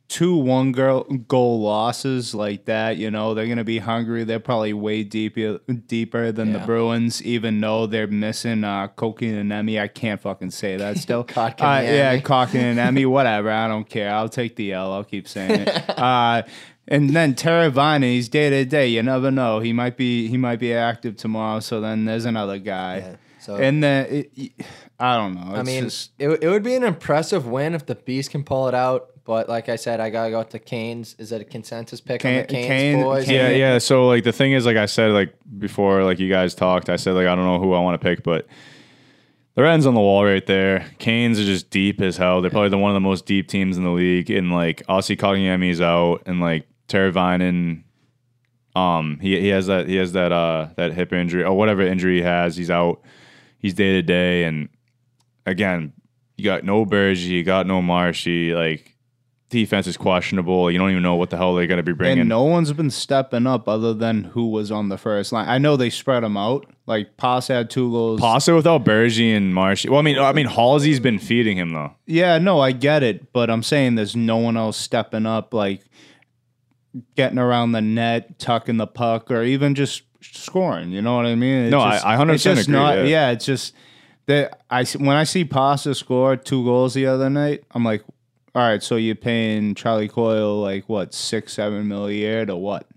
Two one goal losses like that, you know, they're going to be hungry. They're probably way deeper deeper than yeah. the Bruins, even though they're missing uh, Kotkaniemi. I can't fucking say that still. uh, yeah, Kotkaniemi, whatever. I don't care. I'll take the L. I'll keep saying it. uh, and then Teravani, he's day to day. You never know. He might be he might be active tomorrow. So then there's another guy. Yeah. So, and then, it, I don't know. It's I mean, just, it, it would be an impressive win if the Bees can pull it out. But like I said, I got to go with the Canes. Is it a consensus pick Can- on the Canes, Canes boys? Canes. Yeah, yeah. So, like, the thing is, like I said, like, before, like, you guys talked, I said, like, I don't know who I want to pick, but the writing's on the wall right there. Canes are just deep as hell. They're probably the, one of the most deep teams in the league. And, like, Ossie Kotkaniemi's out, and, like, Teravainen, um, he he has that he has that uh that hip injury, or whatever injury he has. He's out. He's day-to-day. And, again, you got no Bergy, you got no Marshy, like, defense is questionable. You don't even know what the hell they're going to be bringing. And no one's been stepping up other than who was on the first line. I know they spread them out. Like, Pasta had two goals. Pasta without Bergy and Marsh. Well, I mean, I mean, Halsey's been feeding him, though. Yeah, no, I get it. But I'm saying there's no one else stepping up, like, getting around the net, tucking the puck, or even just scoring. You know what I mean? It's no, just, I, I one hundred percent it's just agree. Not, yeah. yeah, it's just that I, when I see Pasta score two goals the other night, I'm like, all right, so you're paying Charlie Coyle like what six, seven mil a year to what?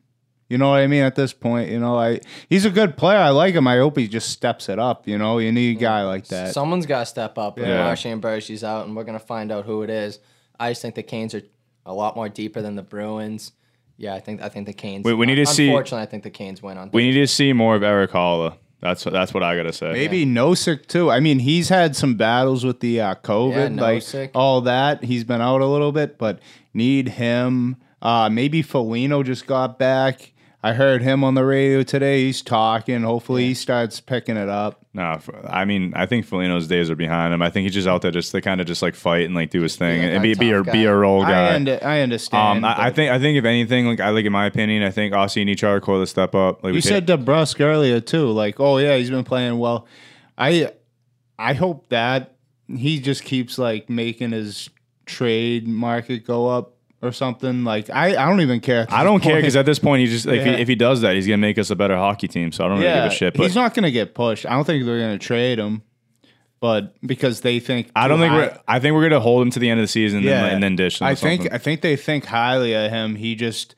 You know what I mean? At this point, you know, I he's a good player. I like him. I hope he just steps it up. You know, you need a guy like that. Someone's got to step up. Yeah. Marchand Bergey's out, and we're gonna find out who it is. I just think the Canes are a lot more deeper than the Bruins. Yeah, I think I think the Canes. Wait, we need to unfortunately, see. Unfortunately, I think the Canes went on. We need to see more of Eric Halla. That's what that's what I gotta say. Maybe yeah. Nosek too. I mean, he's had some battles with the uh, COVID, yeah, like Nosek. All that. He's been out a little bit, but need him. Uh, maybe Foligno just got back. I heard him on the radio today. He's talking. Hopefully, yeah. he starts picking it up. No, I mean, I think Foligno's days are behind him. I think he's just out there just to kind of just like fight and like do his thing and be be a be a role guy. I, under, I understand. Um, I, I think I think if anything, like I like in my opinion, I think Aussie and Charlie Coyle to step up. Like you said DeBrusk earlier too. Like, oh yeah, he's been playing well. I I hope that he just keeps like making his trade market go up. Or something like I, I don't even care. I don't point. care because at this point he just like, yeah. if, he, if he does that he's gonna make us a better hockey team. So I don't yeah. really give a shit. But he's not gonna get pushed. I don't think they're gonna trade him, but because they think I don't think I, we're. I think we're gonna hold him to the end of the season. Yeah. and, and then dish. Him I think something. I think they think highly of him. He just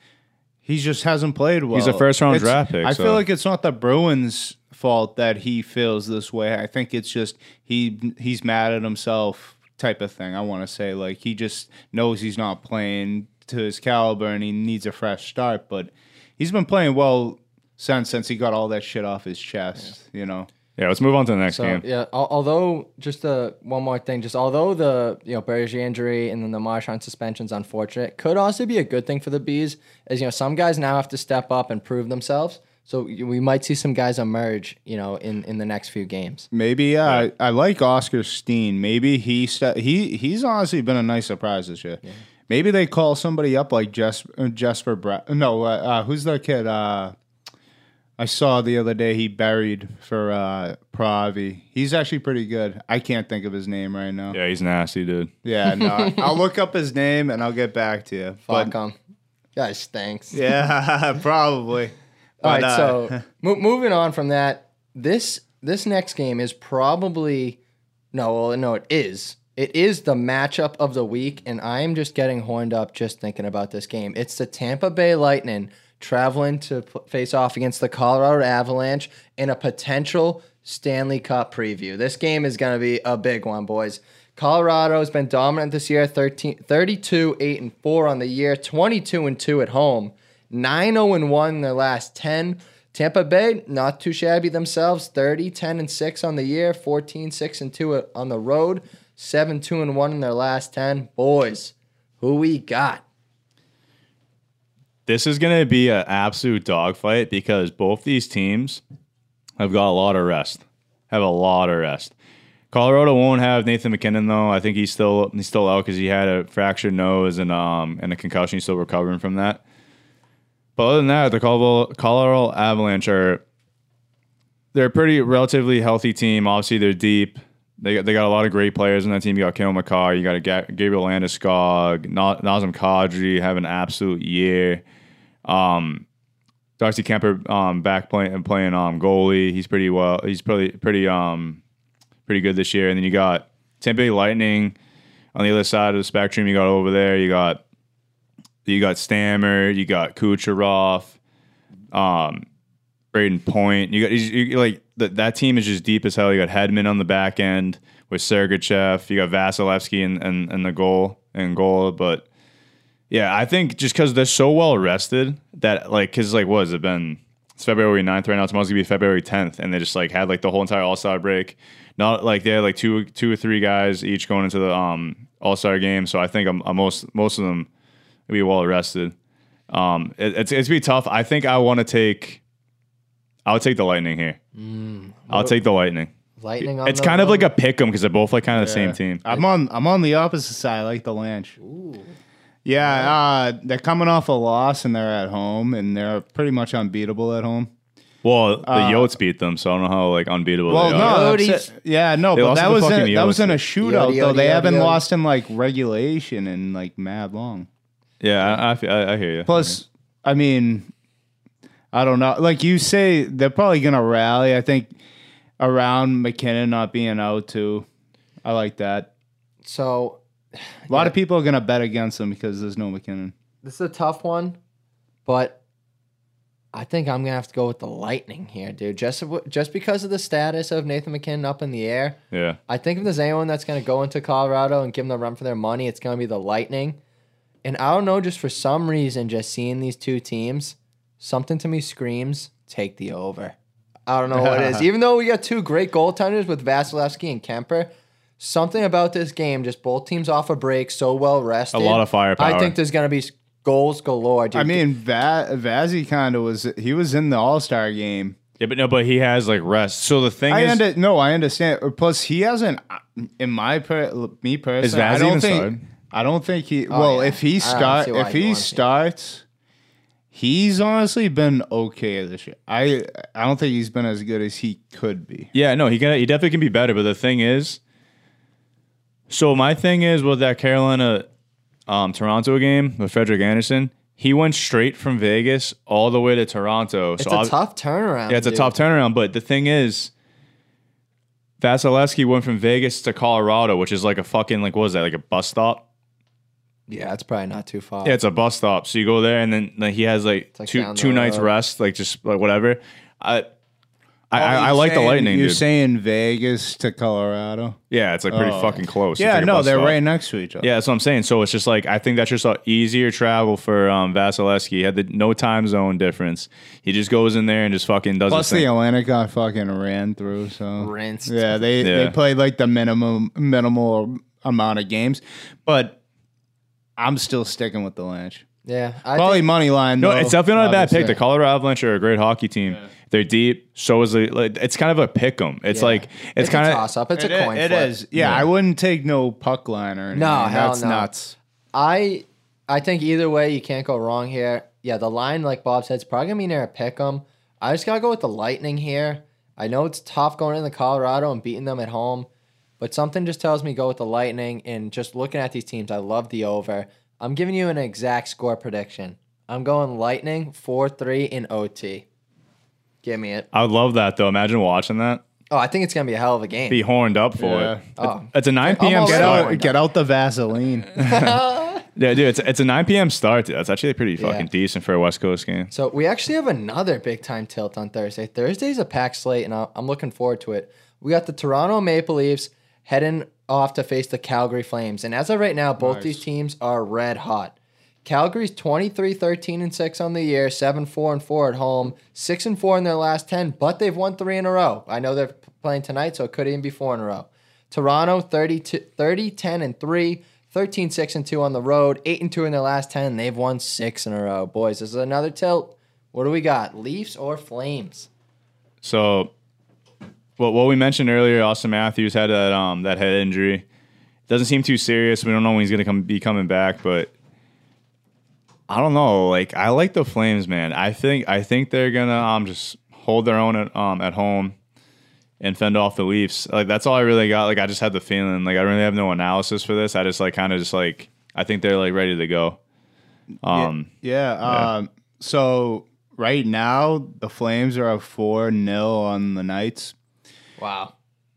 he just hasn't played well. He's a first round it's, draft pick. I so. feel like it's not the Bruins' fault that he feels this way. I think it's just he he's mad at himself. Type of thing. I want to say like he just knows he's not playing to his caliber and he needs a fresh start, but he's been playing well since since he got all that shit off his chest, yeah. you know. Yeah, let's move on to the next so, game. Yeah, although just uh, one more thing, just although the you know Bergier injury and then the Marchand suspension's unfortunate, could also be a good thing for the Bees, as you know some guys now have to step up and prove themselves. So we might see some guys emerge, you know, in, in the next few games. Maybe yeah, right. I, I like Oscar Steen. Maybe he st- he he's honestly been a nice surprise this year. Yeah. Maybe they call somebody up like Jesper Jesper Bra- no, uh, uh, who's that kid? Uh, I saw the other day he buried for uh, Pravi. He's actually pretty good. I can't think of his name right now. Yeah, he's nasty, dude. Yeah, no. I'll look up his name and I'll get back to you. Fuck him. Guy stinks. Yeah, probably. All but, right, uh, so mo- moving on from that, this this next game is probably no, well, no, it is. It is the matchup of the week, and I am just getting horned up just thinking about this game. It's the Tampa Bay Lightning traveling to p- face off against the Colorado Avalanche in a potential Stanley Cup preview. This game is going to be a big one, boys. Colorado has been dominant this year, thirteen, thirty-two, eight and four on the year, twenty-two and two at home, nine oh and one in their last ten. Tampa Bay, not too shabby themselves, thirty, ten and six on the year, fourteen, six and two on the road, seven, two and one in their last ten. Boys, who we got? This is going to be an absolute dogfight because both these teams have got a lot of rest. Have a lot of rest. Colorado won't have Nathan McKinnon though. I think he's still he's still out because he had a fractured nose and um and a concussion. He's still recovering from that. But other than that, the Colorado Avalanche are they're a pretty relatively healthy team. Obviously, they're deep. They got, they got a lot of great players in that team. You got Kale McCarr, you got Ga- Gabriel Landeskog, Na- Nazem Kadri have an absolute year. Um, Darcy Kemper um, back playing and playing um, goalie. He's pretty well. He's pretty pretty um pretty good this year. And then you got Tampa Bay Lightning on the other side of the spectrum. You got over there. You got you got Stammer. You got Kucherov, um, Braden Point. You got you, you, like that. That team is just deep as hell. You got Hedman on the back end with Sergachev. You got Vasilevsky and and and the goal and goal, but. Yeah, I think just because they're so well rested that like, cause like what has it been? It's February ninth right now. Tomorrow's gonna be February tenth, and they just like had like the whole entire All-Star break. Not like they had like two, two or three guys each going into the um All-Star game. So I think I'm, I'm most most of them will be well rested. Um, it, it's it's gonna be tough. I think I want to take, I'll take the Lightning here. Mm, I'll take the Lightning. Lightning on it's kind road. Of like a pick 'em because they're both like kind of yeah. the same team. I'm on I'm on the opposite side. I like the Lanch. Ooh. Yeah, uh, they're coming off a loss, and they're at home, and they're pretty much unbeatable at home. Well, the uh, Yotes beat them, so I don't know how like unbeatable well, they are. Well, no, yeah, no, they but that was in, that was in a shootout, Yote, though. Yote, they Yote, haven't Yote. lost in like regulation and like mad long. Yeah, I, I, I hear you. Plus, I, hear you. I mean, I don't know. Like you say, they're probably gonna rally. I think around McKinnon not being out too. I like that. So. A lot yeah. of people are going to bet against them because there's no McKinnon. This is a tough one, but I think I'm going to have to go with the Lightning here, dude. Just just because of the status of Nathan McKinnon up in the air, yeah. I think if there's anyone that's going to go into Colorado and give them the run for their money, it's going to be the Lightning. And I don't know, just for some reason, just seeing these two teams, something to me screams, take the over. I don't know what it is. Even though we got two great goaltenders with Vasilevsky and Kemper, something about this game, just both teams off a break, so well rested. A lot of firepower. I think there's going to be goals galore. Dude. I mean, Va- Vazzy kind of was, he was in the All-Star game. Yeah, but no, but he has like rest. So the thing I is. Under, no, I understand. Plus, he hasn't, in my, per, me personally. Is Vazzy I don't even think, started? I don't think he, oh, well, yeah. if he, start, if he starts, he's honestly been okay this year. I, I don't think he's been as good as he could be. Yeah, no, he can, he definitely can be better. But the thing is. So my thing is with that Carolina um, Toronto game with Frederik Andersen, he went straight from Vegas all the way to Toronto. It's so a ob- tough turnaround. Yeah, it's dude. a tough turnaround. But the thing is, Vasilevsky went from Vegas to Colorado, which is like a fucking, like, what was that, like a bus stop? Yeah, it's probably not too far. Yeah, it's a bus stop. So you go there and then like, he has like, like two two nights road. rest, like just like whatever. I I, I like saying, the Lightning, you're dude. saying Vegas to Colorado? Yeah, it's like pretty oh. fucking close. Yeah, no, they're stop. right next to each other. Yeah, that's what I'm saying. So it's just like, I think that's just an easier travel for um, Vasilevsky. He had the, no time zone difference. He just goes in there and just fucking does Plus, his thing. The Atlantic got fucking ran through. So Rinsed. Yeah, they, yeah, they played like the minimum minimal amount of games. But I'm still sticking with the Lynch. Yeah, I probably think, money line. No, though, it's definitely not a bad pick. The Colorado Avalanche are a great hockey team. Yeah. They're deep. So is the, like, it's kind of a pick 'em. It's yeah. like it's, it's kind of toss up. It's it a coin is, flip. It is. Yeah, yeah, I wouldn't take no puck line or anything. No, hell That's no. nuts. I I think either way you can't go wrong here. Yeah, the line, like Bob said, is probably gonna be near a pick 'em. I just gotta go with the Lightning here. I know it's tough going into Colorado and beating them at home, but something just tells me go with the Lightning. And just looking at these teams, I love the over. I'm giving you an exact score prediction. I'm going Lightning, four three in O T. Give me it. I would love that, though. Imagine watching that. Oh, I think it's going to be a hell of a game. Be horned up for yeah. it. Oh. It's a nine p.m. Get out, get out the Vaseline. yeah, dude, it's, it's a nine p.m. start. Dude. That's actually pretty fucking yeah. decent for a West Coast game. So we actually have another big-time tilt on Thursday. Thursday's a packed slate, and I'm looking forward to it. We got the Toronto Maple Leafs heading off to face the Calgary Flames. And as of right now, both nice. these teams are red hot. Calgary's twenty-three, thirteen, and six on the year, seven, four, and four at home, six and four in their last ten, but they've won three in a row. I know they're playing tonight, so it could even be four in a row. Toronto, thirty, ten, and three, thirteen, six, and two on the road, eight and two in their last ten, and they've won six in a row. Boys, this is another tilt. What do we got? Leafs or Flames? So... Well, what we mentioned earlier, Auston Matthews had that um, that head injury. Doesn't seem too serious. We don't know when he's going to come be coming back, but I don't know. Like I like the Flames, man. I think I think they're gonna um just hold their own at um at home and fend off the Leafs. Like that's all I really got. Like I just had the feeling. Like I really have no analysis for this. I just like kind of just like I think they're like ready to go. Um. Yeah. yeah, yeah. Um. So right now the Flames are up four nil on the Knights. Wow,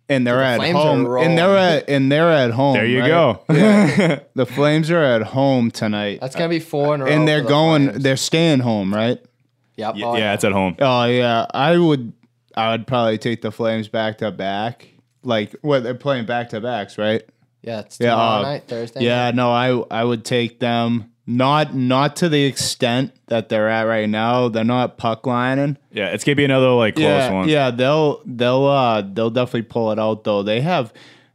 and they're at home, and they're at and they're at home. There you right? go. Yeah. The Flames are at home tonight. That's gonna be four in a row. And they're going, Flames. they're staying home, right? Yep. Y- oh, yeah, yeah, it's at home. Oh yeah, I would, I would probably take the Flames back to back. Like, well, they're playing back to backs, right? Yeah, it's tomorrow yeah, uh, night, Thursday. Yeah, night. no, I I would take them. Not not to the extent that they're at right now. They're not puck lining. Yeah, it's gonna be another like close yeah, one. Yeah, they'll they'll uh they'll definitely pull it out though. They have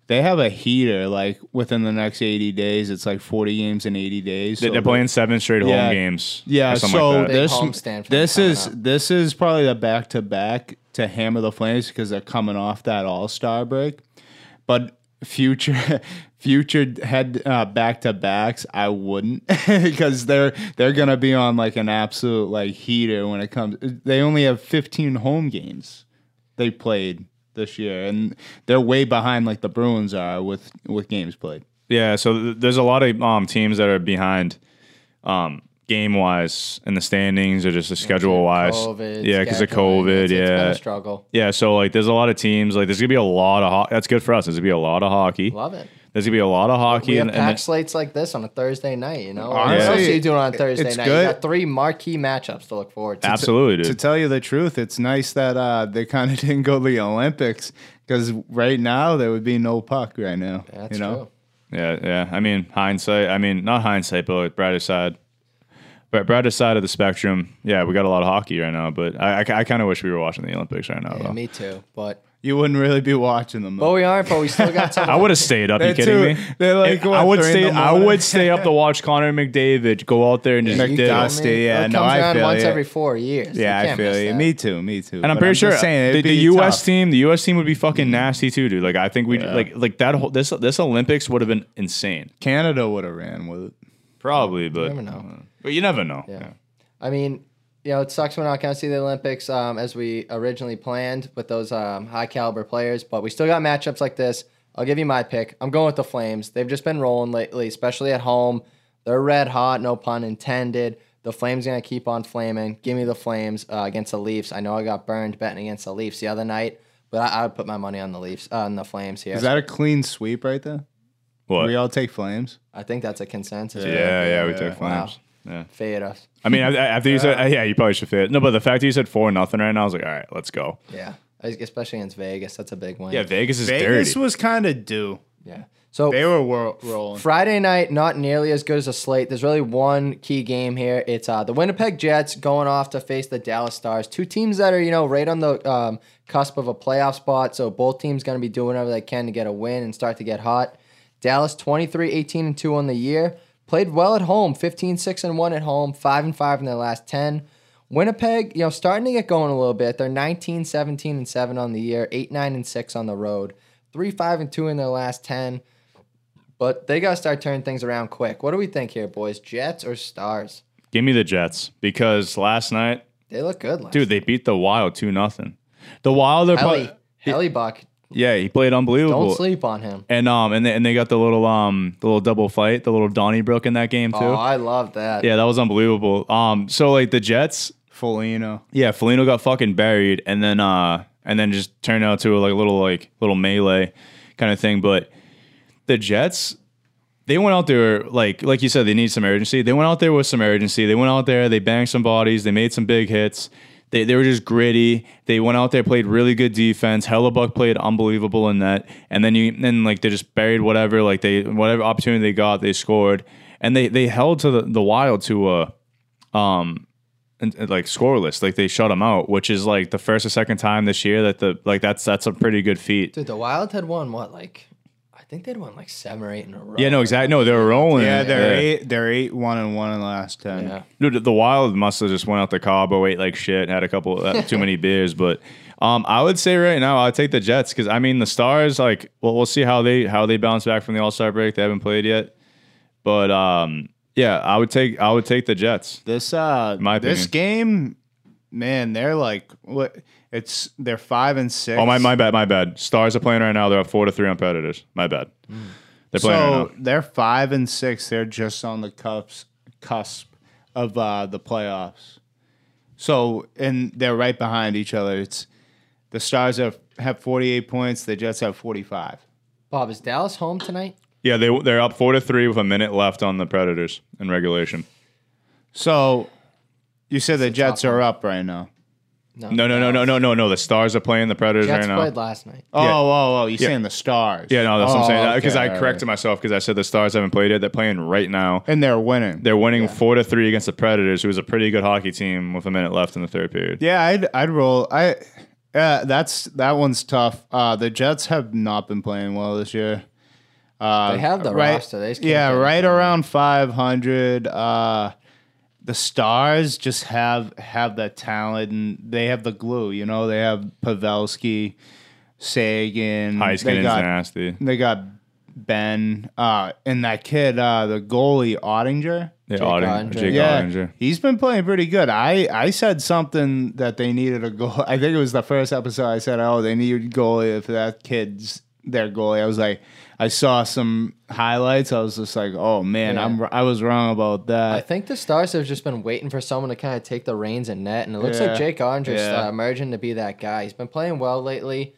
they have a heater like within the next eighty days. It's like forty games in eighty days. So they're, they're playing seven straight yeah, home games. Yeah, so like this this is out. this is probably the back to back to hammer the Flames because they're coming off that All-Star break, but. Future, future head uh, back to backs. I wouldn't because they're they're gonna be on like an absolute like heater when it comes. They only have fifteen home games they played this year, and they're way behind like the Bruins are with with games played. Yeah, so th- there's a lot of um teams that are behind, um game wise in the standings or just the schedule wise. COVID, yeah, because of COVID. It's, yeah, it's been a struggle. Yeah, so like there's a lot of teams. Like there's gonna be a lot of. Ho- that's good for us. There's gonna be a lot of hockey. Love it. There's gonna be a lot of hockey. We have and, packed and slates like this on a Thursday night. You know, honestly, what else are you doing on Thursday it's night? Good. You got three marquee matchups to look forward to. Absolutely. To, to tell you the truth, it's nice that uh, they kind of didn't go to the Olympics because right now there would be no puck right now. That's you know? true. Yeah, yeah. I mean, hindsight. I mean, not hindsight, but like brighter side. But brighter side of the spectrum, yeah, we got a lot of hockey right now. But I, I, I kind of wish we were watching the Olympics right now. Yeah, though. Me too. But you wouldn't really be watching them. Though. But we aren't. But we still got time. I would have stayed up. Are you kidding too, me? They're like, what, I would stay. I would stay up to watch Connor McDavid go out there and just dusty. Yeah, it no, comes I around feel once yeah. every four years. Yeah, I feel you. That. Me too. Me too. And I'm but pretty I'm sure saying, the, the U S tough. team, the U S team would be fucking nasty too, dude. Like I think we yeah. like like that whole this this Olympics would have been insane. Canada would have ran with it. Probably, but you never know. But you never know. Yeah. yeah. I mean, you know, it sucks we're not going to see the Olympics um, as we originally planned with those um, high-caliber players, but we still got matchups like this. I'll give you my pick. I'm going with the Flames. They've just been rolling lately, especially at home. They're red hot, no pun intended. The Flames going to keep on flaming. Give me the Flames uh, against the Leafs. I know I got burned betting against the Leafs the other night, but I, I would put my money on the Leafs, uh, on the Flames here. Is that a clean sweep right there? What? We all take Flames? I think that's a consensus. Yeah, yeah, yeah we take Flames. Wow. Yeah. Fade us. I mean, after you said, yeah, you probably should fade. No, but the fact that you said four nothing right now, I was like, all right, let's go. Yeah. especially against Vegas. That's a big win. Yeah, Vegas is Vegas dirty. Vegas was kind of due. Yeah. So they were wor- rolling. Friday night, not nearly as good as a slate. There's really one key game here. It's uh, the Winnipeg Jets going off to face the Dallas Stars. Two teams that are, you know, right on the um, cusp of a playoff spot. So both teams going to be doing whatever they can to get a win and start to get hot. Dallas twenty-three, eighteen, and two on the year. Played well at home, fifteen, six, and one at home, five and five in their last ten. Winnipeg, you know, starting to get going a little bit. They're nineteen, seventeen, and seven on the year, eight, nine, and six on the road. three, five, and two in their last ten. But they got to start turning things around quick. What do we think here, boys? Jets or Stars? Give me the Jets because last night... They look good last Dude, night. They beat the Wild two nothing. The Wild... Hellebuck. Hellebuck. Yeah, he played unbelievable. Don't sleep on him. And um, and they, and they got the little um, the little double fight, the little Donnybrook in that game, too. Oh, I love that. Yeah, that was unbelievable. Um, So, like, the Jets... Foligno. Yeah, Foligno got fucking buried and then uh, and then just turned out to, like, a little, like, little melee kind of thing, but... The Jets, they went out there, like like you said, they need some urgency. They went out there with some urgency. They went out there, they banged some bodies, they made some big hits. They they were just gritty. They went out there, played really good defense. Hellebuck played unbelievable in that. And then you then like they just buried whatever, like they whatever opportunity they got, they scored. And they they held to the, the Wild to a um and, and like scoreless, like they shut them out, which is like the first or second time this year that the like that's that's a pretty good feat. Dude, the Wild had won what like I think they'd won like seven or eight in a row. Yeah, no, exactly. No, they were rolling. Yeah, they're yeah. eight. They're eight, one and one in the last ten. Yeah. Dude, the Wild must have just went out to Cabo, ate like shit, had a couple uh, too many beers. But um, I would say right now I'd take the Jets because I mean the Stars. Like, well, we'll see how they how they bounce back from the All-Star break. They haven't played yet, but um, yeah, I would take I would take the Jets. This uh, my this opinion. Game, man, they're like what. It's they're five and six. Oh my, my bad, my bad. Stars are playing right now. They're up four to three on Predators. My bad. Mm. They're playing so right now. They're five and six. They're just on the cups, cusp of uh, the playoffs. So and they're right behind each other. It's the Stars have, have forty eight points. The Jets have forty five. Bob, is Dallas home tonight? Yeah, they they're up four to three with a minute left on the Predators in regulation. So you said the Jets are up right now. No, no, no, no, no, no, no, no. The Stars are playing the Predators Jets right now. Jets played last night. Oh, yeah. oh, oh. You're yeah. saying the Stars. Yeah, no, that's oh, what I'm saying. Because okay, I right, corrected right. myself because I said the Stars haven't played yet. They're playing right now. And they're winning. They're winning yeah. four to three against the Predators, who is a pretty good hockey team with a minute left in the third period. Yeah, I'd I'd roll. I uh, that's that one's tough. Uh, the Jets have not been playing well this year. Uh, they have the right, roster. They just can't yeah, right around five hundred. Uh The Stars just have have that talent, and they have the glue. You know, they have Pavelski, Sagan. Heiskanen is nasty. They got Ben uh, and that kid, uh, the goalie, Ottinger. Yeah, Jake Ottinger. Jake yeah, Ottinger. He's been playing pretty good. I, I said something that they needed a goal. I think it was the first episode I said, oh, they need goalie if that kid's their goalie. I was like, I saw some highlights. I was just like, oh man, yeah. I'm I was wrong about that. I think the Stars have just been waiting for someone to kind of take the reins in net, and it looks yeah. like Jake Ottinger's yeah. uh, emerging to be that guy. He's been playing well lately.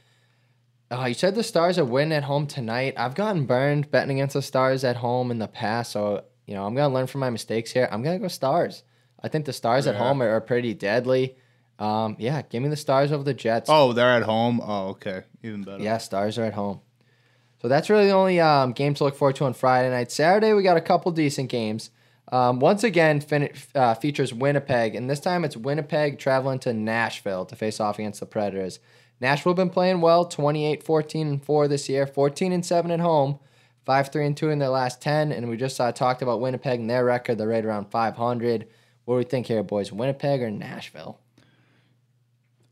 Uh, you said the Stars are winning at home tonight. I've gotten burned betting against the Stars at home in the past, so you know I'm gonna learn from my mistakes here. I'm gonna go Stars. I think the Stars yeah. at home are, are pretty deadly. Um, yeah, give me the Stars over the Jets. Oh, they're at home? Oh, okay. Even better. Yeah, Stars are at home. So that's really the only um, game to look forward to on Friday night. Saturday, we got a couple decent games. Um, once again, fin- uh, features Winnipeg, and this time it's Winnipeg traveling to Nashville to face off against the Predators. Nashville have been playing well, twenty-eight, fourteen, and four this year, fourteen and seven at home, five, three, and two in their last ten, and we just uh, talked about Winnipeg and their record. They're right around five hundred. What do we think here, boys? Winnipeg or Nashville?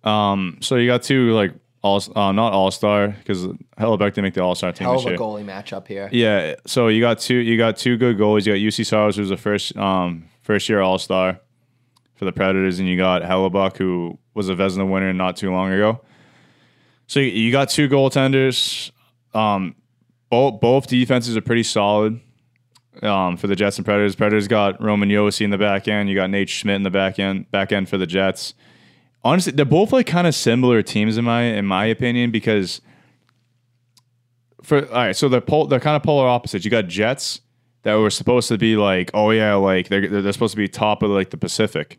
Um, so you got two like all uh, not all star because Hellebuck didn't make the all star team. Hell of this year. A goalie matchup here. Yeah, so you got two you got two good goalies. You got U C Saros, who's the first um first year all star for the Predators, and you got Hellebuck, who was a Vezina winner not too long ago. So you, you got two goaltenders. Um, both both defenses are pretty solid. Um, for the Jets and Predators, Predators got Roman Josi in the back end. You got Nate Schmidt in the back end back end for the Jets. Honestly, they're both like kind of similar teams in my in my opinion because for all right, so they're pol- they're kind of polar opposites. You got Jets that were supposed to be like, oh yeah, like they're they're supposed to be top of like the Pacific,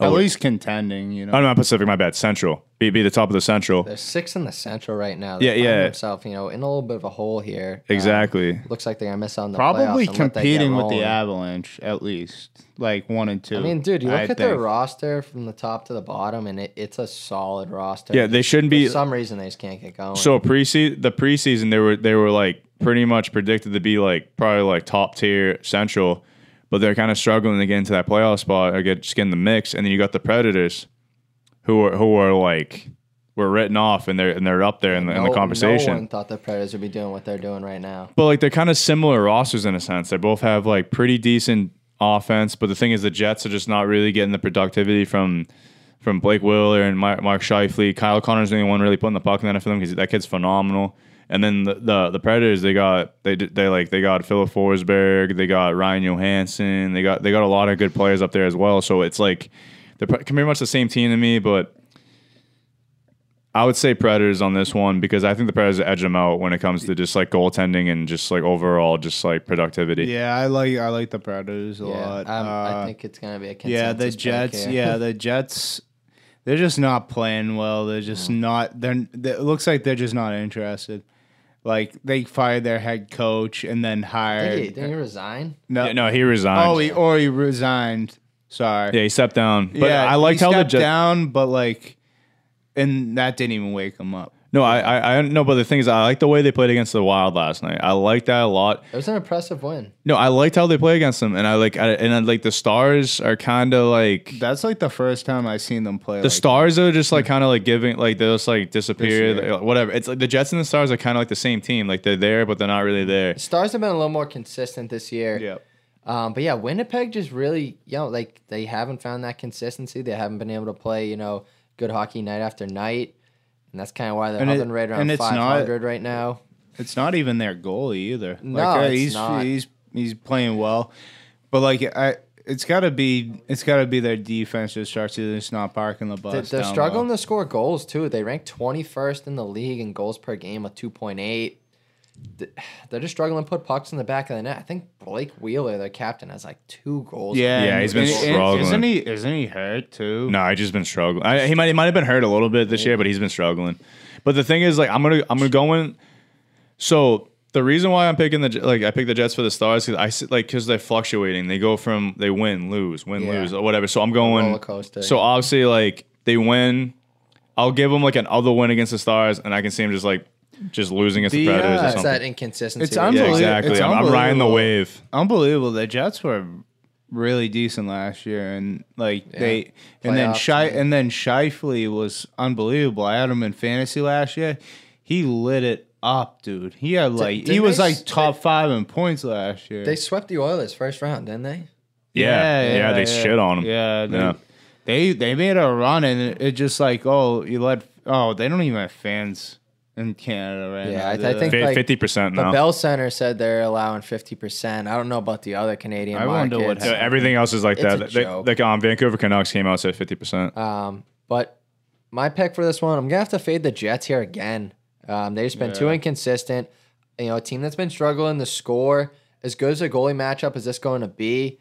At oh, least contending, you know. Oh, no, Pacific, my bad. Central. Be, be the top of the Central. There's six in the Central right now. Yeah, yeah. Himself, you know, in a little bit of a hole here. Exactly. Um, looks like they're going to miss out on the Probably playoffs. Probably competing with the Avalanche, at least. Like, one and two. I mean, dude, you look I at think. their roster from the top to the bottom, and it, it's a solid roster. Yeah, they shouldn't be. For some reason, they just can't get going. So, pre-se- the preseason, they were, they were, like, pretty much predicted to be, like, probably, like, top-tier Central. But they're kind of struggling to get into that playoff spot or get just get in the mix, and then you got the Predators, who are who are like were written off, and they're and they're up there in the, no, in the conversation. No one thought the Predators would be doing what they're doing right now. But like they're kind of similar rosters in a sense. They both have like pretty decent offense, but the thing is the Jets are just not really getting the productivity from from Blake Wheeler and Mark Scheifele. Kyle Connor's the only one really putting the puck in the net for them because that kid's phenomenal. And then the, the the Predators, they got they they like they got Philip Forsberg, they got Ryan Johansson, they got they got a lot of good players up there as well. So it's like they're pretty much the same team to me, but I would say Predators on this one because I think the Predators edge them out when it comes to just like goaltending and just like overall just like productivity. Yeah, I like I like the Predators a yeah, lot. Um, uh, I think it's gonna be a consensus. Yeah, the Jets. Yeah, the Jets. They're just not playing well. They're just mm. not. They're. They, it looks like they're just not interested. Like, they fired their head coach and then hired... Did he, did he resign? No, yeah, no, he resigned. Oh, he, or he resigned. Sorry. Yeah, he stepped down. But yeah, I liked how the... He stepped down, but, like... And that didn't even wake him up. No, I, I, I no, but the thing is, I like the way they played against the Wild last night. I liked that a lot. It was an impressive win. No, I liked how they played against them, and I like, I, and I, like the Stars are kind of like. That's like the first time I've seen them play. The like Stars that. are just like kind of like giving, like they just like disappear, like, whatever. It's like the Jets and the Stars are kind of like the same team. Like they're there, but they're not really there. The Stars have been a little more consistent this year. Yep. Um, but yeah, Winnipeg just really, you know, like they haven't found that consistency. They haven't been able to play, you know, good hockey night after night. And that's kind of why they're hovering right around five hundred not, right now. It's not even their goalie either. No, like, uh, he's, it's not. He's he's playing well, but like I, it's gotta be it's gotta be their defensive structure that's not parking the bus. They're, they're struggling low. to score goals too. They rank twenty-first in the league in goals per game with two point eight. They're just struggling to put pucks in the back of the net. I think Blake Wheeler, their captain, has like two goals. Yeah, yeah, he's been and, struggling. Isn't he? Isn't he hurt too? No, he's just been struggling. I, he might, he might have been hurt a little bit this year, but he's been struggling. But the thing is, like, I'm gonna, I'm gonna go in. So the reason why I'm picking the, like, I picked the Jets for the Stars because I like because they're fluctuating. They go from they win, lose, win, yeah. lose, or whatever. So I'm going roller coaster. So obviously, like, they win. I'll give them like an other win against the Stars, and I can see them just like. Just losing against the, the Predators. Uh, or something. It's that inconsistency. It's unbelievable. Yeah, exactly. It's I'm, unbelievable. I'm riding the wave. Unbelievable. The Jets were really decent last year, and like yeah. they, Playoffs, and then Shai, and then Scheifele was unbelievable. I had him in fantasy last year. He lit it up, dude. He had like did, he was like top they, five in points last year. They swept the Oilers first round, didn't they? Yeah, yeah, yeah, yeah they yeah. shit on them. Yeah, they, yeah. They they made a run, and it just like oh you let oh they don't even have fans. In Canada, right? Yeah, now. I, I think fifty percent. Like, the Bell Center said they're allowing fifty percent. I don't know about the other Canadian. I wonder what happened. Everything else is like it's that. Like um, Vancouver Canucks came out said fifty percent. Um, but my pick for this one, I'm gonna have to fade the Jets here again. Um, they've just been yeah. too inconsistent. You know, a team that's been struggling to score. As good as a goalie matchup is this going to be?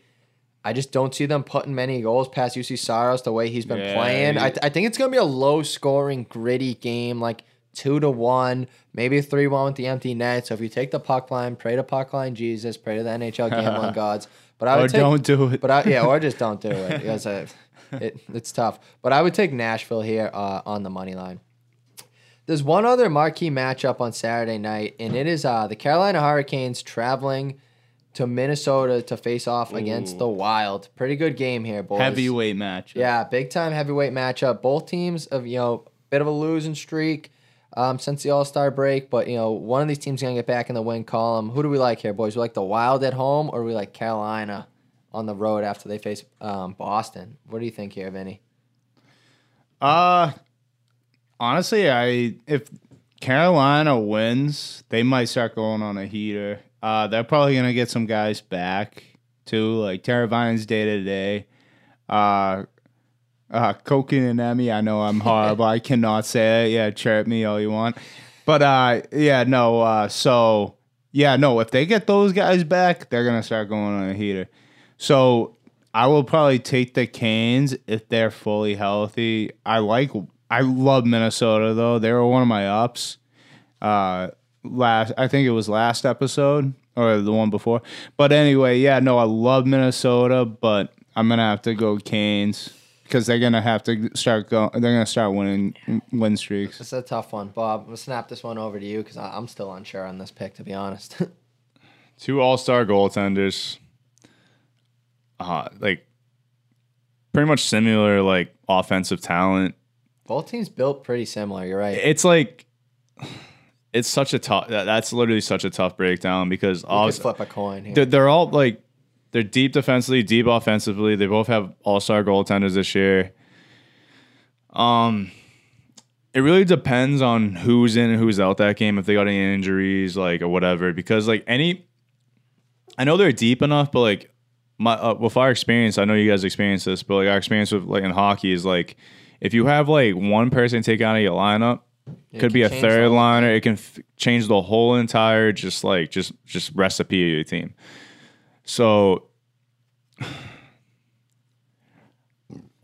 I just don't see them putting many goals past U C Saros the way he's been yeah, playing. He, I th- I think it's gonna be a low scoring, gritty game. Like. Two to one, maybe three one with the empty net. So if you take the puck line, pray to puck line Jesus, pray to the N H L gambling gods. But I would or take, don't do it. But I, yeah, or just don't do it because I, it it's tough. But I would take Nashville here uh, on the money line. There's one other marquee matchup on Saturday night, and it is uh, the Carolina Hurricanes traveling to Minnesota to face off Ooh. against the Wild. Pretty good game here, boys. Heavyweight matchup. Yeah, big time heavyweight matchup. Both teams of you know bit of a losing streak. Um, since the All-Star break, but you know, one of these teams gonna get back in the win column. Who do we like here, boys? We like the Wild at home, or we like Carolina on the road after they face um, Boston? What do you think here, Vinny? Uh honestly, I if Carolina wins, they might start going on a heater. Uh, they're probably gonna get some guys back too, like Teravainen's day to day. Uh. Uh, Kotkaniemi, I know I'm horrible. I cannot say it. Yeah, chirp me all you want. But, uh, yeah, no. Uh, so, yeah, no, if they get those guys back, they're going to start going on a heater. So, I will probably take the Canes if they're fully healthy. I like, I love Minnesota though. They were one of my ups. Uh, last, I think it was last episode or the one before. But anyway, yeah, no, I love Minnesota, but I'm gonna have to go Canes because they're gonna have to start going. They're gonna start winning win streaks. It's a tough one, Bob. I'm gonna snap this one over to you because I'm still unsure on this pick, to be honest. Two All-Star goaltenders. Uh, like pretty much similar, like offensive talent. Both teams built pretty similar. You're right. It's like it's such a tough. That's literally such a tough breakdown because we could flip a coin here. They're, they're all like they're deep defensively, deep offensively. They both have all-star goaltenders this year. Um, it really depends on who's in and who's out that game. If they got any injuries, like or whatever, because like any, I know they're deep enough, but like. My uh, with our experience, I know you guys experience this, but like our experience with like in hockey is like if you have like one person take out of your lineup, it could be a third liner, it can f- change the whole entire just like just just recipe of your team. So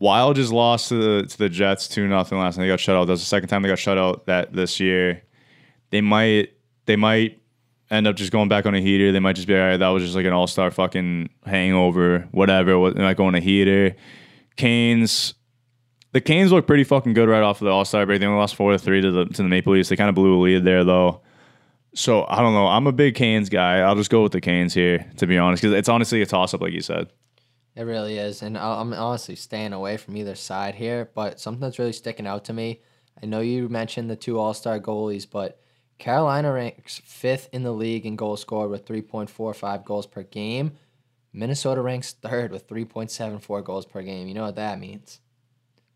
Wild just lost to the to the Jets two nothing last night. They got shut out. That was the second time they got shut out that this year. They might they might. end up just going back on a heater. They might just be all right. That was just like an all-star fucking hangover, whatever. They're not going to heater. Canes, the Canes look pretty fucking good right off of the all-star break. They only lost four to three to the to the Maple Leafs. They kind of blew a lead there though. So I don't know. I'm a big Canes guy. I'll just go with the Canes here, to be honest, because it's honestly a toss-up, like you said. It really is, and I'm honestly staying away from either side here. But something that's really sticking out to me. I know you mentioned the two all-star goalies, but Carolina ranks fifth in the league in goals scored with three point four five goals per game. Minnesota ranks third with three point seven four goals per game. You know what that means?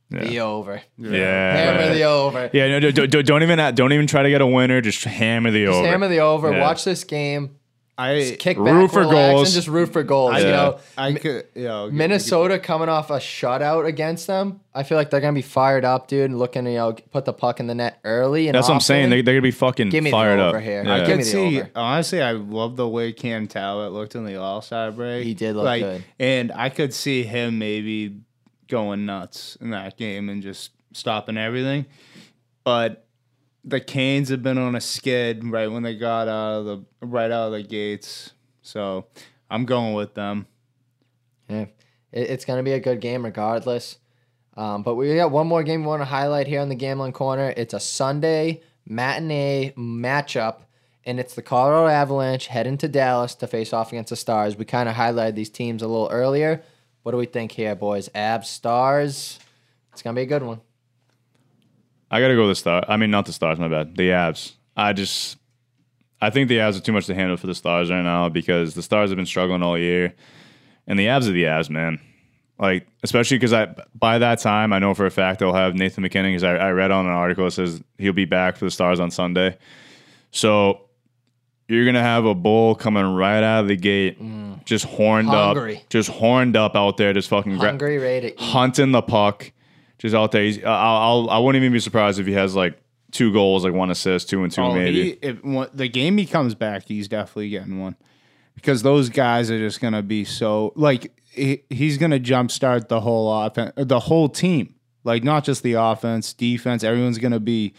Yeah. The over. Yeah. Hammer yeah. the over. Yeah, no, don't, don't, don't, even, don't even try to get a winner. Just hammer the just over. Just hammer the over. Yeah. Watch this game. I kick back, root for goals. And just root for goals. I, you know, I could, you know, Minnesota get, get, coming off a shutout against them. I feel like they're gonna be fired up, dude. Looking to you know put the puck in the net early. And that's what I'm saying. They, they're gonna be fucking give me fired the over up here. Yeah. I could see. Over. Honestly, I love the way Cam Talbot looked in the All-Star break. He did look like, good, and I could see him maybe going nuts in that game and just stopping everything. But the Canes have been on a skid right when they got out of the right out of the gates, so I'm going with them. Yeah, it, it's gonna be a good game regardless. Um, but we got one more game we want to highlight here on the Gambling Corner. It's a Sunday matinee matchup, and it's the Colorado Avalanche heading to Dallas to face off against the Stars. We kind of highlighted these teams a little earlier. What do we think here, boys? Avs, Stars. It's gonna be a good one. I got to go with the Stars. I mean, not the Stars, my bad. The Avs. I just, I think the Avs are too much to handle for the Stars right now because the Stars have been struggling all year. And the Avs are the Avs, man. Like, especially because I by that time, I know for a fact they'll have Nathan McKinnon because I, I read on an article that says he'll be back for the Stars on Sunday. So you're going to have a bull coming right out of the gate, mm. just horned Hungry. up. Just horned up out there, just fucking Hungry, gra- ready to eat. hunting the puck. Just out there, I'll, I'll, I wouldn't even be surprised if he has like two goals, like one assist, two and two oh, maybe. He, if one, the game he comes back, he's definitely getting one because those guys are just gonna be so like he, he's gonna jumpstart the whole offense, the whole team, like not just the offense, defense. Everyone's gonna be,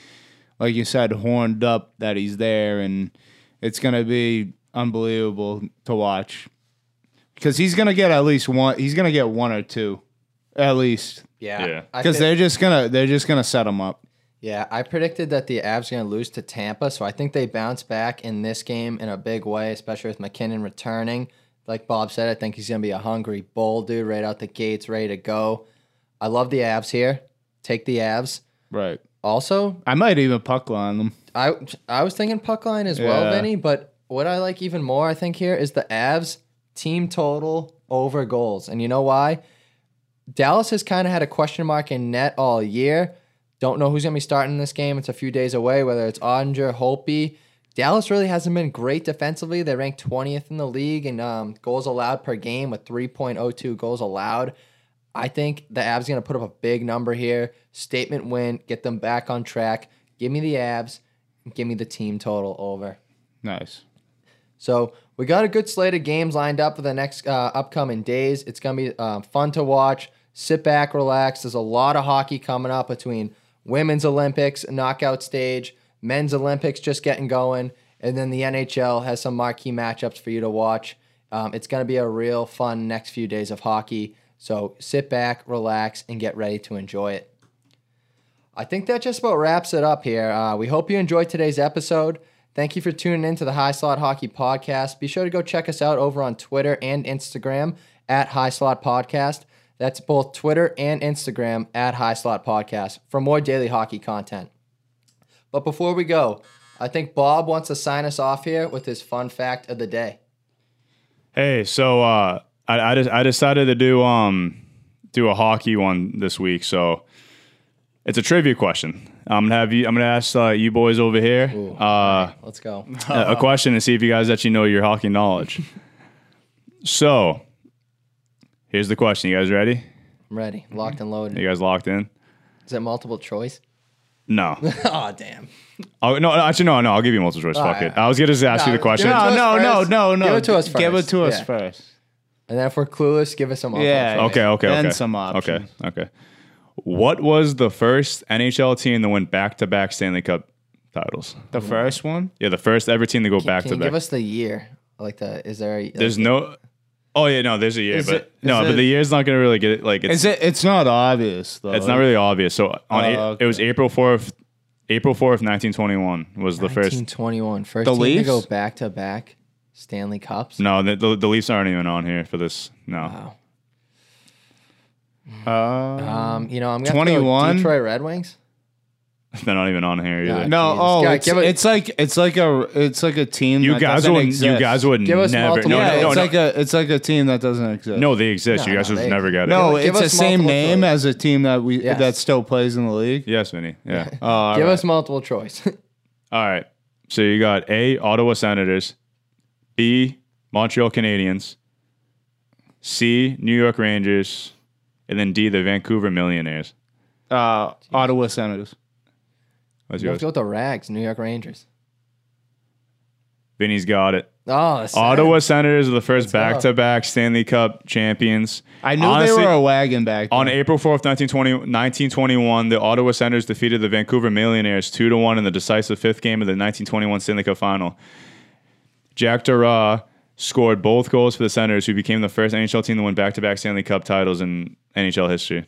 like you said, horned up that he's there, and it's gonna be unbelievable to watch because he's gonna get at least one. He's gonna get one or two, at least. Yeah, because yeah. they're just gonna they're just gonna set them up. Yeah, I predicted that the Avs are gonna lose to Tampa, so I think they bounce back in this game in a big way, especially with McKinnon returning. Like Bob said, I think he's gonna be a hungry bull, dude, right out the gates, ready to go. I love the Avs here. Take the Avs. Right. Also, I might even puck line them. I I was thinking puck line as yeah. well, Vinny. But what I like even more, I think here is the Avs team total over goals, and you know why? Dallas has kind of had a question mark in net all year. Don't know who's going to be starting this game. It's a few days away, whether it's Ottinger, Holtby. Dallas really hasn't been great defensively. They ranked twentieth in the league in um, goals allowed per game with three point oh two goals allowed. I think the Avs are going to put up a big number here. Statement win, get them back on track. Give me the Avs, give me the team total over. Nice. So we got a good slate of games lined up for the next uh, upcoming days. It's going to be uh, fun to watch. Sit back, relax. There's a lot of hockey coming up between Women's Olympics, knockout stage, Men's Olympics just getting going, and then the N H L has some marquee matchups for you to watch. Um, it's going to be a real fun next few days of hockey. So sit back, relax, and get ready to enjoy it. I think that just about wraps it up here. Uh, we hope you enjoyed today's episode. Thank you for tuning in to the High Slot Hockey Podcast. Be sure to go check us out over on Twitter and Instagram at High Slot Podcast. That's both Twitter and Instagram at High Slot Podcast for more daily hockey content. But before we go, I think Bob wants to sign us off here with his fun fact of the day. Hey, so uh, I I, just, I decided to do um do a hockey one this week. So it's a trivia question. I'm gonna have you. I'm gonna ask uh, you boys over here. Ooh, uh, right, let's go. A, a question to see if you guys actually know your hockey knowledge. So here's the question. You guys ready? I'm ready. Locked and loaded. You guys locked in? Is it multiple choice? No. Oh, damn. I'll, no, actually, no, no. I'll give you multiple choice. All Fuck right, it. Right. I was going to ask no, you the question. No, no, no, no, no. Give it to us first. Give it to us yeah. first. And then if we're clueless, give us some options. Yeah. Okay, okay, okay. And some options. Okay, okay. What was the first N H L team that went back-to-back Stanley Cup titles? The first one? Yeah, the first ever team to go back-to-back. Can, can back. you give us the year? Like, the is there a... Like There's no... Oh, yeah, no, there's a year, is but it, no, it, but the year's not going to really get it. Like, it's, is it, it's not obvious, though. It's not really obvious. So on uh, a, okay. it was April fourth, April fourth, nineteen twenty-one was the first. nineteen twenty-one, first the team Leafs? to go back-to-back Stanley Cups. No, the, the, the Leafs aren't even on here for this. No. Wow. Um, um, you know, I'm going to go Detroit Red Wings. They're not even on here either. No, Jesus. oh, God, it's, a, it's like it's like a it's like a team. You that guys doesn't would exist. you guys would give us never. No, yeah, no, no, it's no. like a it's like a team that doesn't exist. No, they exist. No, you guys no, would never get it. No, it's the same name choice. as a team that we yes. that still plays in the league. Yes, Vinny. Yeah. uh, give right. us multiple choice. All right. So you got A, Ottawa Senators, B, Montreal Canadiens, C, New York Rangers, and then D, the Vancouver Millionaires. Uh, Ottawa Senators. Let's go with the Rags, New York Rangers. Vinny's got it. Oh, Ottawa Senators are the first back-to-back Stanley Cup champions. I knew Honestly, they were a wagon back then. On April fourth, nineteen twenty, nineteen twenty-one, the Ottawa Senators defeated the Vancouver Millionaires two to one in the decisive fifth game of the nineteen twenty-one Stanley Cup Final. Jack Eichel scored both goals for the Senators, who became the first N H L team to win back-to-back Stanley Cup titles in N H L history.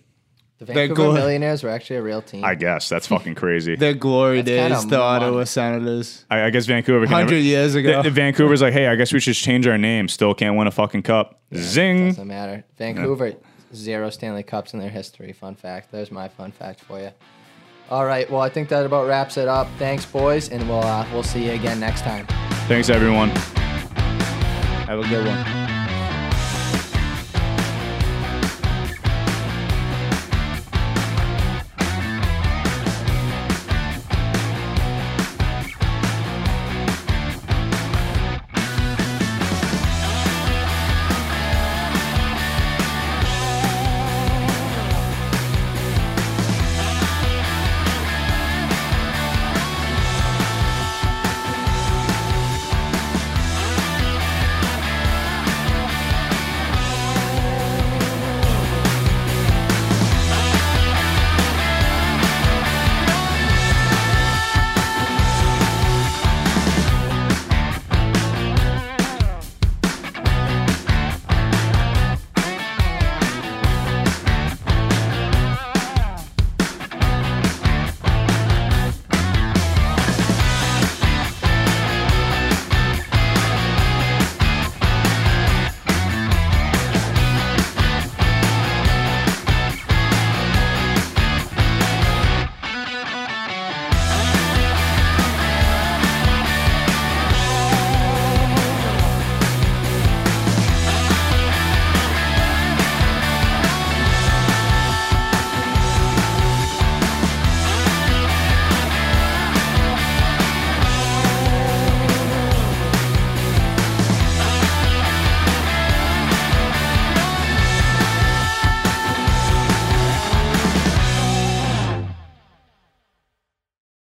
The Vancouver gl- Millionaires were actually a real team. I guess. That's fucking crazy. Their glory days, the Ottawa Senators. I, I guess Vancouver... one hundred never, years ago. The, the Vancouver's like, hey, I guess we should change our name. Still can't win a fucking cup. Yeah, Zing! Doesn't matter. Vancouver, yeah. zero Stanley Cups in their history. Fun fact. There's my fun fact for you. All right. Well, I think that about wraps it up. Thanks, boys, and we'll, uh, we'll see you again next time. Thanks, everyone. Have a good one.